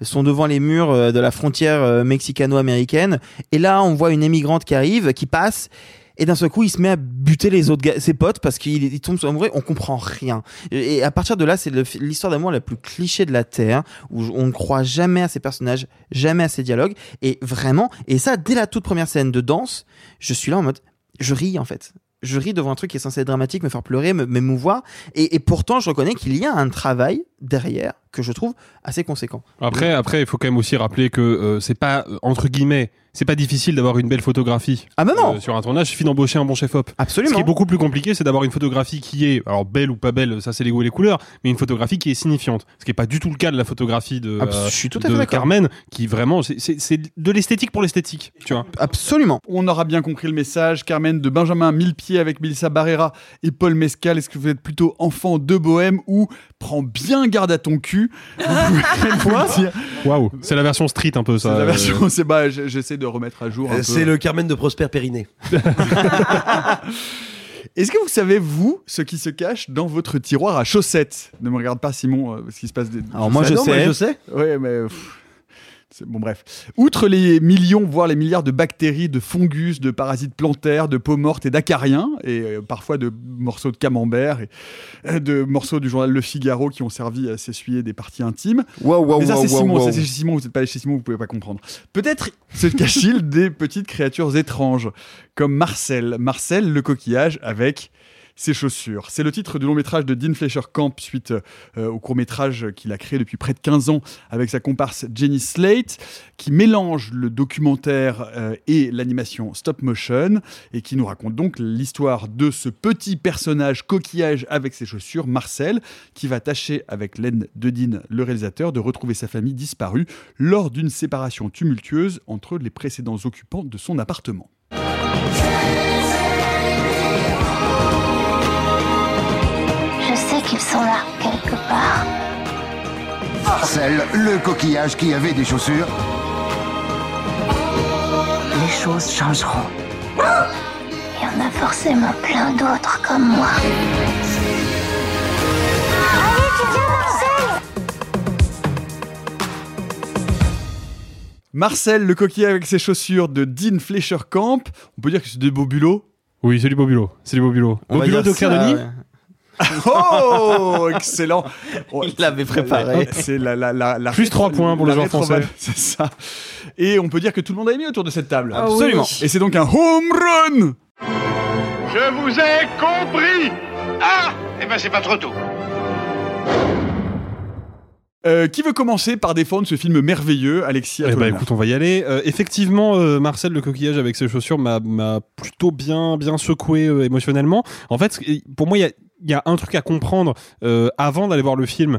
sont devant les murs de la frontière mexicano-américaine. Et là, on voit une émigrante qui arrive, qui passe. Et d'un seul coup, il se met à buter les autres ses potes parce qu'il tombe sur amoureux. On comprend rien. Et à partir de là, c'est l'histoire d'amour la plus cliché de la Terre, où on ne croit jamais à ces personnages, jamais à ces dialogues. Et vraiment, et ça, dès la toute première scène de danse, je suis là en mode, je ris en fait. Je ris devant un truc qui est censé être dramatique, me faire pleurer, m'émouvoir. Et pourtant, je reconnais qu'il y a un travail derrière que je trouve assez conséquent. Après, il faut quand même aussi rappeler que c'est pas, entre guillemets, c'est pas difficile d'avoir une belle photographie. Ah ben non. Sur un tournage, il suffit d'embaucher un bon chef-op. Absolument. Ce qui est beaucoup plus compliqué, c'est d'avoir une photographie qui est, alors belle ou pas belle, ça c'est les goûts et les couleurs, mais une photographie qui est signifiante. Ce qui est pas du tout le cas de la photographie de, je suis tout à fait d'accord, Carmen, qui vraiment, c'est de l'esthétique pour l'esthétique, tu vois. Absolument. On aura bien compris le message, Carmen, de Benjamin Millepied avec Mélissa Barrera et Paul Mescal. Est-ce que vous êtes plutôt enfant de bohème ou prends bien garde à ton cul? Waouh, c'est la version street un peu ça. C'est la version, c'est bah, j'essaie de remettre à jour un peu. Le Carmen de Prosper Périné. Est-ce que vous savez, vous, ce qui se cache dans votre tiroir à chaussettes? Ne me regarde pas, Simon, parce qu'il se passe des... Alors moi, je sais. Oui, mais... Bon, bref. Outre les millions, voire les milliards de bactéries, de fungus, de parasites plantaires, de peaux mortes et d'acariens, et parfois de morceaux de camembert, et de morceaux du journal Le Figaro qui ont servi à s'essuyer des parties intimes. Mais ça, c'est Simon. C'est chez Simon, vous n'êtes pas chez Simon, vous pouvez pas comprendre. Peut-être se cache-t-il des petites créatures étranges, comme Marcel. Marcel, le coquillage avec... ses chaussures. C'est le titre du long métrage de Dean Fleischer-Camp, suite au court métrage qu'il a créé depuis près de 15 ans avec sa comparse Jenny Slate, qui mélange le documentaire et l'animation stop motion, et qui nous raconte donc l'histoire de ce petit personnage coquillage avec ses chaussures, Marcel, qui va tâcher avec l'aide de Dean, le réalisateur, de retrouver sa famille disparue lors d'une séparation tumultueuse entre les précédents occupants de son appartement. Ils sont là, quelque part. Marcel, le coquillage qui avait des chaussures. Les choses changeront. Il y en a forcément plein d'autres comme moi. Allez, tu viens, Marcel! Marcel, le coquillage avec ses chaussures de Dean Fleischer-Camp. On peut dire que c'est des beaux bulots. Oui, c'est du beau bulot. C'est du beau bulot. Beau bulot de Claire Denis. Oh, excellent. Il l'avait préparé. C'est la plus 3 points pour le joueur français. C'est ça. Et on peut dire que tout le monde a aimé autour de cette table. Absolument. Oui. Et c'est donc un home run. Je vous ai compris. Ah, eh ben c'est pas trop tôt. Qui veut commencer par défendre ce film merveilleux, Alexis? Eh ben écoute, on va y aller. Effectivement, Marcel le coquillage avec ses chaussures m'a plutôt bien secoué émotionnellement. En fait, pour moi, il y a un truc à comprendre avant d'aller voir le film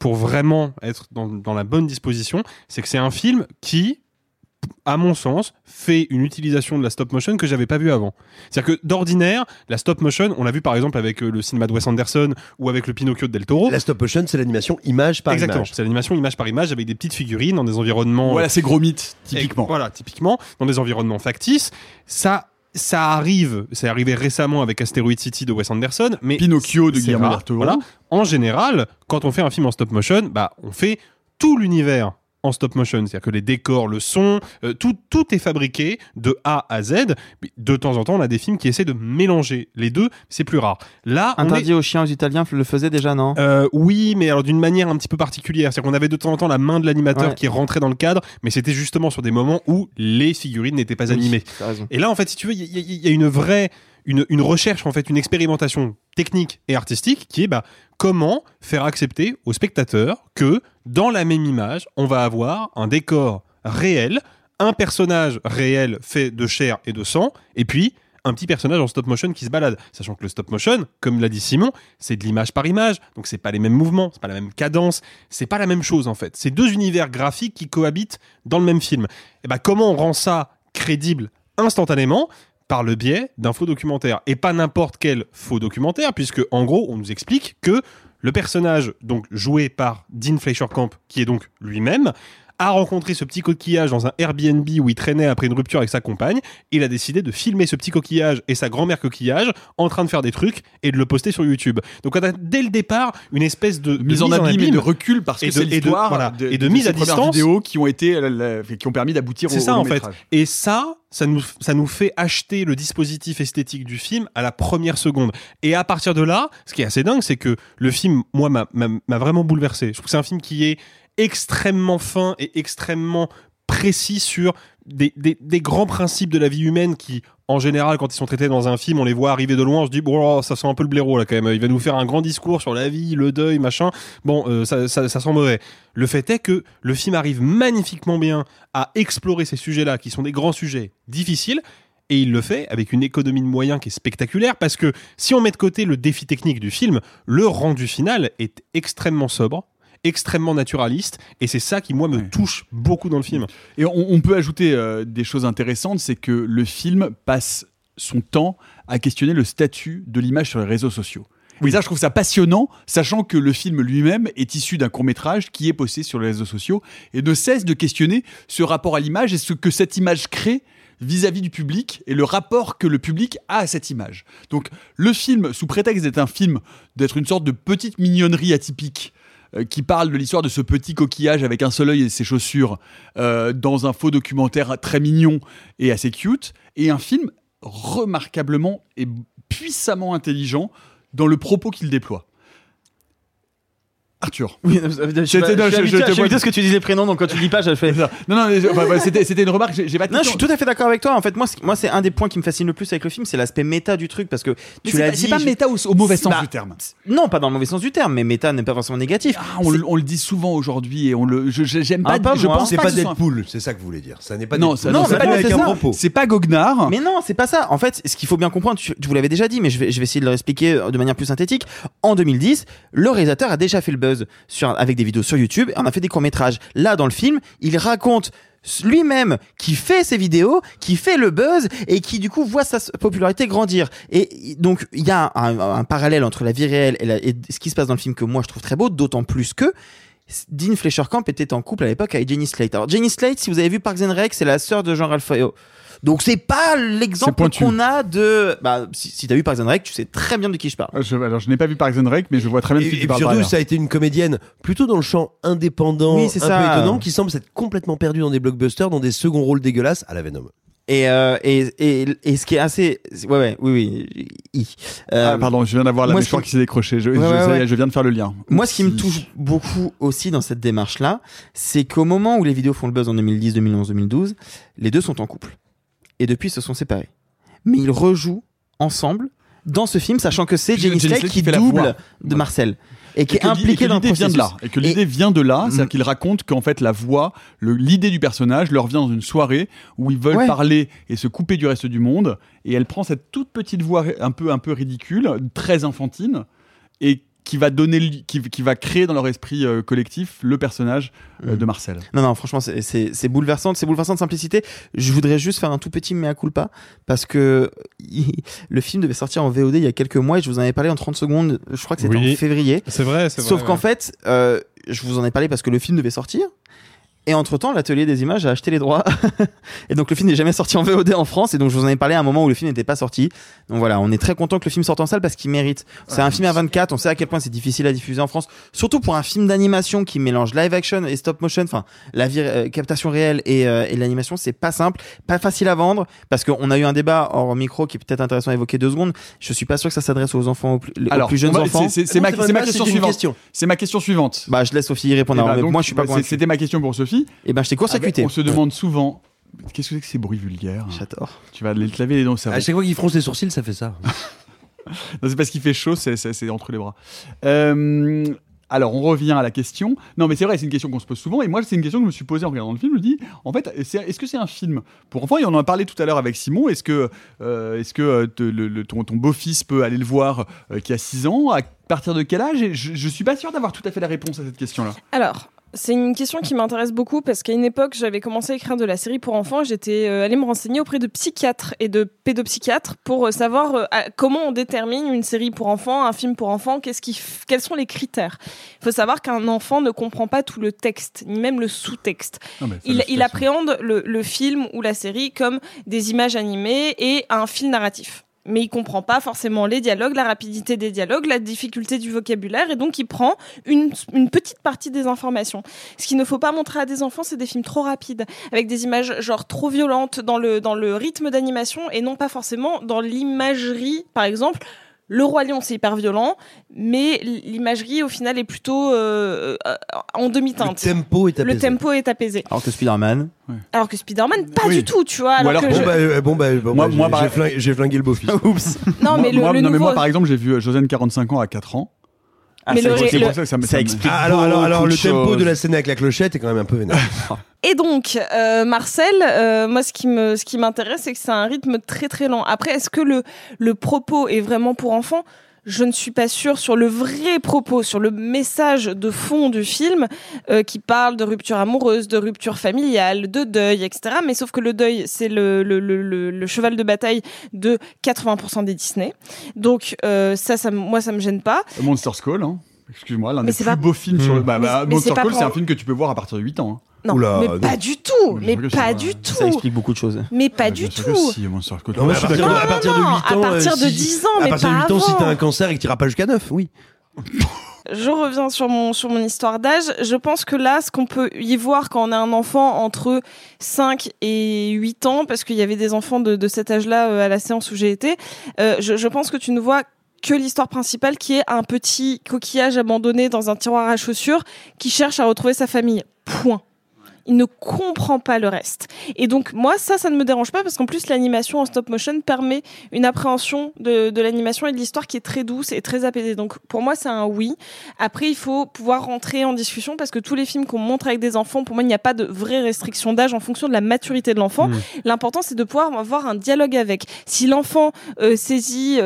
pour vraiment être dans la bonne disposition, c'est que c'est un film qui, à mon sens, fait une utilisation de la stop motion que j'avais pas vue avant. C'est-à-dire que d'ordinaire, la stop motion, on l'a vu par exemple avec le cinéma de Wes Anderson ou avec le Pinocchio de Del Toro. La stop motion, c'est l'animation image par image. Exactement, c'est l'animation image par image avec des petites figurines dans des environnements... Voilà, c'est Gros Mythe, typiquement. Dans des environnements factices. Ça... Ça arrive, c'est arrivé récemment avec Asteroid City de Wes Anderson, mais Pinocchio de Guillermo del Toro. Voilà. En général, quand on fait un film en stop motion, bah on fait tout l'univers en stop motion, c'est-à-dire que les décors, le son, tout est fabriqué de A à Z. De temps en temps, on a des films qui essaient de mélanger les deux, c'est plus rare. Là, Interdit aux chiens, aux Italiens le faisaient déjà, non ? Oui, mais alors d'une manière un petit peu particulière, c'est-à-dire qu'on avait de temps en temps la main de l'animateur qui rentrait dans le cadre, mais c'était justement sur des moments où les figurines n'étaient pas animées. Et là, en fait, si tu veux, il y a une vraie une recherche, en fait, une expérimentation technique et artistique qui est comment faire accepter aux spectateurs que dans la même image, on va avoir un décor réel, un personnage réel fait de chair et de sang, et puis un petit personnage en stop motion qui se balade. Sachant que le stop motion, comme l'a dit Simon, c'est de l'image par image, donc c'est pas les mêmes mouvements, c'est pas la même cadence, c'est pas la même chose en fait. C'est deux univers graphiques qui cohabitent dans le même film. Et comment on rend ça crédible instantanément ? Par le biais d'un faux documentaire. Et pas n'importe quel faux documentaire, puisque, en gros, on nous explique que le personnage, donc joué par Dean Fleischer-Camp, qui est donc lui-même, a rencontré ce petit coquillage dans un Airbnb où il traînait après une rupture avec sa compagne. Il a décidé de filmer ce petit coquillage et sa grand-mère coquillage en train de faire des trucs et de le poster sur YouTube. Donc on a dès le départ une espèce de mise en abîme et de recul parce que c'est l'histoire et de mise à distance vidéos qui ont été qui ont permis d'aboutir au long métrage. Et ça nous fait acheter le dispositif esthétique du film à la première seconde. Et à partir de là, ce qui est assez dingue, c'est que le film, moi, m'a vraiment bouleversé. Je trouve que c'est un film qui est extrêmement fin et extrêmement précis sur des grands principes de la vie humaine qui, en général, quand ils sont traités dans un film, on les voit arriver de loin, on se dit bon, ça sent un peu le blaireau là quand même, il va nous faire un grand discours sur la vie, le deuil, machin, ça sent mauvais. Le fait est que le film arrive magnifiquement bien à explorer ces sujets-là qui sont des grands sujets difficiles. Et il le fait avec une économie de moyens qui est spectaculaire, parce que si on met de côté le défi technique du film, le rendu final est extrêmement sobre, extrêmement naturaliste, et c'est ça qui, moi, me touche beaucoup dans le film. Et on peut ajouter des choses intéressantes, c'est que le film passe son temps à questionner le statut de l'image sur les réseaux sociaux. Oui. Et ça, je trouve ça passionnant, sachant que le film lui-même est issu d'un court-métrage qui est posté sur les réseaux sociaux et ne cesse de questionner ce rapport à l'image et ce que cette image crée vis-à-vis du public et le rapport que le public a à cette image. Donc le film, sous prétexte d'être un film, d'être une sorte de petite mignonnerie atypique qui parle de l'histoire de ce petit coquillage avec un seul œil et ses chaussures dans un faux documentaire très mignon et assez cute, et un film remarquablement et puissamment intelligent dans le propos qu'il déploie. Arthur. Oui, je suis habitué à ce que tu disais prénom, donc quand tu dis pas, je fais. C'était une remarque. J'ai pas. Non, je suis tout à fait d'accord avec toi. En fait, moi, c'est un des points qui me fascine le plus avec le film, c'est l'aspect méta du truc, parce que tu l'as dit. C'est pas méta au mauvais sens du terme. Non, pas dans le mauvais sens du terme, mais méta n'est pas forcément négatif. On le dit souvent aujourd'hui et on le. J'aime pas. Je pense pas que c'est pas Deadpool. C'est ça que vous voulez dire. Ça n'est pas. Non, c'est pas propos. C'est pas goguenard. Mais non, c'est pas ça. En fait, ce qu'il faut bien comprendre, tu vous l'avais déjà dit, mais je vais essayer de le réexpliquer de manière plus synthétique. En 2010, le réalisateur a déjà fait le buzz avec des vidéos sur YouTube, et on a fait des courts-métrages. Là, dans le film, il raconte lui-même qui fait ses vidéos, qui fait le buzz et qui du coup voit sa popularité grandir. Et donc il y a un parallèle entre la vie réelle et ce qui se passe dans le film que moi je trouve très beau, d'autant plus que Dean Fleischer-Camp était en couple à l'époque avec Jenny Slate. Alors Jenny Slate, si vous avez vu Parks and Rec, c'est la sœur de Jean Ralphio. Donc c'est pas l'exemple qu'on a de si t'as vu Parks and Rec, tu sais très bien de qui je parle. Alors je n'ai pas vu Parks and Rec, mais je vois très bien de qui tu parles. Et surtout ça a été une comédienne plutôt dans le champ indépendant, un peu étonnant, qui semble s'être complètement perdue dans des blockbusters, dans des seconds rôles dégueulasses à la Venom. Et ce qui est assez pardon, je viens d'avoir la méchante qui s'est décrochée. Je viens de faire le lien. Moi, ce qui me touche beaucoup aussi dans cette démarche là, c'est qu'au moment où les vidéos font le buzz en 2010, 2011, 2012, les deux sont en couple. Et depuis, ils se sont séparés. Mais ils rejouent ensemble dans ce film, sachant que c'est Jenny Slate qui double de Marcel. Et qui est impliqué dans le processus. L'idée vient de là, c'est-à-dire qu'il raconte qu'en fait la voix, l'idée du personnage leur vient dans une soirée où ils veulent parler et se couper du reste du monde, et elle prend cette toute petite voix un peu ridicule, très infantile, et qui va donner, qui va créer dans leur esprit collectif le personnage de Marcel. Non, franchement, c'est bouleversant, c'est bouleversant de simplicité. Je voudrais juste faire un tout petit mea culpa parce que le film devait sortir en VOD il y a quelques mois et je vous en avais parlé en 30 secondes. Je crois que c'était en février. C'est vrai. Sauf qu'en fait, je vous en ai parlé parce que le film devait sortir. Et entre-temps, l'Atelier des Images a acheté les droits. Et donc, le film n'est jamais sorti en VOD en France. Et donc, je vous en ai parlé à un moment où le film n'était pas sorti. Donc voilà, on est très content que le film sorte en salle parce qu'il mérite. C'est un film à 24. On sait à quel point c'est difficile à diffuser en France. Surtout pour un film d'animation qui mélange live action et stop motion. Enfin, la captation réelle et l'animation, c'est pas simple. Pas facile à vendre. Parce qu'on a eu un débat hors micro qui est peut-être intéressant à évoquer 2 secondes. Je suis pas sûr que ça s'adresse aux enfants, aux plus jeunes enfants. C'est ma question suivante. Bah, je laisse Sophie y répondre. Alors, donc, moi, je suis pas convaincu. C'était ma question pour Sophie. Et ben je t'ai court-circuité. On se demande souvent qu'est-ce que c'est que ces bruits vulgaires. J'adore. Tu vas te laver les dents au cerveau. À chaque fois qu'il fronce les sourcils, ça fait ça. Non, c'est parce qu'il fait chaud, c'est entre les bras. Alors on revient à la question. Non mais c'est vrai, c'est une question qu'on se pose souvent. Et moi c'est une question que je me suis posée en regardant le film. Je me dis en fait, est-ce que c'est un film pour enfants? Et on en a parlé tout à l'heure avec Simon. Est-ce que ton beau-fils peut aller le voir qui a 6 ans? À partir de quel âge? Et je suis pas sûr d'avoir tout à fait la réponse à cette question-là. Alors c'est une question qui m'intéresse beaucoup parce qu'à une époque, j'avais commencé à écrire de la série pour enfants. J'étais allée me renseigner auprès de psychiatres et de pédopsychiatres pour savoir comment on détermine une série pour enfants, un film pour enfants, quels sont les critères. Il faut savoir qu'un enfant ne comprend pas tout le texte, ni même le sous-texte. Il appréhende le film ou la série comme des images animées et un fil narratif. Mais il comprend pas forcément les dialogues, la rapidité des dialogues, la difficulté du vocabulaire, et donc il prend une petite partie des informations. Ce qu'il ne faut pas montrer à des enfants, c'est des films trop rapides, avec des images genre trop violentes dans le rythme d'animation, et non pas forcément dans l'imagerie. Par exemple, Le Roi Lion, c'est hyper violent, mais l'imagerie, au final, est plutôt en demi-teinte. Le tempo est apaisé. Alors que Spider-Man... Ouais. Alors que Spider-Man, pas du tout, tu vois. J'ai flingué le beau-fils. Oups. Non, mais moi, par exemple, j'ai vu Josiane 45 ans à 4 ans. Alors le tempo de la scène avec la clochette est quand même un peu vénère. Et donc, Marcel, moi, ce qui m'intéresse, c'est que c'est un rythme très très lent. Après, est-ce que le propos est vraiment pour enfants ? Je ne suis pas sûre sur le vrai propos, sur le message de fond du film qui parle de rupture amoureuse, de rupture familiale, de deuil, etc. Mais sauf que le deuil, c'est le cheval de bataille de 80% des Disney. Donc moi, ça me gêne pas. Monster Call, hein. Excuse-moi, l'un des plus beaux films sur le... Monster Call, c'est un film que tu peux voir à partir de 8 ans. Hein. Non, oula, mais pas du tout. Mais pas du tout. Ça explique beaucoup de choses. Mais pas du tout. Si, non, à partir de 8 ans. À partir de 10 ans, mais pas avant. À partir de 8 ans, si t'as un cancer et que t'iras pas jusqu'à 9, oui. Je reviens sur mon histoire d'âge. Je pense que là, ce qu'on peut y voir quand on a un enfant entre 5 et 8 ans, parce qu'il y avait des enfants de cet âge-là à la séance où j'ai été, je pense que tu ne vois que l'histoire principale qui est un petit coquillage abandonné dans un tiroir à chaussures qui cherche à retrouver sa famille. Point. Il ne comprend pas le reste. Et donc, moi, ça ne me dérange pas parce qu'en plus, l'animation en stop motion permet une appréhension de l'animation et de l'histoire qui est très douce et très apaisée. Donc, pour moi, c'est un oui. Après, il faut pouvoir rentrer en discussion parce que tous les films qu'on montre avec des enfants, pour moi, il n'y a pas de vraie restriction d'âge en fonction de la maturité de l'enfant. Mmh. L'important, c'est de pouvoir avoir un dialogue avec. Si l'enfant saisit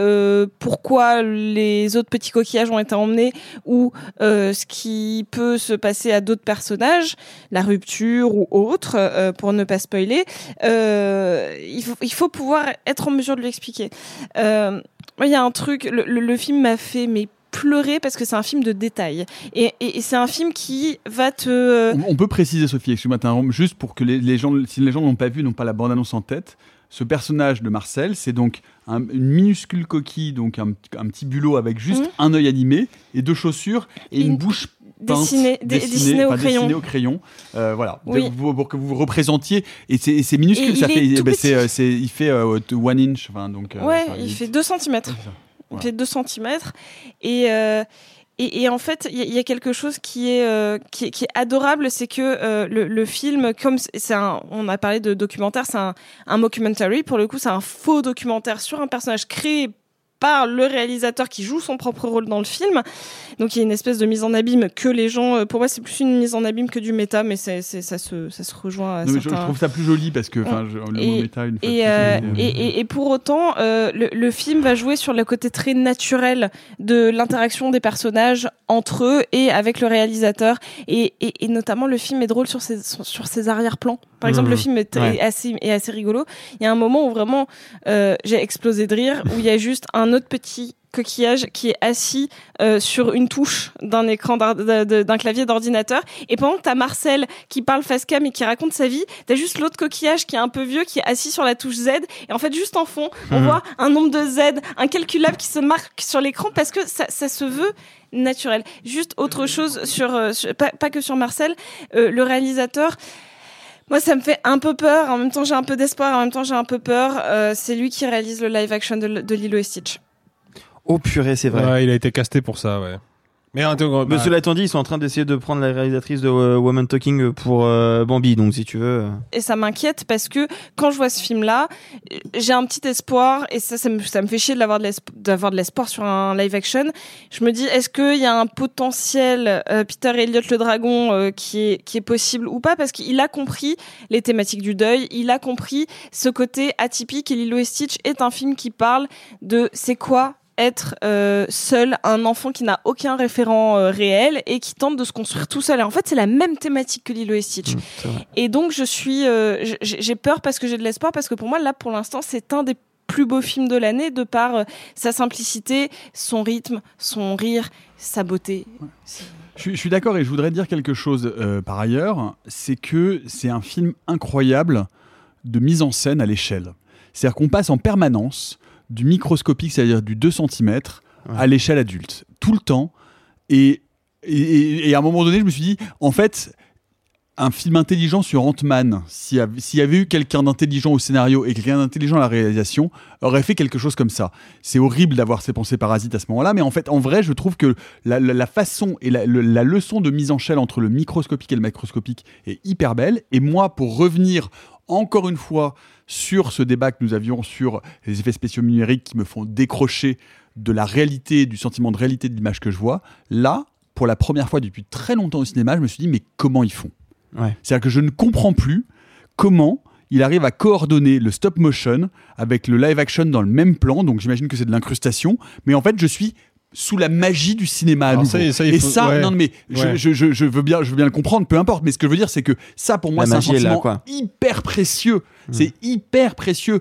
pourquoi les autres petits coquillages ont été emmenés ou ce qui peut se passer à d'autres personnages, la rupture, ou autre, pour ne pas spoiler, il faut pouvoir être en mesure de lui expliquer. Il y a un truc, le film m'a fait pleurer parce que c'est un film de détails et c'est un film qui va te... On peut préciser, Sophie, excuse-moi, juste pour que les gens, si les gens n'ont pas vu, n'ont pas la bande-annonce en tête, ce personnage de Marcel, c'est donc une minuscule coquille, donc un petit bulot avec juste un œil animé et 2 chaussures et une bouche dessinée au crayon. Voilà, oui. Pour que vous vous représentiez. Et c'est minuscule, et ça fait, il fait 1 inch. Enfin, donc, ouais, enfin, il fait 2 cm. Il fait 2 cm. Et en fait, il y a quelque chose qui est adorable, c'est que le film, comme on a parlé de documentaire, c'est un mockumentary. Pour le coup, c'est un faux documentaire sur un personnage créé par le réalisateur qui joue son propre rôle dans le film. Donc il y a une espèce de mise en abîme que les gens... Pour moi, c'est plus une mise en abîme que du méta, mais ça se rejoint à certains... Je trouve ça plus joli, parce que le mot méta... Et pour autant, le film va jouer sur le côté très naturel de l'interaction des personnages entre eux et avec le réalisateur. Et notamment, le film est drôle sur ses arrière-plans. Par exemple, le film est assez rigolo. Il y a un moment où vraiment j'ai explosé de rire, où il y a juste un autre petit coquillage qui est assis sur une touche d'un écran d'un clavier d'ordinateur, et pendant que t'as Marcel qui parle face cam et qui raconte sa vie, t'as juste l'autre coquillage qui est un peu vieux qui est assis sur la touche Z, et en fait juste en fond on voit un nombre de Z incalculable qui se marque sur l'écran parce que ça se veut naturel. Juste autre chose sur pas que sur Marcel, le réalisateur. Moi, ça me fait un peu peur. En même temps, j'ai un peu d'espoir. En même temps, j'ai un peu peur. C'est lui qui réalise le live action de Lilo et Stitch. Oh purée, c'est vrai. Ouais, il a été casté pour ça, ouais. Mais cela étant dit, ils sont en train d'essayer de prendre la réalisatrice de Woman Talking pour Bambi, donc si tu veux... Et ça m'inquiète parce que quand je vois ce film-là, j'ai un petit espoir, et ça me fait chier d'avoir de l'espoir sur un live-action. Je me dis, est-ce qu'il y a un potentiel Peter Elliott le dragon qui est possible ou pas, parce qu'il a compris les thématiques du deuil, il a compris ce côté atypique, et Lilo et Stitch est un film qui parle de c'est quoi être seul, un enfant qui n'a aucun référent réel et qui tente de se construire tout seul. Et en fait, c'est la même thématique que Lilo et Stitch. Et donc, j'ai peur parce que j'ai de l'espoir, parce que pour moi, là, pour l'instant, c'est un des plus beaux films de l'année de par sa simplicité, son rythme, son rire, sa beauté. Ouais. Je suis d'accord, et je voudrais dire quelque chose par ailleurs, c'est que c'est un film incroyable de mise en scène à l'échelle. C'est-à-dire qu'on passe en permanence du microscopique, c'est-à-dire du 2 cm, ouais, à l'échelle adulte, tout le temps. Et à un moment donné, je me suis dit, en fait, un film intelligent sur Ant-Man, s'il y avait eu quelqu'un d'intelligent au scénario et quelqu'un d'intelligent à la réalisation, aurait fait quelque chose comme ça. C'est horrible d'avoir ces pensées parasites à ce moment-là, mais en fait, en vrai, je trouve que la façon et la leçon de mise en scène entre le microscopique et le macroscopique est hyper belle. Et moi, pour revenir encore une fois sur ce débat que nous avions sur les effets spéciaux numériques qui me font décrocher de la réalité, du sentiment de réalité de l'image que je vois, là, pour la première fois depuis très longtemps au cinéma, je me suis dit, mais comment ils font ? Ouais. C'est-à-dire que je ne comprends plus comment il arrive à coordonner le stop motion avec le live action dans le même plan, donc j'imagine que c'est de l'incrustation, mais en fait, je suis sous la magie du cinéma à nouveau. Je veux bien le comprendre, peu importe, mais ce que je veux dire, c'est que ça, pour moi, c'est un sentiment hyper précieux. C'est hyper précieux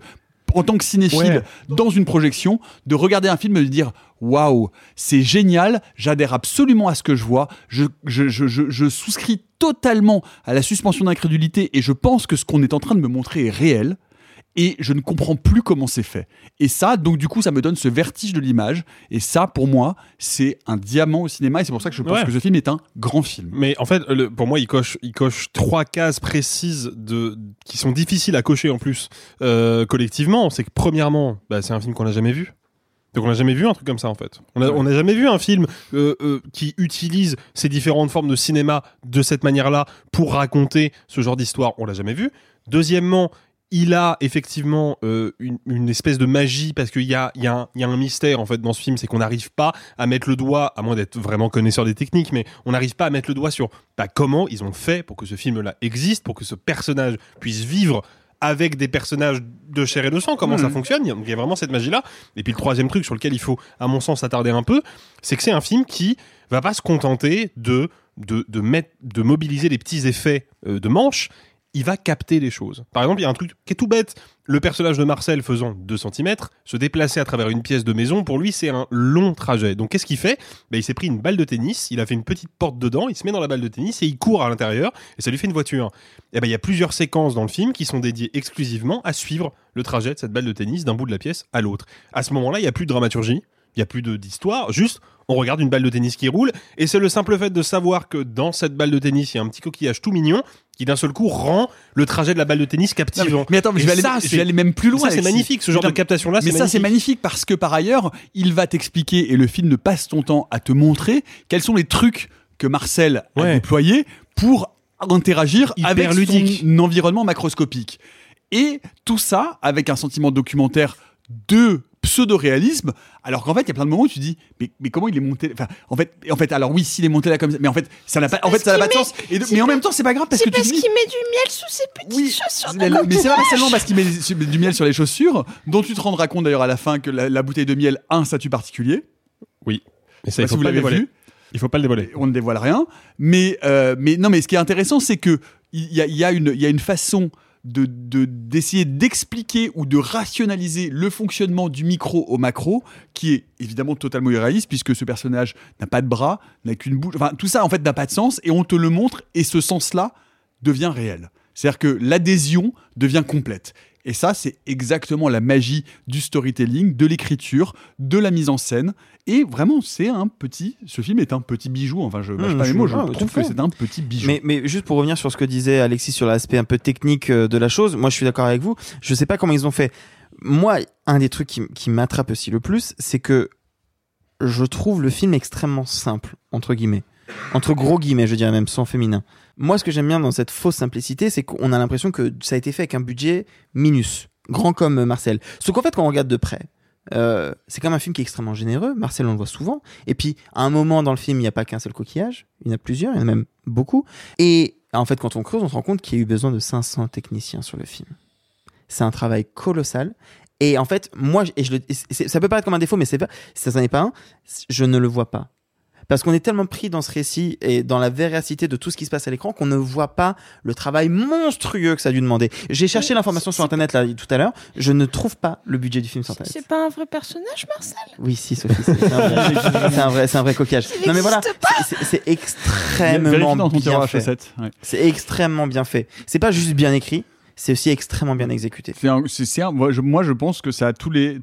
en tant que cinéphile, dans une projection, de regarder un film et de dire waouh, c'est génial, j'adhère absolument à ce que je vois, je souscris totalement à la suspension d'incrédulité, et je pense que ce qu'on est en train de me montrer est réel. Et je ne comprends plus comment c'est fait. Et ça, donc du coup, ça me donne ce vertige de l'image. Et ça, pour moi, c'est un diamant au cinéma. Et c'est pour ça que je pense que ce film est un grand film. Mais en fait, pour moi, il coche trois cases précises qui sont difficiles à cocher en plus collectivement. C'est que premièrement, c'est un film qu'on n'a jamais vu. Donc on n'a jamais vu un truc comme ça, en fait. On n'a jamais vu un film qui utilise ces différentes formes de cinéma de cette manière-là pour raconter ce genre d'histoire. On l'a jamais vu. Deuxièmement, il a effectivement une espèce de magie, parce qu'il y a un mystère en fait dans ce film, c'est qu'on n'arrive pas à mettre le doigt, à moins d'être vraiment connaisseur des techniques, mais on n'arrive pas à mettre le doigt sur comment ils ont fait pour que ce film-là existe, pour que ce personnage puisse vivre avec des personnages de chair et de sang, comment ça fonctionne. Donc il y a vraiment cette magie-là. Et puis le troisième truc sur lequel il faut, à mon sens, s'attarder un peu, c'est que c'est un film qui va pas se contenter de mobiliser les petits effets de manche. Il va capter les choses. Par exemple, il y a un truc qui est tout bête. Le personnage de Marcel faisant 2 cm, se déplacer à travers une pièce de maison, pour lui, c'est un long trajet. Donc, qu'est-ce qu'il fait ? Il s'est pris une balle de tennis, il a fait une petite porte dedans, il se met dans la balle de tennis et il court à l'intérieur, et ça lui fait une voiture. Et il y a plusieurs séquences dans le film qui sont dédiées exclusivement à suivre le trajet de cette balle de tennis d'un bout de la pièce à l'autre. À ce moment-là, il n'y a plus de dramaturgie, il n'y a plus d'histoire, juste on regarde une balle de tennis qui roule, et c'est le simple fait de savoir que dans cette balle de tennis, il y a un petit coquillage tout mignon qui d'un seul coup rend le trajet de la balle de tennis captivant. Mais attends, je vais aller même plus loin. Ça, c'est magnifique, ce genre de captation-là. Mais ça, c'est magnifique parce que par ailleurs, il va t'expliquer, et le film ne passe ton temps à te montrer, quels sont les trucs que Marcel a déployés pour interagir avec son environnement macroscopique. Et tout ça avec un sentiment documentaire de pseudo-réalisme, alors qu'en fait il y a plein de moments où tu dis mais comment il est monté, en fait alors oui, s'il est monté là comme ça, mais en fait ça n'a pas de sens, mais en même temps c'est pas grave parce que tu dis, qu'il met du miel sous ses petites chaussures, mais c'est pas seulement parce qu'il met du miel sur les chaussures, dont tu te rendras compte d'ailleurs à la fin que la bouteille de miel a un statut particulier, mais ça, il faut pas le dévoiler, on ne dévoile rien, mais ce qui est intéressant, c'est que il y a une façon d'essayer d'expliquer ou de rationaliser le fonctionnement du micro au macro, qui est évidemment totalement irréaliste, puisque ce personnage n'a pas de bras, n'a qu'une bouche, enfin tout ça en fait n'a pas de sens, et on te le montre, et ce sens-là devient réel. C'est-à-dire que l'adhésion devient complète. Et ça, c'est exactement la magie du storytelling, de l'écriture, de la mise en scène. Et vraiment, ce film est un petit bijou. Enfin, je ne mâche pas mes mots, je trouve que c'est un petit bijou. Mais juste pour revenir sur ce que disait Alexis sur l'aspect un peu technique de la chose, moi je suis d'accord avec vous, je ne sais pas comment ils ont fait. Moi, un des trucs qui m'attrape aussi le plus, c'est que je trouve le film extrêmement simple, entre guillemets. Entre gros guillemets, je dirais même, sans féminin. Moi, ce que j'aime bien dans cette fausse simplicité, c'est qu'on a l'impression que ça a été fait avec un budget minus, grand comme Marcel. Sauf qu'en fait, quand on regarde de près, c'est quand même un film qui est extrêmement généreux. Marcel, on le voit souvent. Et puis, à un moment dans le film, il n'y a pas qu'un seul coquillage. Il y en a plusieurs, il y en a même beaucoup. Et en fait, quand on creuse, on se rend compte qu'il y a eu besoin de 500 techniciens sur le film. C'est un travail colossal. Et en fait, moi, ça peut paraître comme un défaut, mais ça n'en est pas un. Je ne le vois pas. Parce qu'on est tellement pris dans ce récit et dans la véracité de tout ce qui se passe à l'écran qu'on ne voit pas le travail monstrueux que ça a dû demander. J'ai cherché l'information sur Internet là tout à l'heure. Je ne trouve pas le budget du film sur Internet. C'est pas un vrai personnage, Marcel ? Oui, si, Sophie. C'est un vrai coquillage. Non mais voilà, c'est extrêmement bien fait. Ouais. C'est extrêmement bien fait. C'est pas juste bien écrit. C'est aussi extrêmement bien exécuté. Moi, je pense que ça a tous les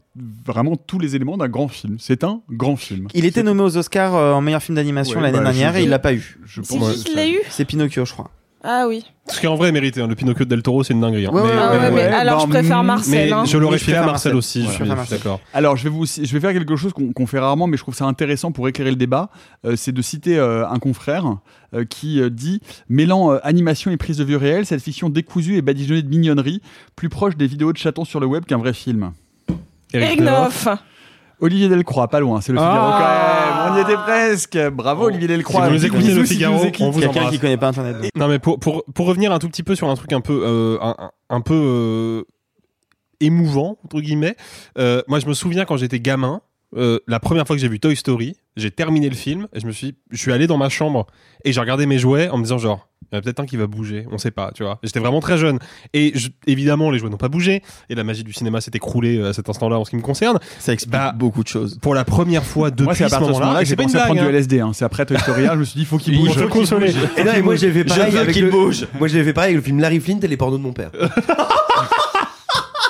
éléments d'un grand film. C'est un grand film. Il était nommé aux Oscars en meilleur film d'animation l'année dernière et il ne l'a pas eu. Je pense qu'il l'a eu. C'est Pinocchio, je crois. Ah oui. Ce qui en vrai est mérité. Le Pinocchio de Del Toro, c'est une dinguerie. Je préfère Marcel. Je l'aurais filé à Marcel aussi. Ouais. Je suis d'accord. Alors, je vais faire quelque chose qu'on fait rarement, mais je trouve ça intéressant pour éclairer le débat. C'est de citer un confrère qui dit « Mêlant animation et prise de vue réelle, cette fiction décousue et badigeonnée de mignonnerie, plus proche des vidéos de chatons sur le web qu'un vrai film. » Eric Noff. Olivier Delcroix, pas loin, c'est le Figaro quand même. On y était presque. Bravo Olivier Delcroix. Si vous nous écoutez le Figaro, on vous embrasse. Quelqu'un qui connaît pas Internet. Non mais pour revenir un tout petit peu sur un truc un peu émouvant entre guillemets. Moi je me souviens quand j'étais gamin, la première fois que j'ai vu Toy Story, j'ai terminé le film et je suis allé dans ma chambre et j'ai regardé mes jouets en me disant genre il y en a peut-être un qui va bouger, on sait pas, tu vois. J'étais vraiment très jeune et évidemment les jouets n'ont pas bougé et la magie du cinéma s'est écroulée à cet instant-là en ce qui me concerne. Ça explique beaucoup de choses. Pour la première fois depuis ce moment-là, j'ai pensé à prendre du LSD. C'est après Toy Story 1, je me suis dit faut qu'il bouge. Il faut consoler. Et moi j'ai fait pareil avec le film Larry Flint et les pornos de mon père.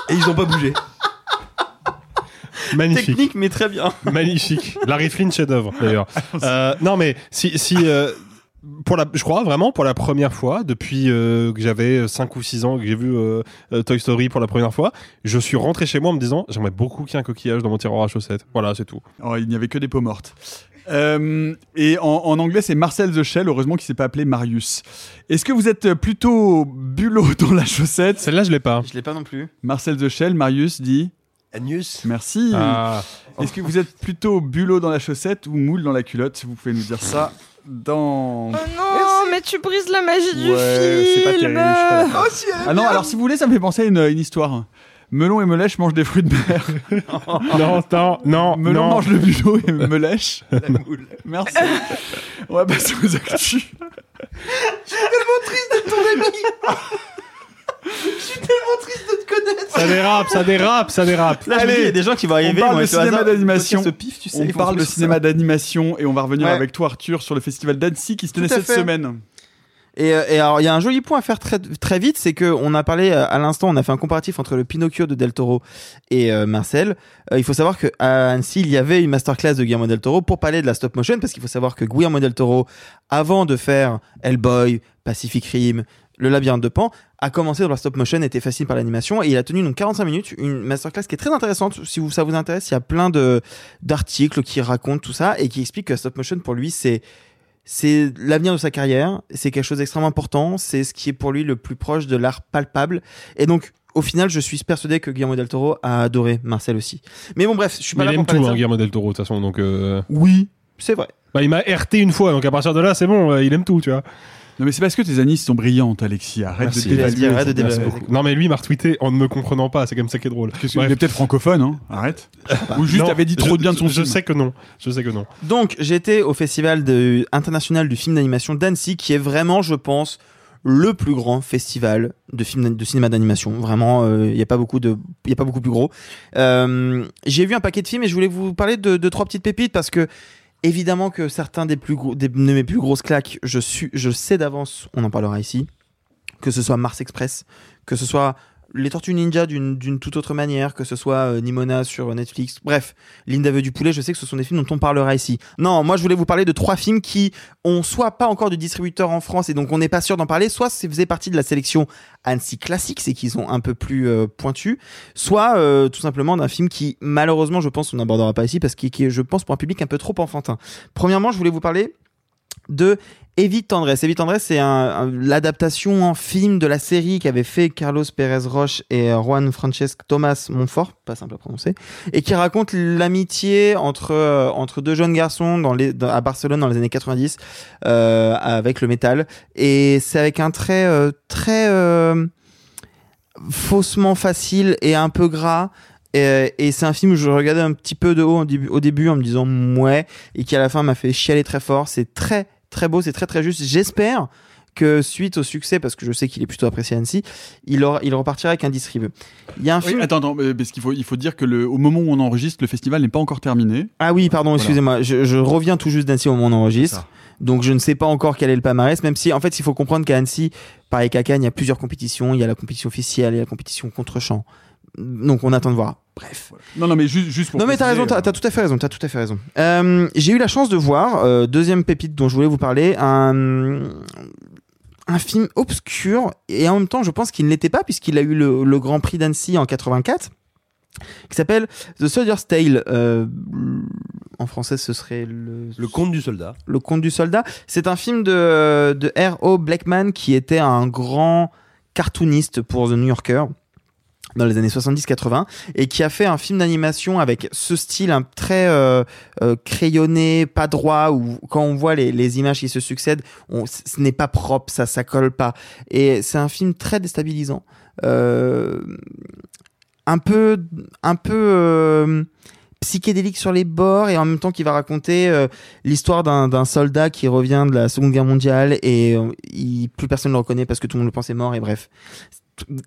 Et ils n'ont pas bougé. Magnifique. Technique mais très bien. Magnifique. Larry Flynn chef-d'œuvre d'ailleurs. Non mais si je crois vraiment pour la première fois depuis que j'avais 5 ou 6 ans que j'ai vu Toy Story pour la première fois, je suis rentré chez moi en me disant j'aimerais beaucoup qu'il y ait un coquillage dans mon tiroir à chaussettes. Voilà, c'est tout. Oh, il n'y avait que des peaux mortes. Et en anglais c'est Marcel the Shell, heureusement qu'il ne s'est pas appelé Marius. Est-ce que vous êtes plutôt bulot dans la chaussette ? Celle-là je ne l'ai pas. Je ne l'ai pas non plus. Marcel the Shell, Marius dit Agnus. Merci. Est-ce que vous êtes plutôt bulot dans la chaussette ou moule dans la culotte ? Vous pouvez nous dire ça dans... Oh non, mais tu brises la magie du film. C'est pas terrible. Alors si vous voulez, ça me fait penser à une histoire. Melon et Melèche mangent des fruits de mer. Non. Melon mange le bulot et Melèche la moule. Merci. On va passer aux actus. Je suis tellement triste de ton ami. Je suis tellement triste de te connaître. Ça dérape. Là, allez, il y a des gens qui vont arriver. On parle de cinéma d'animation. Et on va revenir avec toi, Arthur, sur le festival d'Annecy qui se tenait cette semaine. Et alors, il y a un joli point à faire très, très vite, c'est qu'on a parlé à l'instant, on a fait un comparatif entre le Pinocchio de Del Toro et Marcel. Il faut savoir qu'à Annecy, il y avait une masterclass de Guillermo Del Toro pour parler de la stop motion, parce qu'il faut savoir que Guillermo Del Toro, avant de faire Hellboy, Pacific Rim, Le labyrinthe de Pan, a commencé dans la stop motion, était fasciné par l'animation et il a tenu donc 45 minutes une masterclass qui est très intéressante. Si ça vous intéresse, il y a plein d'articles qui racontent tout ça et qui expliquent que la stop motion pour lui c'est l'avenir de sa carrière, c'est quelque chose d'extrêmement important, c'est ce qui est pour lui le plus proche de l'art palpable. Et donc au final, je suis persuadé que Guillermo del Toro a adoré Marcel aussi. Mais bon bref, je suis pas là pour parler de ça. Il aime tout Guillermo del Toro de toute façon donc oui, c'est vrai. Il m'a heurté une fois donc à partir de là, c'est bon, il aime tout, tu vois. Non mais c'est parce que tes amies sont brillantes, Alexis. Arrête de dévaluer. Non mais lui il m'a retweeté en ne me comprenant pas. C'est comme ça qui est drôle. Il est peut-être francophone, hein. Arrête. Ou juste t'avais dit trop de bien de son film. Je sais que non. Donc j'étais au festival international du film d'animation d'Annecy, qui est vraiment, je pense, le plus grand festival de films de cinéma d'animation. Vraiment, il y a pas beaucoup plus gros. J'ai vu un paquet de films et je voulais vous parler de trois petites pépites parce que évidemment que certains des plus gros, de mes plus grosses claques, je sais d'avance, on en parlera ici. Que ce soit Mars Express, que ce soit Les Tortues Ninja d'une toute autre manière, que ce soit Nimona sur Netflix, bref, Linda veut du poulet, je sais que ce sont des films dont on parlera ici. Non, moi je voulais vous parler de trois films qui ont soit pas encore de distributeur en France et donc on n'est pas sûr d'en parler, soit ça faisait partie de la sélection Annecy classique, c'est qu'ils sont un peu plus pointus, soit tout simplement d'un film qui malheureusement je pense on n'abordera pas ici parce qu'il est je pense pour un public un peu trop enfantin. Premièrement, je voulais vous parler de Evite Andrés. Evite Andrés, c'est l'adaptation en film de la série qu'avaient fait Carlos Pérez Roche et Juan Francesc Tomás Montfort, pas simple à prononcer, et qui raconte l'amitié entre deux jeunes garçons à Barcelone dans les années 90 avec le métal. Et c'est avec un trait très faussement facile et un peu gras. Et c'est un film où je regardais un petit peu de haut au début en me disant mouais et qui à la fin m'a fait chialer très fort. C'est très très beau, c'est très très juste. J'espère que suite au succès, parce que je sais qu'il est plutôt apprécié à Annecy, il repartira avec un distribut. Il y a un film. Attends, parce qu'il faut dire que au moment où on enregistre, le festival n'est pas encore terminé. Ah oui, pardon, voilà. Excusez-moi, je reviens tout juste d'Annecy au moment où on enregistre. Donc je ne sais pas encore quel est le palmarès, même si en fait il faut comprendre qu'à Annecy, pareil qu'à Cannes, il y a plusieurs compétitions. Il y a la compétition officielle, il y a la compétition contre-champ. Donc on attend de voir. Bref. Non mais juste pour. Non mais t'as tout à fait raison. J'ai eu la chance de voir deuxième pépite dont je voulais vous parler, un film obscur et en même temps je pense qu'il ne l'était pas puisqu'il a eu le Grand Prix d'Annecy en 84 qui s'appelle The Soldier's Tale. En français ce serait le Conte du Soldat. Le Conte du Soldat. C'est un film de R.O. Blackman qui était un grand cartooniste pour The New Yorker dans les années 70-80 et qui a fait un film d'animation avec ce style un très crayonné, pas droit, où quand on voit les images qui se succèdent, ce n'est pas propre, ça colle pas. Et c'est un film très déstabilisant, un peu psychédélique sur les bords et en même temps qui va raconter l'histoire d'un soldat qui revient de la Seconde Guerre mondiale et plus personne ne le reconnaît parce que tout le monde le pense est mort et bref.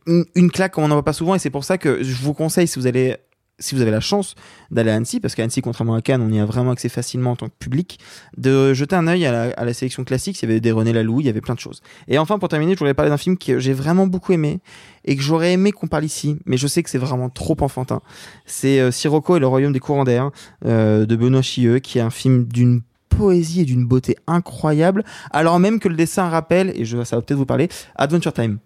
Une claque comme on n'en voit pas souvent et c'est pour ça que je vous conseille si vous avez la chance d'aller à Annecy, parce qu'à Annecy contrairement à Cannes on y a vraiment accès facilement en tant que public, de jeter un œil à la sélection classique. Il y avait des René Laloux, il y avait plein de choses. Et enfin pour terminer je voulais parler d'un film que j'ai vraiment beaucoup aimé et que j'aurais aimé qu'on parle ici mais je sais que c'est vraiment trop enfantin. C'est Sirocco et le royaume des courants d'air de Benoît Chilleux, qui est un film d'une poésie et d'une beauté incroyable alors même que le dessin rappelle, et ça va peut-être vous parler, Adventure Time.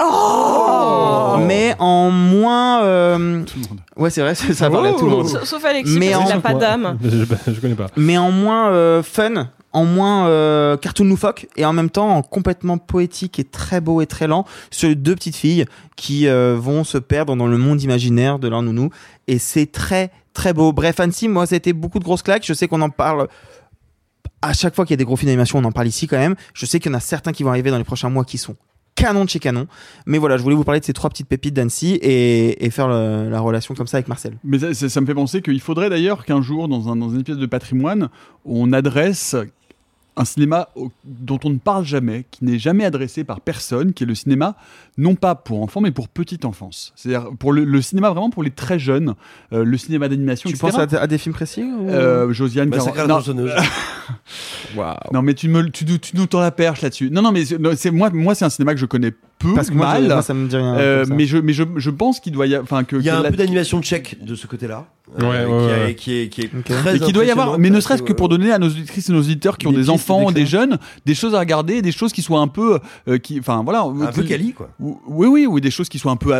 Oh, mais en moins. Tout le monde. Ouais, c'est vrai, ça parle à tout le monde. Sauf Alexis, mais il n'a pas d'âme. Je connais pas. Mais en moins fun, en moins cartoon loufoque, et en même temps en complètement poétique et très beau et très lent, sur deux petites filles qui vont se perdre dans le monde imaginaire de leur nounou. Et c'est très, très beau. Bref, Annecy, moi, ça a été beaucoup de grosses claques. Je sais qu'on en parle. À chaque fois qu'il y a des gros films d'animation, on en parle ici quand même. Je sais qu'il y en a certains qui vont arriver dans les prochains mois qui sont canon de chez canon, mais voilà, je voulais vous parler de ces trois petites pépites d'Annecy et faire la relation comme ça avec Marcel. Mais ça me fait penser qu'il faudrait d'ailleurs qu'un jour, dans une pièce de patrimoine, on adresse un cinéma dont on ne parle jamais, qui n'est jamais adressé par personne, qui est le cinéma non pas pour enfants mais pour petite enfance. C'est-à-dire pour le cinéma vraiment pour les très jeunes, le cinéma d'animation. Tu etc. penses à des films précis ou... Josiane. Bah, wow. Non mais tu nous tends la perche là-dessus. Non mais c'est moi c'est un cinéma que je connais peu. Parce que moi ça me dit rien. Mais je pense qu'il doit y avoir un peu d'animation tchèque de ce côté-là. Ouais. Qui est okay. Très et qui doit y avoir, mais ne serait-ce que pour donner à nos auditrices et nos auditeurs qui ont des enfants, des jeunes, des choses à regarder, des choses qui soient un peu, un peu quali quoi. Oui, des choses qui soient un peu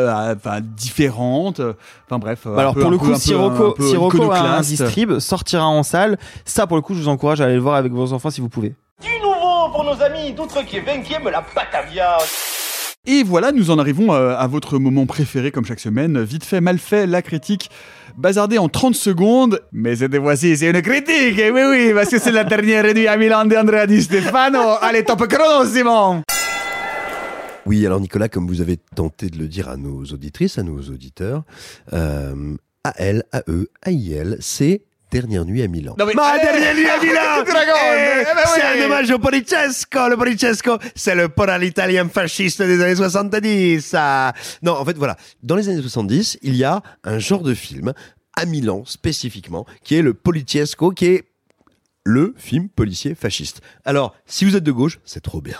différentes. Enfin bref. Alors pour le coup, Sirocco à un distrib sortira en salle. Ça pour le coup, je vous encourage à aller le voir avec vos enfants si vous pouvez. Du nouveau pour nos amis d'8e et 20e, la Batavia. Et voilà, nous en arrivons à votre moment préféré comme chaque semaine. Vite fait, mal fait, la critique bazardée en 30 secondes. Mais cette fois-ci, c'est une critique, oui, parce que c'est la dernière nuit à Milan d'Andrea Di Stefano. Allez, top chrono, Simon. Oui, alors Nicolas, comme vous avez tenté de le dire à nos auditrices, à nos auditeurs, A-L, A-E, A-I-L, c'est dernière nuit à Milan. Dernière nuit à Milan. C'est un hommage au Polichesco. Le Polichesco, c'est le port à l'italien fasciste des années 70. Non, en fait, voilà. Dans les années 70, il y a un genre de film à Milan spécifiquement qui est le Polichesco, qui est le film policier fasciste. Alors, si vous êtes de gauche, c'est trop bien.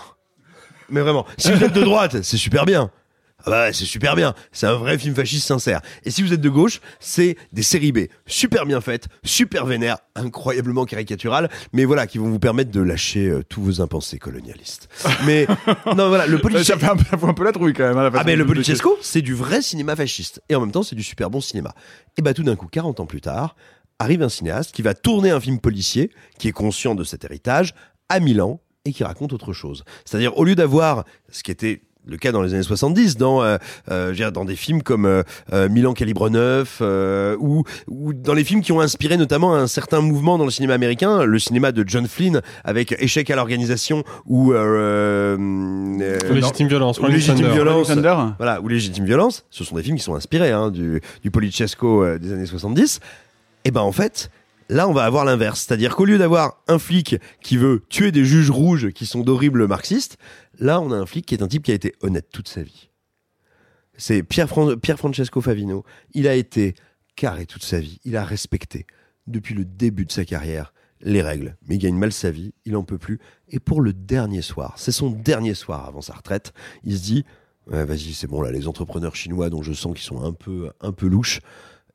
Mais vraiment, si vous êtes de droite, c'est super bien. Ah bah, c'est super bien. C'est un vrai film fasciste sincère. Et si vous êtes de gauche, c'est des séries B, super bien faites, super vénères, incroyablement caricaturales, mais voilà, qui vont vous permettre de lâcher tous vos impensés colonialistes. Mais, non, voilà, le Polichesco. Ça fout un peu la trouille quand même, à la façon. Ah, mais le Polichesco, c'est du vrai cinéma fasciste. Et en même temps, c'est du super bon cinéma. Et bah, tout d'un coup, 40 ans plus tard, arrive un cinéaste qui va tourner un film policier, qui est conscient de cet héritage, à Milan, et qui raconte autre chose. C'est-à-dire, au lieu d'avoir, ce qui était le cas dans les années 70, dans des films comme Milan Calibre 9, ou dans les films qui ont inspiré notamment un certain mouvement dans le cinéma américain, le cinéma de John Flynn avec Échec à l'organisation ou Légitime violence, ce sont des films qui sont inspirés du Polichesco des années 70. Et ben en fait, là, on va avoir l'inverse. C'est-à-dire qu'au lieu d'avoir un flic qui veut tuer des juges rouges qui sont d'horribles marxistes, là, on a un flic qui est un type qui a été honnête toute sa vie. C'est Pierre Francesco Favino. Il a été carré toute sa vie. Il a respecté, depuis le début de sa carrière, les règles. Mais il gagne mal sa vie. Il en peut plus. Et pour le dernier soir, c'est son dernier soir avant sa retraite, il se dit « Vas-y, c'est bon, là, les entrepreneurs chinois dont je sens qu'ils sont un peu louches,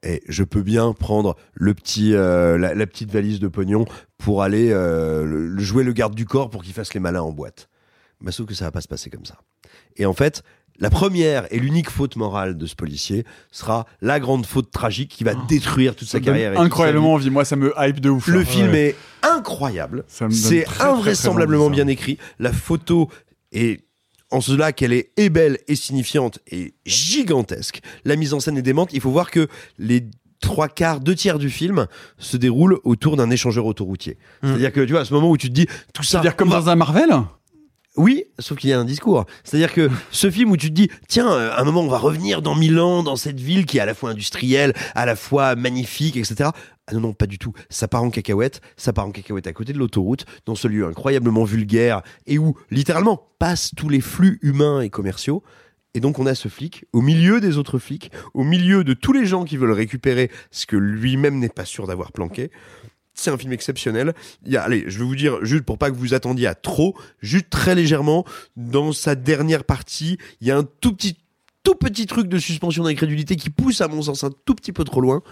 et je peux bien prendre la petite valise de pognon pour aller jouer le garde du corps pour qu'il fasse les malins en boîte. » Bah, sauf que ça va pas se passer comme ça. Et en fait, la première et l'unique faute morale de ce policier sera la grande faute tragique qui va détruire toute sa carrière. Et incroyablement envie. Moi, ça me hype de ouf. Le film est incroyable. C'est invraisemblablement bien écrit. La photo est... en cela qu'elle est belle et signifiante et gigantesque. La mise en scène est démente. Il faut voir que les 2 tiers du film se déroulent autour d'un échangeur autoroutier. C'est-à-dire que tu vois, à ce moment où tu te dis tout ça... C'est-à-dire comme dans un Marvel ? Oui, sauf qu'il y a un discours. C'est-à-dire que ce film où tu te dis, tiens, à un moment on va revenir dans Milan, dans cette ville qui est à la fois industrielle, à la fois magnifique, etc. Ah non, pas du tout. Ça part en cacahuète à côté de l'autoroute, dans ce lieu incroyablement vulgaire et où, littéralement, passent tous les flux humains et commerciaux. Et donc on a ce flic, au milieu des autres flics, au milieu de tous les gens qui veulent récupérer ce que lui-même n'est pas sûr d'avoir planqué. C'est un film exceptionnel. Je vais vous dire, juste pour pas que vous attendiez à trop, juste très légèrement, dans sa dernière partie, il y a un tout petit truc de suspension d'incrédulité qui pousse, à mon sens, un tout petit peu trop loin.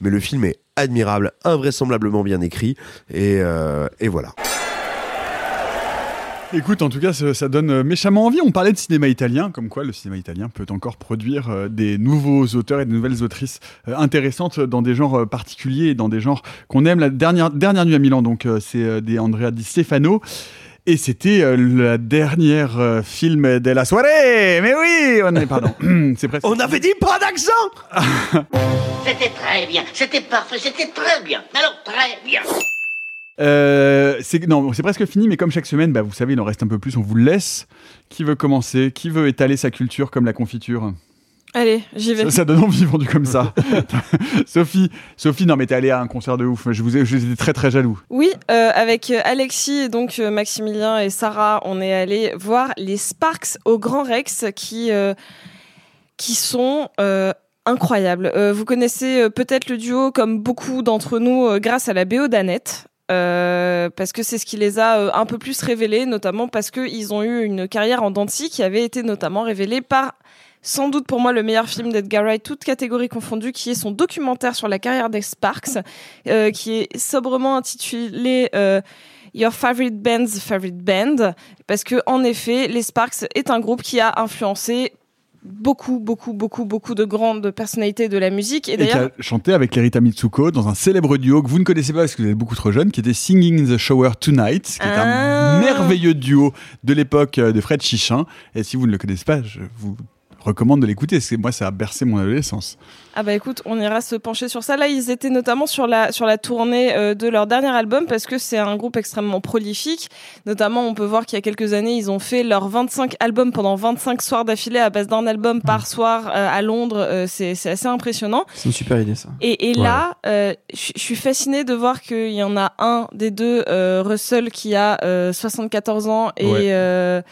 Mais le film est admirable, invraisemblablement bien écrit. Et voilà. Écoute, en tout cas, ça donne méchamment envie. On parlait de cinéma italien, comme quoi le cinéma italien peut encore produire des nouveaux auteurs et des nouvelles autrices intéressantes dans des genres particuliers et dans des genres qu'on aime. La dernière nuit à Milan, donc, c'est des Andrea Di Stefano. Et c'était la dernière film de la soirée. Mais oui, pardon, c'est presque... On avait dit pas d'accent. C'était très bien, c'était parfait, c'était très bien. Alors, très bien. C'est presque fini, mais comme chaque semaine, vous savez, il en reste un peu plus, on vous le laisse. Qui veut commencer ? Qui veut étaler sa culture comme la confiture ? Allez, j'y vais. Ça donne envie, vendu comme ça. Sophie, non mais t'es allée à un concert de ouf. J'étais très très jaloux. Oui, avec Alexis, donc Maximilien et Sarah, on est allés voir les Sparks au Grand Rex qui sont... incroyable. Vous connaissez peut-être le duo comme beaucoup d'entre nous grâce à la BO d'Annette, parce que c'est ce qui les a un peu plus révélés, notamment parce qu'ils ont eu une carrière en dents de scie qui avait été notamment révélée par, sans doute pour moi, le meilleur film d'Edgar Wright, toutes catégories confondues, qui est son documentaire sur la carrière des Sparks, qui est sobrement intitulé... Your Favorite Band's Favorite Band, parce que, en effet, les Sparks est un groupe qui a influencé beaucoup de grandes personnalités de la musique. Et d'ailleurs, qui a chanté avec Erita Mitsuko dans un célèbre duo que vous ne connaissez pas parce que vous êtes beaucoup trop jeune, qui était Singing in the Shower Tonight, qui est un merveilleux duo de l'époque de Fred Chichin. Et si vous ne le connaissez pas, je vous recommande de l'écouter. Moi, ça a bercé mon adolescence. Ah bah écoute, on ira se pencher sur ça. Là, ils étaient notamment sur la tournée de leur dernier album, parce que c'est un groupe extrêmement prolifique. Notamment, on peut voir qu'il y a quelques années, ils ont fait leurs 25 albums pendant 25 soirs d'affilée à base d'un album par soir à Londres. C'est assez impressionnant. C'est une super idée, ça. Et ouais. Là, je suis fascinée de voir qu'il y en a un des deux, Russell, qui a 74 ans et... Ouais.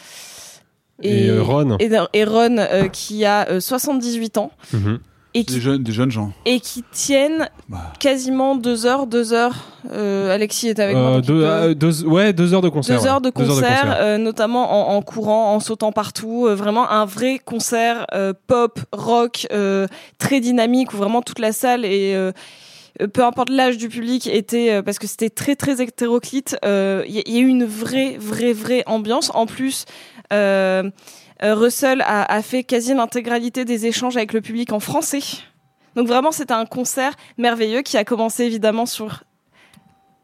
Ron. Et Ron qui a 78 ans. Mm-hmm. Et qui, des jeunes gens. Et qui tiennent quasiment deux heures. Alexis est avec moi. Deux heures de concert. Deux heures de concert. Notamment en courant, en sautant partout. Vraiment un vrai concert pop, rock, très dynamique, où vraiment toute la salle est... peu importe l'âge du public, parce que c'était très très hétéroclite. Il y a eu une vraie ambiance. En plus, Russell a fait quasi l'intégralité des échanges avec le public en français. Donc vraiment, c'était un concert merveilleux qui a commencé évidemment sur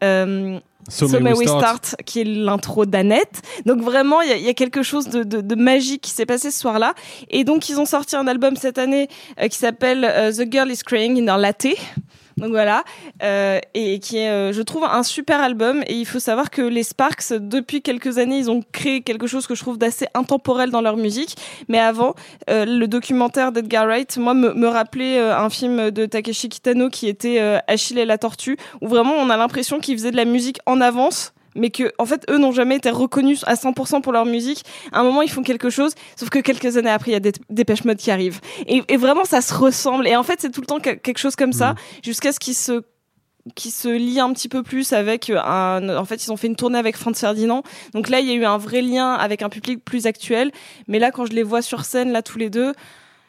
So May We Start, qui est l'intro d'Annette. Donc vraiment, il y a quelque chose de magique qui s'est passé ce soir-là. Et donc, ils ont sorti un album cette année qui s'appelle The Girl is Crying in Her Latte. Donc voilà, et qui est, je trouve, un super album. Et il faut savoir que les Sparks, depuis quelques années, ils ont créé quelque chose que je trouve d'assez intemporel dans leur musique. Mais avant, le documentaire d'Edgar Wright, moi, me rappelait un film de Takeshi Kitano qui était Achille et la tortue, où vraiment on a l'impression qu'ils faisaient de la musique en avance, mais que, en fait, eux n'ont jamais été reconnus à 100% pour leur musique. À un moment, ils font quelque chose, sauf que quelques années après, il y a des Dépêche Mode qui arrivent. Et vraiment, ça se ressemble. Et en fait, c'est tout le temps quelque chose comme ça, jusqu'à ce qu'ils se lient un petit peu plus avec en fait, ils ont fait une tournée avec Franz Ferdinand. Donc là, il y a eu un vrai lien avec un public plus actuel. Mais là, quand je les vois sur scène, là, tous les deux,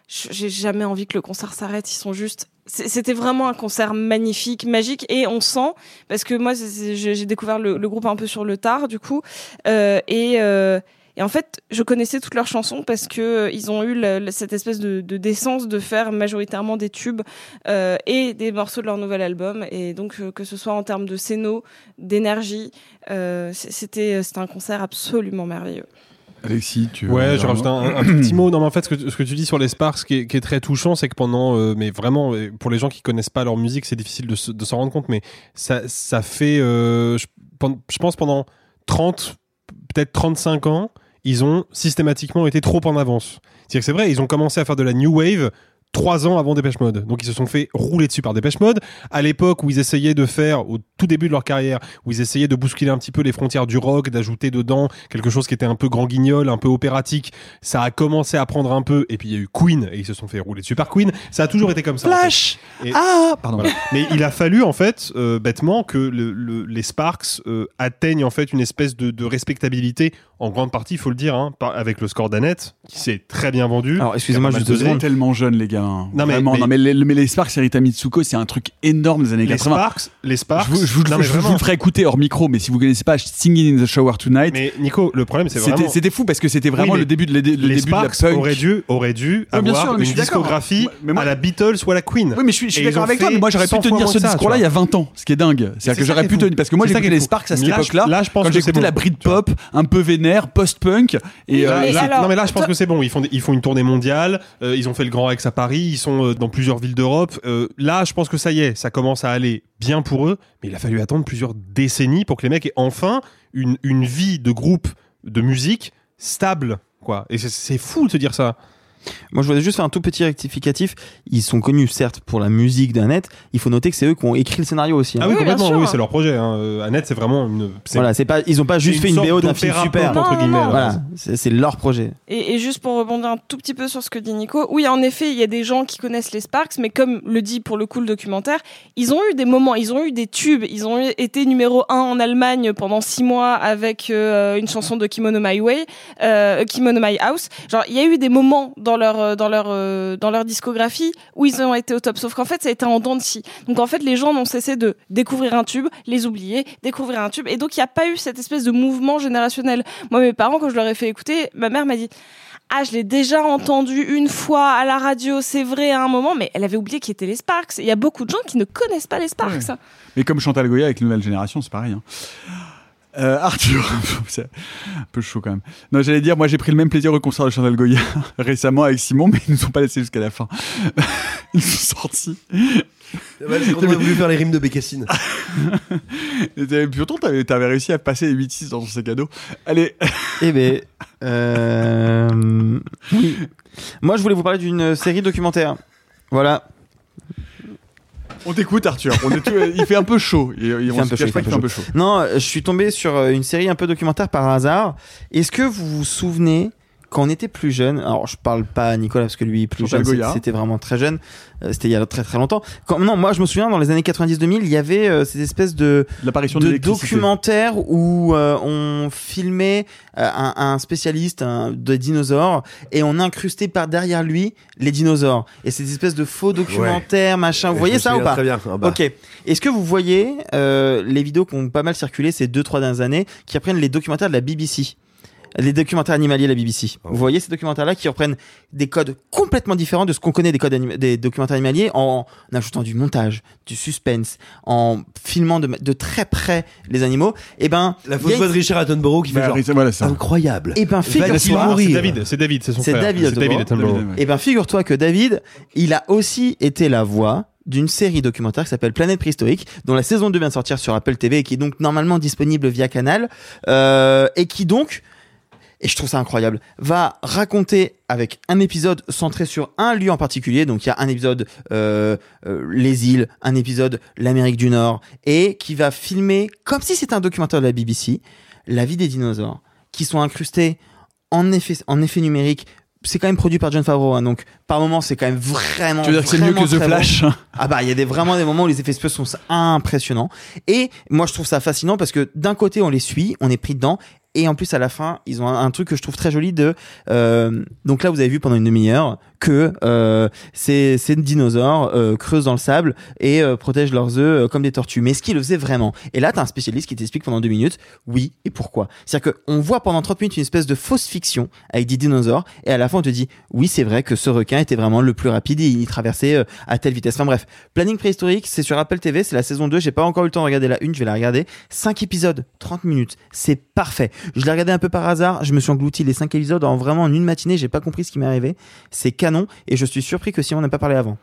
j'ai jamais envie que le concert s'arrête. Ils sont juste... C'était vraiment un concert magnifique, magique, et on sent, parce que moi j'ai découvert le groupe un peu sur le tard du coup, et en fait je connaissais toutes leurs chansons parce que ils ont eu cette espèce de décence de faire majoritairement des tubes et des morceaux de leur nouvel album, et donc que ce soit en termes de scéno, d'énergie, c'était un concert absolument merveilleux. Alexis, tu veux... Ouais, je rajoute un petit mot. Non, mais en fait, ce que tu dis sur les Sparks, qui est très touchant, c'est que pendant... mais vraiment, pour les gens qui connaissent pas leur musique, c'est difficile de s'en rendre compte, mais ça fait... je pense pendant 30, peut-être 35 ans, ils ont systématiquement été trop en avance. C'est-à-dire que c'est vrai, ils ont commencé à faire de la New Wave 3 ans avant Dépêche Mode. Donc ils se sont fait rouler dessus par Dépêche Mode, à l'époque où ils essayaient de faire, au tout début de leur carrière, où ils essayaient de bousculer un petit peu les frontières du rock, d'ajouter dedans quelque chose qui était un peu grand guignol, un peu opératique. Ça a commencé à prendre un peu, et puis il y a eu Queen, et ils se sont fait rouler dessus par Queen. Ça a toujours été comme ça. Flash en fait. Pardon. Voilà. Mais il a fallu en fait, bêtement, que les Sparks atteignent en fait une espèce de respectabilité, en grande partie, il faut le dire, hein, avec le score d'Annette, qui s'est très bien vendu. Alors excusez-moi, juste 2 secondes. Tellement jeune, les gars. Non mais les Sparks et Rita Mitsuko, c'est un truc énorme des années 80. Les Sparks. Je vous le ferai écouter hors micro, mais si vous connaissez pas Singing in the Shower Tonight. Mais Nico, le problème c'était fou parce que c'était vraiment le début de la punk. Les Sparks auraient dû avoir une discographie à la Beatles ou à la Queen. Oui, mais je suis d'accord avec toi, mais moi j'aurais pu tenir ce discours-là il y a 20 ans, ce qui est dingue. C'est-à-dire que j'aurais pu tenir, parce que moi j'écoutais les Sparks à cette époque-là. Là, je pense que j'écoutais la Britpop, un peu vénère, post-punk. Et non mais là, je pense que c'est bon. Ils font une tournée mondiale. Ils ont fait le Grand Rex à Paris, ils sont dans plusieurs villes d'Europe. Là, je pense que ça y est, ça commence à aller bien pour eux, mais il a fallu attendre plusieurs décennies pour que les mecs aient enfin une vie de groupe de musique stable, quoi. Et c'est fou de se dire ça. Moi, je voulais juste faire un tout petit rectificatif. Ils sont connus, certes, pour la musique d'Annette. Il faut noter que c'est eux qui ont écrit le scénario aussi. Hein. Ah oui, complètement. Oui, c'est leur projet. Hein. Annette, c'est vraiment une... Voilà, c'est pas... Ils ont pas juste fait une BO d'un film super. Non. Voilà, c'est leur projet. Et juste pour rebondir un tout petit peu sur ce que dit Nico, oui, en effet, il y a des gens qui connaissent les Sparks, mais comme le dit pour le coup le documentaire, ils ont eu des moments, ils ont eu des tubes. Ils ont été numéro 1 en Allemagne pendant 6 mois avec une chanson de Kimono My House. Genre, il y a eu des moments dans leur discographie où ils ont été au top, sauf qu'en fait ça a été en dents de scie. Donc en fait les gens n'ont cessé de découvrir un tube, les oublier, découvrir un tube, et donc il n'y a pas eu cette espèce de mouvement générationnel. Moi, mes parents, quand je leur ai fait écouter, ma mère m'a dit: ah, je l'ai déjà entendu une fois à la radio, c'est vrai, à un moment, mais elle avait oublié qui étaient les Sparks. Il y a beaucoup de gens qui ne connaissent pas les Sparks. Ouais. Mais comme Chantal Goya avec la nouvelle génération, c'est pareil, hein. Arthur, c'est un peu chaud quand même. Non, j'allais dire, moi j'ai pris le même plaisir au concert de Chantal Goya récemment avec Simon, mais ils nous ont pas laissé jusqu'à la fin. Ils sont sortis. Ouais, c'est quand on a voulu faire les rimes de Bécassine. Pourtant, t'avais réussi à passer les 8-6 dans ton sac à dos. Allez. Eh ben, oui. Moi, je voulais vous parler d'une série documentaire. Voilà. On t'écoute, Arthur. Il fait un peu chaud. On se cache pas qu'il fait un peu chaud. Non, je suis tombé sur une série un peu documentaire par hasard. Est-ce que vous vous souvenez quand on était plus jeune, alors je parle pas à Nicolas parce que lui plus jeune, c'était vraiment très jeune, c'était il y a très très longtemps. Non, moi je me souviens dans les années 90-2000, il y avait cette espèce de documentaire où on filmait un spécialiste de dinosaures et on incrustait par derrière lui les dinosaures. Et cette espèce de faux documentaire, machin, vous voyez ça ou pas ? Très bien. Ah bah. Ok. Est-ce que vous voyez les vidéos qui ont pas mal circulé ces 2-3 dernières années qui reprennent les documentaires de la BBC ? Les documentaires animaliers de la BBC. Vous voyez ces documentaires-là qui reprennent des codes complètement différents de ce qu'on connaît des documentaires animaliers en ajoutant du montage, du suspense, en filmant de très près les animaux. Et ben, la fausse voix de Richard Attenborough qui fait genre voilà, incroyable. Et ben, figure-toi, c'est David, c'est son frère. David Attenborough. Et ben, figure-toi que David, il a aussi été la voix d'une série documentaire qui s'appelle Planète Préhistorique, dont la saison 2 vient de sortir sur Apple TV et qui est donc normalement disponible via Canal, et qui donc, et je trouve ça incroyable, va raconter avec un épisode centré sur un lieu en particulier. Donc il y a un épisode les îles, un épisode l'Amérique du Nord, et qui va filmer comme si c'était un documentaire de la BBC la vie des dinosaures qui sont incrustés en effet numérique. C'est quand même produit par John Favreau, hein, donc par moment c'est quand même vraiment. Tu veux dire que c'est mieux que The Flash? Ah bah il y a vraiment des moments où les effets spéciaux sont impressionnants. Et moi je trouve ça fascinant parce que d'un côté on les suit, on est pris dedans. Et en plus, à la fin, ils ont un truc que je trouve très joli de... donc là, vous avez vu pendant une demi-heure que ces dinosaures creusent dans le sable et protègent leurs œufs comme des tortues. Mais est-ce qu'ils le faisaient vraiment ? Et là, t'as un spécialiste qui t'explique pendant 2 minutes, oui, et pourquoi ? C'est-à-dire qu'on voit pendant 30 minutes une espèce de fausse fiction avec des dinosaures, et à la fin, on te dit, oui, c'est vrai que ce requin était vraiment le plus rapide et il traversait à telle vitesse. Enfin bref, Planning Préhistorique, c'est sur Apple TV, c'est la saison 2, j'ai pas encore eu le temps de regarder la 1, je vais la regarder. 5 épisodes, 30 minutes, c'est parfait. Je l'ai regardé un peu par hasard, je me suis englouti les 5 épisodes en une matinée, j'ai pas compris ce qui m'est arrivé. C'est canon et je suis surpris que si on n'a pas parlé avant.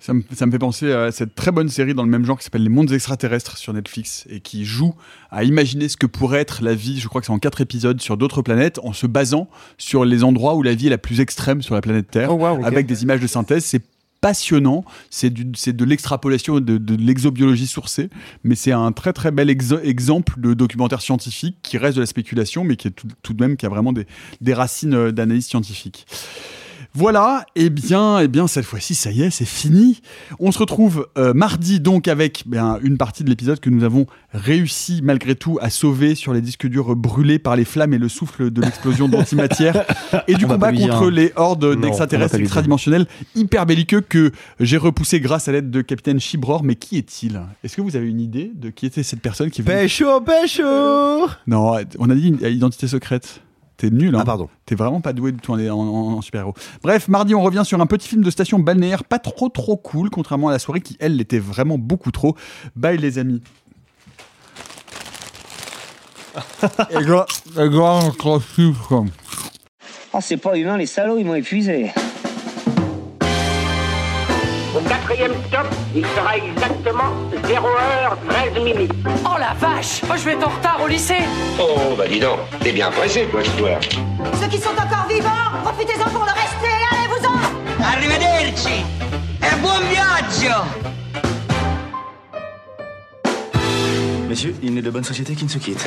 Ça me fait penser à cette très bonne série dans le même genre qui s'appelle Les Mondes Extraterrestres sur Netflix et qui joue à imaginer ce que pourrait être la vie, je crois que c'est en 4 épisodes, sur d'autres planètes en se basant sur les endroits où la vie est la plus extrême sur la planète Terre, avec des images de synthèse. C'est passionnant, c'est de l'extrapolation, de l'exobiologie sourcée, mais c'est un très très bel exemple de documentaire scientifique qui reste de la spéculation, mais qui est tout de même qui a vraiment des racines d'analyse scientifique. Voilà, et bien cette fois-ci, ça y est, c'est fini. On se retrouve mardi donc avec une partie de l'épisode que nous avons réussi malgré tout à sauver sur les disques durs brûlés par les flammes et le souffle de l'explosion d'antimatière et du combat contre les hordes d'extraterrestres extradimensionnels hyper belliqueux que j'ai repoussé grâce à l'aide de Capitaine Chibror. Mais qui est-il ? Est-ce que vous avez une idée de qui était cette personne qui venait... Pécho. Non, on a dit une identité secrète. T'es nul, hein. Ah, pardon. T'es vraiment pas doué du tout en super-héros. Bref, mardi, on revient sur un petit film de station balnéaire pas trop cool, contrairement à la soirée qui, elle, l'était vraiment beaucoup trop. Bye, les amis. Oh, c'est pas humain, les salauds, ils m'ont épuisé. Au 4e stop, il sera exactement 0h13. Oh la vache! Oh, je vais être en retard au lycée! Oh, bah dis donc, t'es bien pressé, toi, histoire. Ceux qui sont encore vivants, profitez-en pour le rester, allez-vous-en! Arrivederci! Et buon viaggio! Messieurs, il n'est de bonne société qui ne se quitte.